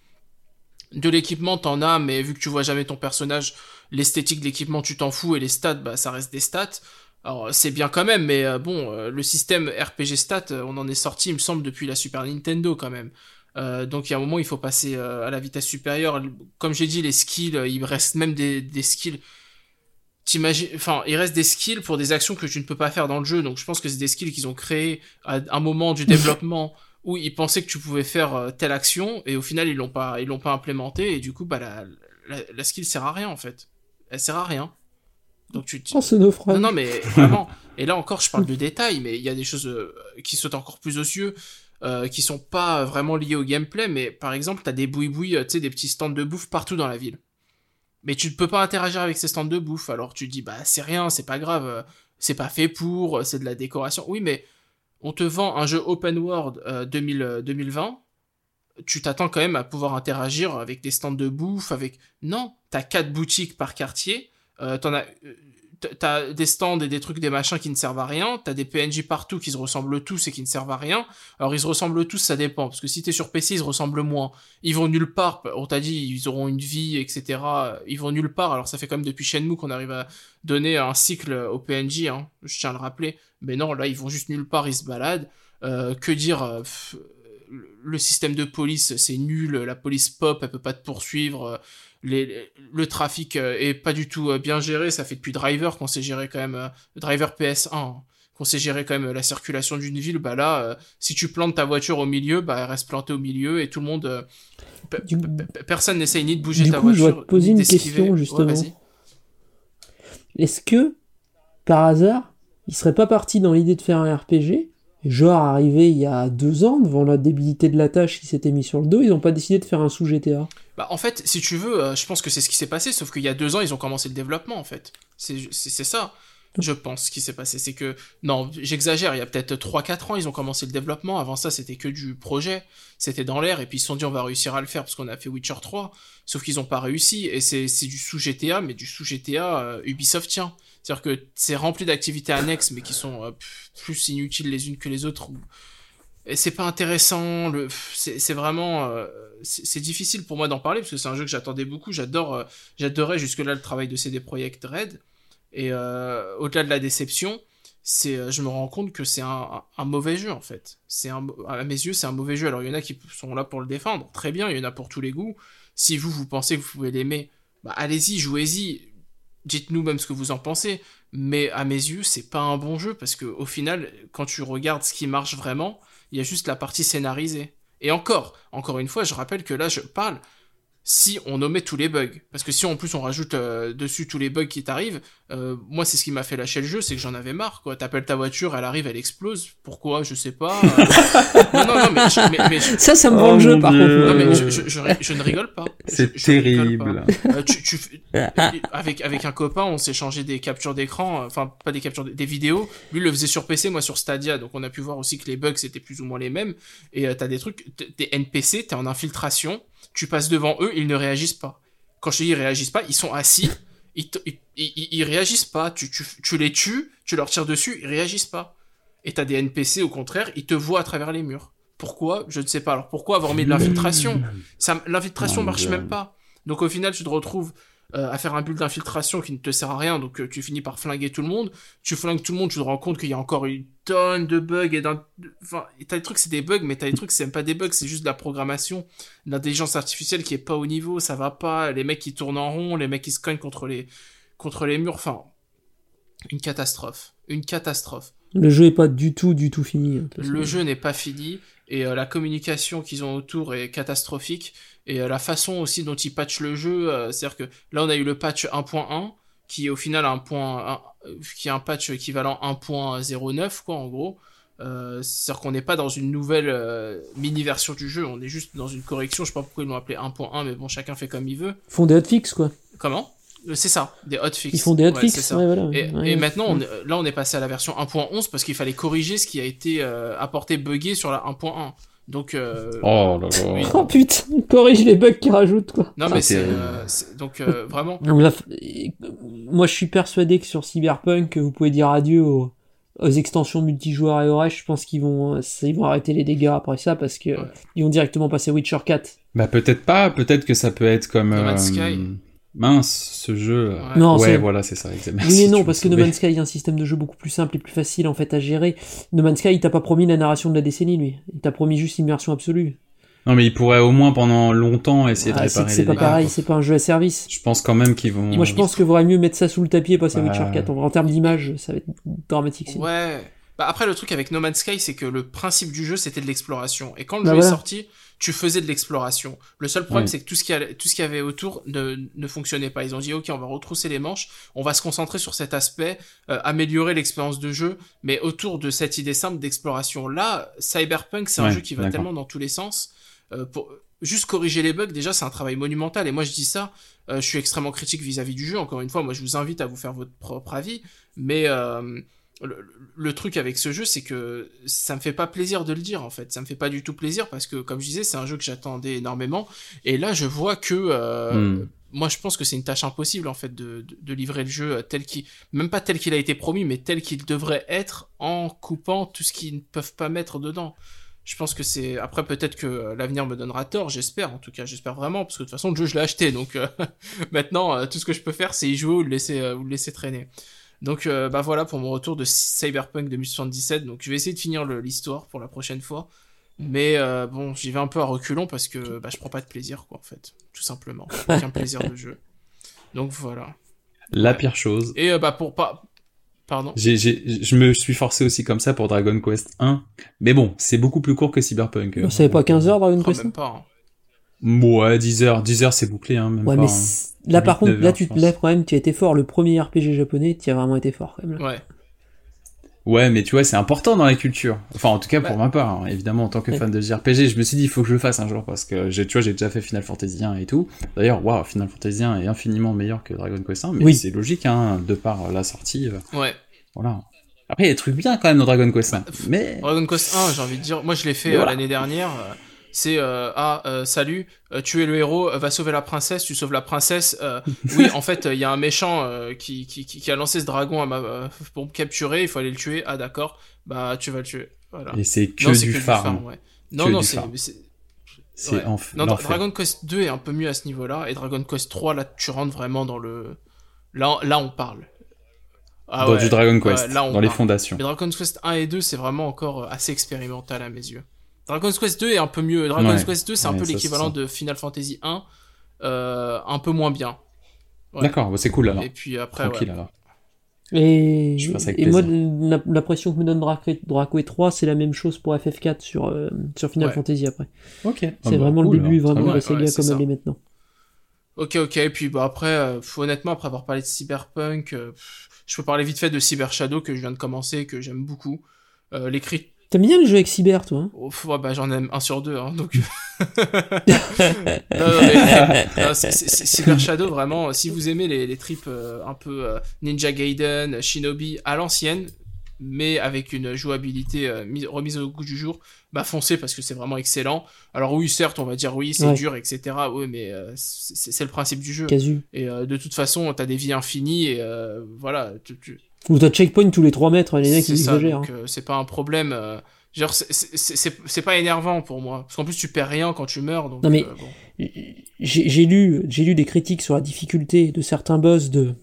De l'équipement t'en as, mais vu que tu vois jamais ton personnage, l'esthétique de l'équipement tu t'en fous, et les stats, bah ça reste des stats. Alors, c'est bien quand même, mais euh, bon, euh, le système R P G stat, euh, on en est sorti, il me semble, depuis la Super Nintendo, quand même. Euh, donc, il y a un moment, il faut passer euh, à la vitesse supérieure. Comme j'ai dit, les skills, euh, il reste même des, des skills... T'imagines... Enfin, il reste des skills pour des actions que tu ne peux pas faire dans le jeu, donc je pense que c'est des skills qu'ils ont créés à un moment du développement où ils pensaient que tu pouvais faire euh, telle action, et au final, ils l'ont pas, ils l'ont pas implémenté, et du coup, bah, la, la, la skill sert à rien, en fait. Elle sert à rien. Donc tu oh, c'est naufragé. Non, non, mais vraiment. Et là encore, je parle de détails, mais il y a des choses euh, qui sautent encore plus aux yeux, euh, qui sont pas vraiment liées au gameplay. Mais par exemple, t'as des boui-boui, euh, tu sais, des petits stands de bouffe partout dans la ville. Mais tu ne peux pas interagir avec ces stands de bouffe. Alors tu te dis, bah c'est rien, c'est pas grave, euh, c'est pas fait pour, euh, c'est de la décoration. Oui, mais on te vend un jeu open world euh, deux mille vingt. Tu t'attends quand même à pouvoir interagir avec des stands de bouffe, avec. Non, t'as quatre boutiques par quartier. Euh, t'en as, t'as des stands et des trucs, des machins qui ne servent à rien, t'as des P N J partout qui se ressemblent tous et qui ne servent à rien. Alors ils se ressemblent tous, ça dépend, parce que si t'es sur P C, ils se ressemblent moins. Ils vont nulle part, on t'a dit, ils auront une vie, et cetera. Ils vont nulle part, alors ça fait comme depuis Shenmue qu'on arrive à donner un cycle au P N J, hein, je tiens à le rappeler. Mais non, là, ils vont juste nulle part, ils se baladent. Euh, que dire euh, pff, le système de police, c'est nul, la police pop, elle peut pas te poursuivre... Euh, Les, les, le trafic euh, est pas du tout euh, bien géré, ça fait depuis Driver qu'on s'est géré quand même, euh, Driver P S un, hein, qu'on s'est géré quand même euh, la circulation d'une ville, bah là, euh, si tu plantes ta voiture au milieu, bah elle reste plantée au milieu et tout le monde, euh, pe- du... pe- personne n'essaye ni de bouger du ta coup, voiture, je dois te poser une question justement. Ouais, est-ce que, par hasard, il serait pas parti dans l'idée de faire un R P G, genre arrivé il y a deux ans, devant la débilité de la tâche qui s'était mise sur le dos, ils n'ont pas décidé de faire un sous-G T A? Bah en fait, si tu veux, euh, je pense que c'est ce qui s'est passé, sauf qu'il y a deux ans, ils ont commencé le développement, en fait. C'est, c'est, c'est ça, je pense, ce qui s'est passé. C'est que, non, j'exagère, il y a peut-être trois quatre ans, ils ont commencé le développement. Avant ça, c'était que du projet, c'était dans l'air, et puis ils se sont dit, on va réussir à le faire, parce qu'on a fait Witcher trois, sauf qu'ils n'ont pas réussi, et c'est, c'est du sous-G T A, mais du sous-G T A euh, Ubisoft tient. C'est-à-dire que c'est rempli d'activités annexes, mais qui sont euh, plus inutiles les unes que les autres. Et c'est pas intéressant, le... c'est, c'est vraiment... Euh... C'est, c'est difficile pour moi d'en parler, parce que c'est un jeu que j'attendais beaucoup. J'adore, euh, j'adorais jusque-là le travail de C D Projekt Red. Et euh, au-delà de la déception, c'est, euh, je me rends compte que c'est un, un, un mauvais jeu, en fait. C'est un, à mes yeux, c'est un mauvais jeu. Alors, il y en a qui sont là pour le défendre. Très bien, il y en a pour tous les goûts. Si vous, vous pensez que vous pouvez l'aimer, bah, allez-y, jouez-y. Dites-nous même ce que vous en pensez, mais à mes yeux, c'est pas un bon jeu, parce que au final, quand tu regardes ce qui marche vraiment, il y a juste la partie scénarisée. Et encore, encore une fois, je rappelle que là, je parle si on omet tous les bugs. Parce que si en plus on rajoute euh, dessus tous les bugs qui t'arrivent, euh, moi, c'est ce qui m'a fait lâcher le jeu, c'est que j'en avais marre, quoi. T'appelles ta voiture, elle arrive, elle explose. Pourquoi? Je sais pas. Euh... non, non, non, mais... Je, mais, mais je... Ça, ça me vend oh le jeu, par Dieu. contre. Non, mais je, je, je, je ne rigole pas. C'est je, je terrible. Pas. Euh, tu, tu... Avec, avec un copain, on s'est changé des captures d'écran, enfin, euh, pas des captures, des vidéos. Lui, il le faisait sur P C, moi sur Stadia, donc on a pu voir aussi que les bugs, c'était plus ou moins les mêmes. Et euh, t'as des trucs, t'es N P C, t'es en infiltration, tu passes devant eux, ils ne réagissent pas. Quand je te dis ils réagissent pas, ils sont assis, ils, t- ils, ils, ils réagissent pas. Tu, tu, tu les tues, tu leur tires dessus, ils réagissent pas. Et t'as des N P C, au contraire, ils te voient à travers les murs. Pourquoi ? Je ne sais pas. Alors pourquoi avoir mis de l'infiltration ? Ça, l'infiltration ne marche même pas. Donc au final, tu te retrouves euh, à faire un build d'infiltration qui ne te sert à rien. Donc euh, tu finis par flinguer tout le monde. Tu flingues tout le monde, tu te rends compte qu'il y a encore une tonne de bugs. Et d'un... Enfin, t'as des trucs, c'est des bugs, mais t'as des trucs, c'est même pas des bugs, c'est juste de la programmation. L'intelligence artificielle qui est pas au niveau, ça va pas. Les mecs qui tournent en rond, les mecs qui se cognent contre les, contre les murs. Enfin, une catastrophe. Une catastrophe. Le jeu est pas du tout, du tout fini. Le jeu n'est pas fini. Et euh, la communication qu'ils ont autour est catastrophique. Et euh, la façon aussi dont ils patchent le jeu, euh, c'est-à-dire que là, on a eu le patch un point un, qui est au final un, point, un, qui est un patch équivalent un point zéro neuf, quoi, en gros. Euh, c'est-à-dire qu'on n'est pas dans une nouvelle euh, mini-version du jeu, on est juste dans une correction. Je sais pas pourquoi ils l'ont appelé un point un, mais bon, chacun fait comme il veut. Ils font des hotfix, quoi. Comment ? C'est ça, des hotfix. Ils font des hotfix, ouais, ouais, voilà. Et, ouais, et maintenant, ouais. on, là, on est passé à la version un point onze parce qu'il fallait corriger ce qui a été euh, apporté buggé sur la un point un. Donc, euh, oh là là. Oui. Oh putain, corrige les bugs qu'ils rajoutent, quoi. Non, mais c'est, euh, c'est donc euh, vraiment. Donc là, moi, je suis persuadé que sur Cyberpunk, vous pouvez dire adieu aux, aux extensions multijoueurs et au reste. Je pense qu'ils vont, ils vont arrêter les dégâts après ça parce que ouais. ils vont directement passer Witcher quatre. Bah peut-être pas, peut-être que ça peut être comme. Euh, Sky. Mince, ce jeu. Ouais, non, ouais c'est... voilà, c'est ça. Merci, oui et non, parce que No Man's Sky est un système de jeu beaucoup plus simple et plus facile en fait à gérer. No Man's Sky, il t'a pas promis la narration de la décennie, lui. Il t'a promis juste une immersion absolue. Non, mais il pourrait au moins pendant longtemps essayer ah, de réparer. C'est, c'est les pas dégâts, pareil, quoi. C'est pas un jeu à service. Je pense quand même qu'ils vont. Moi, je pense qu'il faudrait mieux mettre ça sous le tapis et passer à Witcher quatre. En termes d'image, ça va être dramatique. Sinon. Ouais. Bah après, le truc avec No Man's Sky, c'est que le principe du jeu, c'était de l'exploration. Et quand le bah jeu voilà. est sorti, tu faisais de l'exploration. Le seul problème, oui. c'est que tout ce qui allait, tout ce qu'il y avait autour ne, ne fonctionnait pas. Ils ont dit, OK, on va retrousser les manches, on va se concentrer sur cet aspect, euh, améliorer l'expérience de jeu, mais autour de cette idée simple d'exploration. Là, Cyberpunk, c'est ouais, un jeu qui va d'accord. tellement dans tous les sens. Euh, pour juste corriger les bugs, déjà, c'est un travail monumental. Et moi, je dis ça, euh, je suis extrêmement critique vis-à-vis du jeu. Encore une fois, moi, je vous invite à vous faire votre propre avis. Mais... Euh, Le, le truc avec ce jeu, c'est que ça me fait pas plaisir de le dire, en fait. Ça me fait pas du tout plaisir parce que, comme je disais, c'est un jeu que j'attendais énormément. Et là, je vois que, euh, mm. moi, je pense que c'est une tâche impossible, en fait, de, de, de livrer le jeu tel qu'il, même pas tel qu'il a été promis, mais tel qu'il devrait être en coupant tout ce qu'ils ne peuvent pas mettre dedans. Je pense que c'est, après, peut-être que l'avenir me donnera tort, j'espère, en tout cas, j'espère vraiment, parce que de toute façon, le jeu, je l'ai acheté. Donc, euh, maintenant, euh, tout ce que je peux faire, c'est y jouer ou le laisser, euh, ou le laisser traîner. Donc euh, bah voilà pour mon retour de Cyberpunk deux mille soixante-dix-sept. Donc je vais essayer de finir le, l'histoire pour la prochaine fois, mais euh, bon j'y vais un peu à reculons parce que bah je prends pas de plaisir quoi en fait, tout simplement. Aucun plaisir de jeu. Donc voilà. La pire chose. Et euh, bah pour pas. Pardon. J'ai, j'ai, je me suis forcé aussi comme ça pour Dragon Quest un, mais bon c'est beaucoup plus court que Cyberpunk. Vous savez pas quinze heures Dragon Quest un ? Même pas. Hein. Ouais, dix heures, dix heures c'est bouclé, hein, même ouais, pas. Mais hein. Là, par contre, là, tu, là, quand même, tu as été fort. Le premier R P G japonais, tu as vraiment été fort, quand même. Là. Ouais. Ouais, mais tu vois, c'est important dans la culture. Enfin, en tout cas, ouais. pour ma part, hein. Évidemment, en tant que ouais. fan de J R P G, je me suis dit, il faut que je le fasse un jour, parce que, j'ai, tu vois, j'ai déjà fait Final Fantasy un et tout. D'ailleurs, waouh, Final Fantasy un est infiniment meilleur que Dragon Quest un, mais oui. c'est logique, hein, de par la sortie. Ouais. Voilà. Après, il y a des trucs bien, quand même, dans Dragon Quest un. Mais... Dragon Quest un, j'ai envie de dire, moi, je l'ai fait voilà. euh, l'année dernière... Euh... C'est euh, ah euh, salut, euh, tu es le héros, euh, va sauver la princesse, tu sauves la princesse. Euh, oui, en fait, il euh, y a un méchant euh, qui, qui qui a lancé ce dragon à ma, euh, pour me capturer, il faut aller le tuer. Ah d'accord, bah tu vas le tuer. Voilà. Et c'est que non, du, c'est que farm. du farm. Ouais. Non que non, c'est c'est, c'est ouais. enf- non, Dragon Quest deux est un peu mieux à ce niveau-là et Dragon Quest trois là tu rentres vraiment dans le là là on parle. Ah, dans ouais, du Dragon Quest, euh, là, on dans parle. Les fondations. Mais Dragon Quest un et deux c'est vraiment encore assez expérimental à mes yeux. Dragon Quest deux est un peu mieux. Dragon's ouais, Quest deux, c'est ouais, un peu l'équivalent de Final Fantasy un, euh, un peu moins bien. Ouais. D'accord, bah c'est cool alors. Et puis après, tranquille ouais. alors. Et, et moi, la, la pression que me donne Draco trois, c'est la même chose pour F F quatre sur, euh, sur Final ouais. Fantasy après. Ok. C'est ah bah, vraiment cool, le début, alors. Vraiment la Sega ouais, comme elle est maintenant. Ok, ok. Et puis bah après, euh, honnêtement, après avoir parlé de Cyberpunk, euh, pff, je peux parler vite fait de Cyber Shadow que je viens de commencer et que j'aime beaucoup. Euh, l'écrit. T'aimes bien les jeux avec cyber, toi hein oh, ouais, bah, j'en aime un sur deux, hein, donc... non, non, mais, non, c'est, c'est, Cyber Shadow, vraiment, si vous aimez les, les tripes euh, un peu euh, Ninja Gaiden, Shinobi, à l'ancienne, mais avec une jouabilité euh, mise, remise au goût du jour, bah foncez, parce que c'est vraiment excellent. Alors oui, certes, on va dire oui, c'est ouais. dur, et cetera. Oui, mais euh, c'est, c'est le principe du jeu. Casu. Et euh, de toute façon, t'as des vies infinies, et euh, voilà... Tu, tu... Ou t'as checkpoint tous les trois mètres, les mecs, ils exagèrent. C'est ça, donc, hein. euh, c'est pas un problème. Euh, Genre, c'est, c'est, c'est, c'est pas énervant pour moi. Parce qu'en plus, tu perds rien quand tu meurs. Donc, non mais, euh, bon. j'ai, j'ai, lu, j'ai lu des critiques sur la difficulté de certains boss de,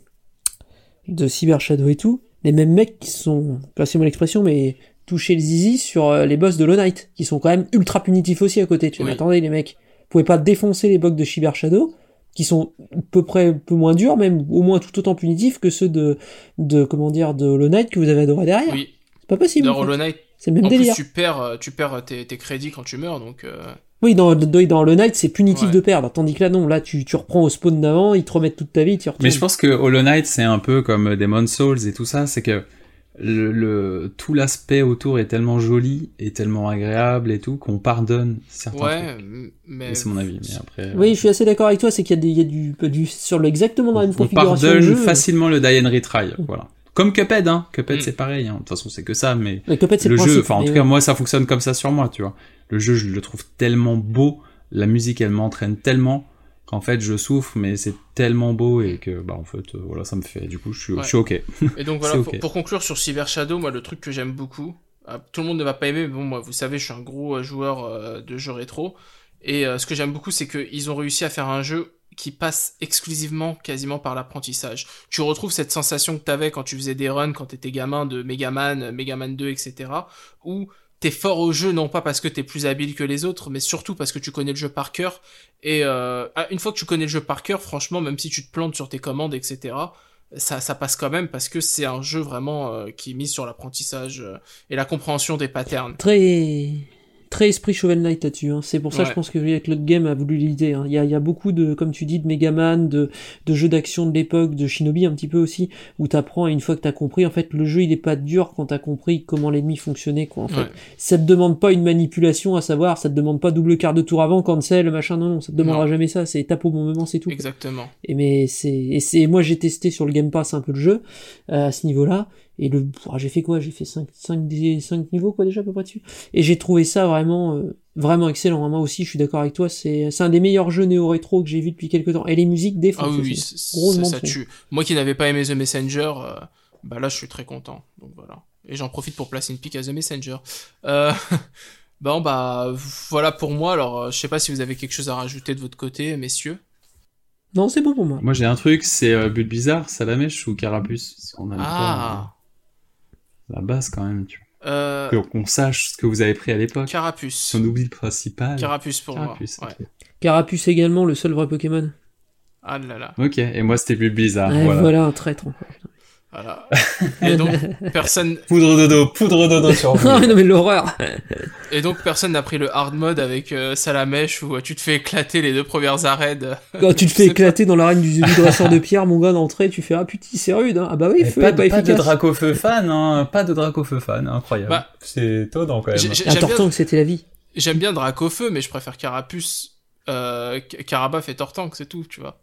de Cyber Shadow et tout. Les mêmes mecs qui sont, passez-moi l'expression, mais touchés le zizi sur les boss de Hollow Knight, qui sont quand même ultra punitifs aussi à côté. Tu sais, oui. Mais attendez les mecs, vous pouvez pas défoncer les bugs de Cyber Shadow, qui sont à peu près peu moins durs, même au moins tout autant punitifs que ceux de, de comment dire, de Hollow Knight que vous avez adoré derrière. Oui. C'est pas possible. Dans Hollow Knight, c'est le même en délire. Plus, tu perds, tu perds tes, tes crédits quand tu meurs, donc. Euh... Oui, dans, dans Hollow Knight, c'est punitif ouais. de perdre, tandis que là, non, là, tu, tu reprends au spawn d'avant, ils te remettent toute ta vie, tu retournes. Mais je pense que Hollow Knight, c'est un peu comme Demon's Souls et tout ça, c'est que le, le, tout l'aspect autour est tellement joli et tellement agréable et tout, qu'on pardonne certains ouais, trucs. Mais... Et c'est mon avis, mais après... Oui, euh... je suis assez d'accord avec toi, c'est qu'il y a, des, il y a du, du... sur le, exactement dans la même configuration de jeu. On pardonne facilement le die and retry, mmh. voilà. Comme Cuphead, hein. Cuphead, mm. c'est pareil, hein. De toute façon, c'est que ça, mais, mais Cuphead, c'est le principe, jeu, enfin, en tout ouais. cas, moi, ça fonctionne comme ça sur moi, tu vois. Le jeu, je le trouve tellement beau, la musique, elle m'entraîne tellement, qu'en fait, je souffre, mais c'est tellement beau, et que, bah, en fait, euh, voilà, ça me fait, du coup, je suis, ouais. je suis ok. Et donc, voilà, okay. pour, pour conclure sur Cyber Shadow, moi, le truc que j'aime beaucoup, tout le monde ne va pas aimer, mais bon, moi, vous savez, je suis un gros joueur euh, de jeux rétro, et euh, ce que j'aime beaucoup, c'est qu'ils ont réussi à faire un jeu qui passe exclusivement quasiment par l'apprentissage. Tu retrouves cette sensation que t'avais quand tu faisais des runs, quand t'étais gamin de Megaman, Megaman deux, et cetera, où t'es fort au jeu, non pas parce que t'es plus habile que les autres, mais surtout parce que tu connais le jeu par cœur, et euh, une fois que tu connais le jeu par cœur, franchement, même si tu te plantes sur tes commandes, et cetera, ça, ça passe quand même, parce que c'est un jeu vraiment euh, qui mise sur l'apprentissage euh, et la compréhension des patterns. Très... très esprit Shovel Knight là-dessus, hein. C'est pour ça ouais. je pense que le Cloud Game a voulu l'idée, hein. il, y a, il y a beaucoup de, comme tu dis, de Megaman, de, de jeux d'action de l'époque, de Shinobi un petit peu aussi, où t'apprends, et une fois que t'as compris, en fait le jeu il est pas dur quand t'as compris comment l'ennemi fonctionnait, quoi, en fait. Ouais. Ça te demande pas une manipulation, à savoir, ça te demande pas double quart de tour avant, cancel, machin, non, non, ça te demandera non. jamais ça, c'est tape au bon moment, c'est tout. Exactement. Et mais c'est, et c'est, moi j'ai testé sur le Game Pass un peu le jeu, euh, à ce niveau-là, et le ah, j'ai fait quoi j'ai fait cinq niveaux quoi déjà à peu près dessus, et j'ai trouvé ça vraiment euh, vraiment excellent. Moi aussi je suis d'accord avec toi, c'est c'est un des meilleurs jeux néo-rétro que j'ai vu depuis quelque temps, et les musiques défoncent. Ah oui, ça, ça tue. Moi qui n'avais pas aimé The Messenger, euh, bah là je suis très content, donc voilà, et j'en profite pour placer une pique à The Messenger. euh, bon bah voilà pour moi. Alors je sais pas si vous avez quelque chose à rajouter de votre côté, messieurs. Non, c'est bon pour moi. Moi j'ai un truc, c'est euh, But Bizarre, Salamèche ou Carapuce, parce qu'on a ah trois, euh... la base quand même, tu vois. Euh... Que, qu'on sache ce que vous avez pris à l'époque. Carapuce. Son oubli principal. Carapuce pour Carapuce, moi. Okay. Ouais. Carapuce également, le seul vrai Pokémon. Ah là là. Ok, et moi c'était plus bizarre. Ouais, voilà. voilà, un traître. Voilà. Et donc, personne... Poudre dodo, poudre dodo sur vous. Non mais l'horreur. Et donc, personne n'a pris le hard mode avec euh, Salamèche où euh, tu te fais éclater les deux premières arènes. Quand tu te fais éclater pas... dans l'arène du dresseur de pierre, mon gars, d'entrée, tu fais ah putain, c'est rude, hein. Ah bah oui, il faut pas, pas, pas de Dracofeu fan, hein. Pas de Dracofeu fan, incroyable. Bah, c'est étonnant quand même. J'ai, j'ai, Tortan, bien... que c'était la vie. J'aime bien Dracofeu, mais je préfère Carapuce, euh, Carabaf et Tortan, c'est tout, tu vois.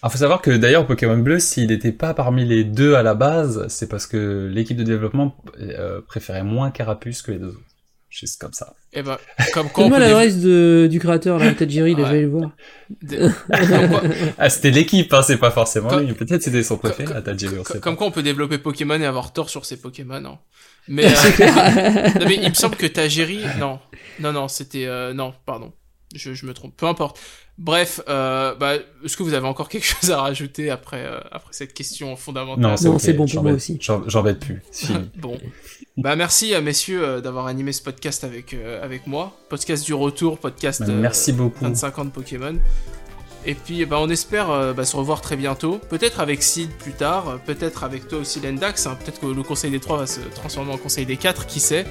Alors, faut savoir que d'ailleurs Pokémon Bleu, s'il n'était pas parmi les deux à la base, c'est parce que l'équipe de développement euh, préférait moins Carapuce que les deux autres. Juste comme ça. Et ben, comme quoi. Donne-moi l'adresse dév... de, du créateur, là, Tajiri, déjà, allez le voir. De... ah, c'était l'équipe, hein, c'est pas forcément comme... lui. Peut-être c'était son préféré, à Tajiri, on sait pas. Comme quoi on peut développer Pokémon et avoir tort sur ses Pokémon, hein. Mais, euh... non, mais il me semble que Tajiri, non. Non, non, c'était, euh... non, pardon. Je, je me trompe. Peu importe. Bref, euh, bah, est-ce que vous avez encore quelque chose à rajouter après, euh, après cette question fondamentale? Non, c'est, non, okay. c'est bon pour moi aussi. J'en, j'embête plus. Si. Bon. Bah, merci, messieurs, d'avoir animé ce podcast avec, euh, avec moi. Podcast du retour, podcast bah, merci euh, beaucoup. vingt-cinq ans de Pokémon. Et puis, bah, on espère euh, bah, se revoir très bientôt. Peut-être avec Sid plus tard. Peut-être avec toi aussi, Lendax. Hein. Peut-être que le Conseil des Trois va se transformer en Conseil des Quatre. Qui sait?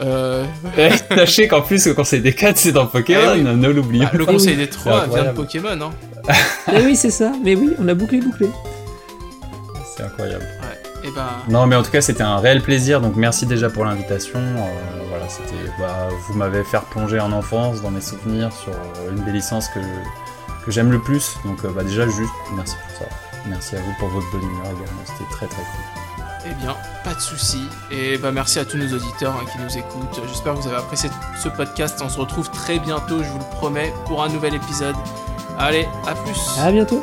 Euh... Eh, sachez qu'en plus le Conseil des quatre c'est dans Pokémon, eh oui. Ne l'oublions bah, pas. Le Conseil des trois vient de Pokémon, hein. Eh oui c'est ça, mais oui on a bouclé bouclé. C'est incroyable. Ouais. Et bah... Non mais en tout cas c'était un réel plaisir, donc merci déjà pour l'invitation. Euh, voilà, c'était, bah, vous m'avez fait plonger en enfance dans mes souvenirs sur euh, une des licences que, que j'aime le plus, donc euh, bah, déjà juste merci pour ça. Merci à vous pour votre bonne humeur également, c'était très très cool. Eh bien, pas de soucis. Et bah merci à tous nos auditeurs hein, qui nous écoutent. J'espère que vous avez apprécié ce podcast. On se retrouve très bientôt, je vous le promets, pour un nouvel épisode. Allez, à plus. À bientôt.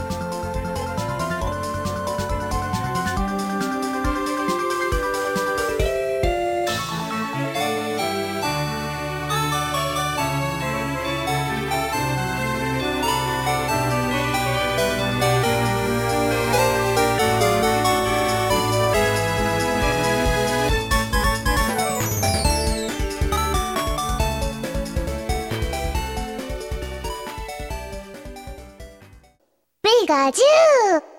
がじゅう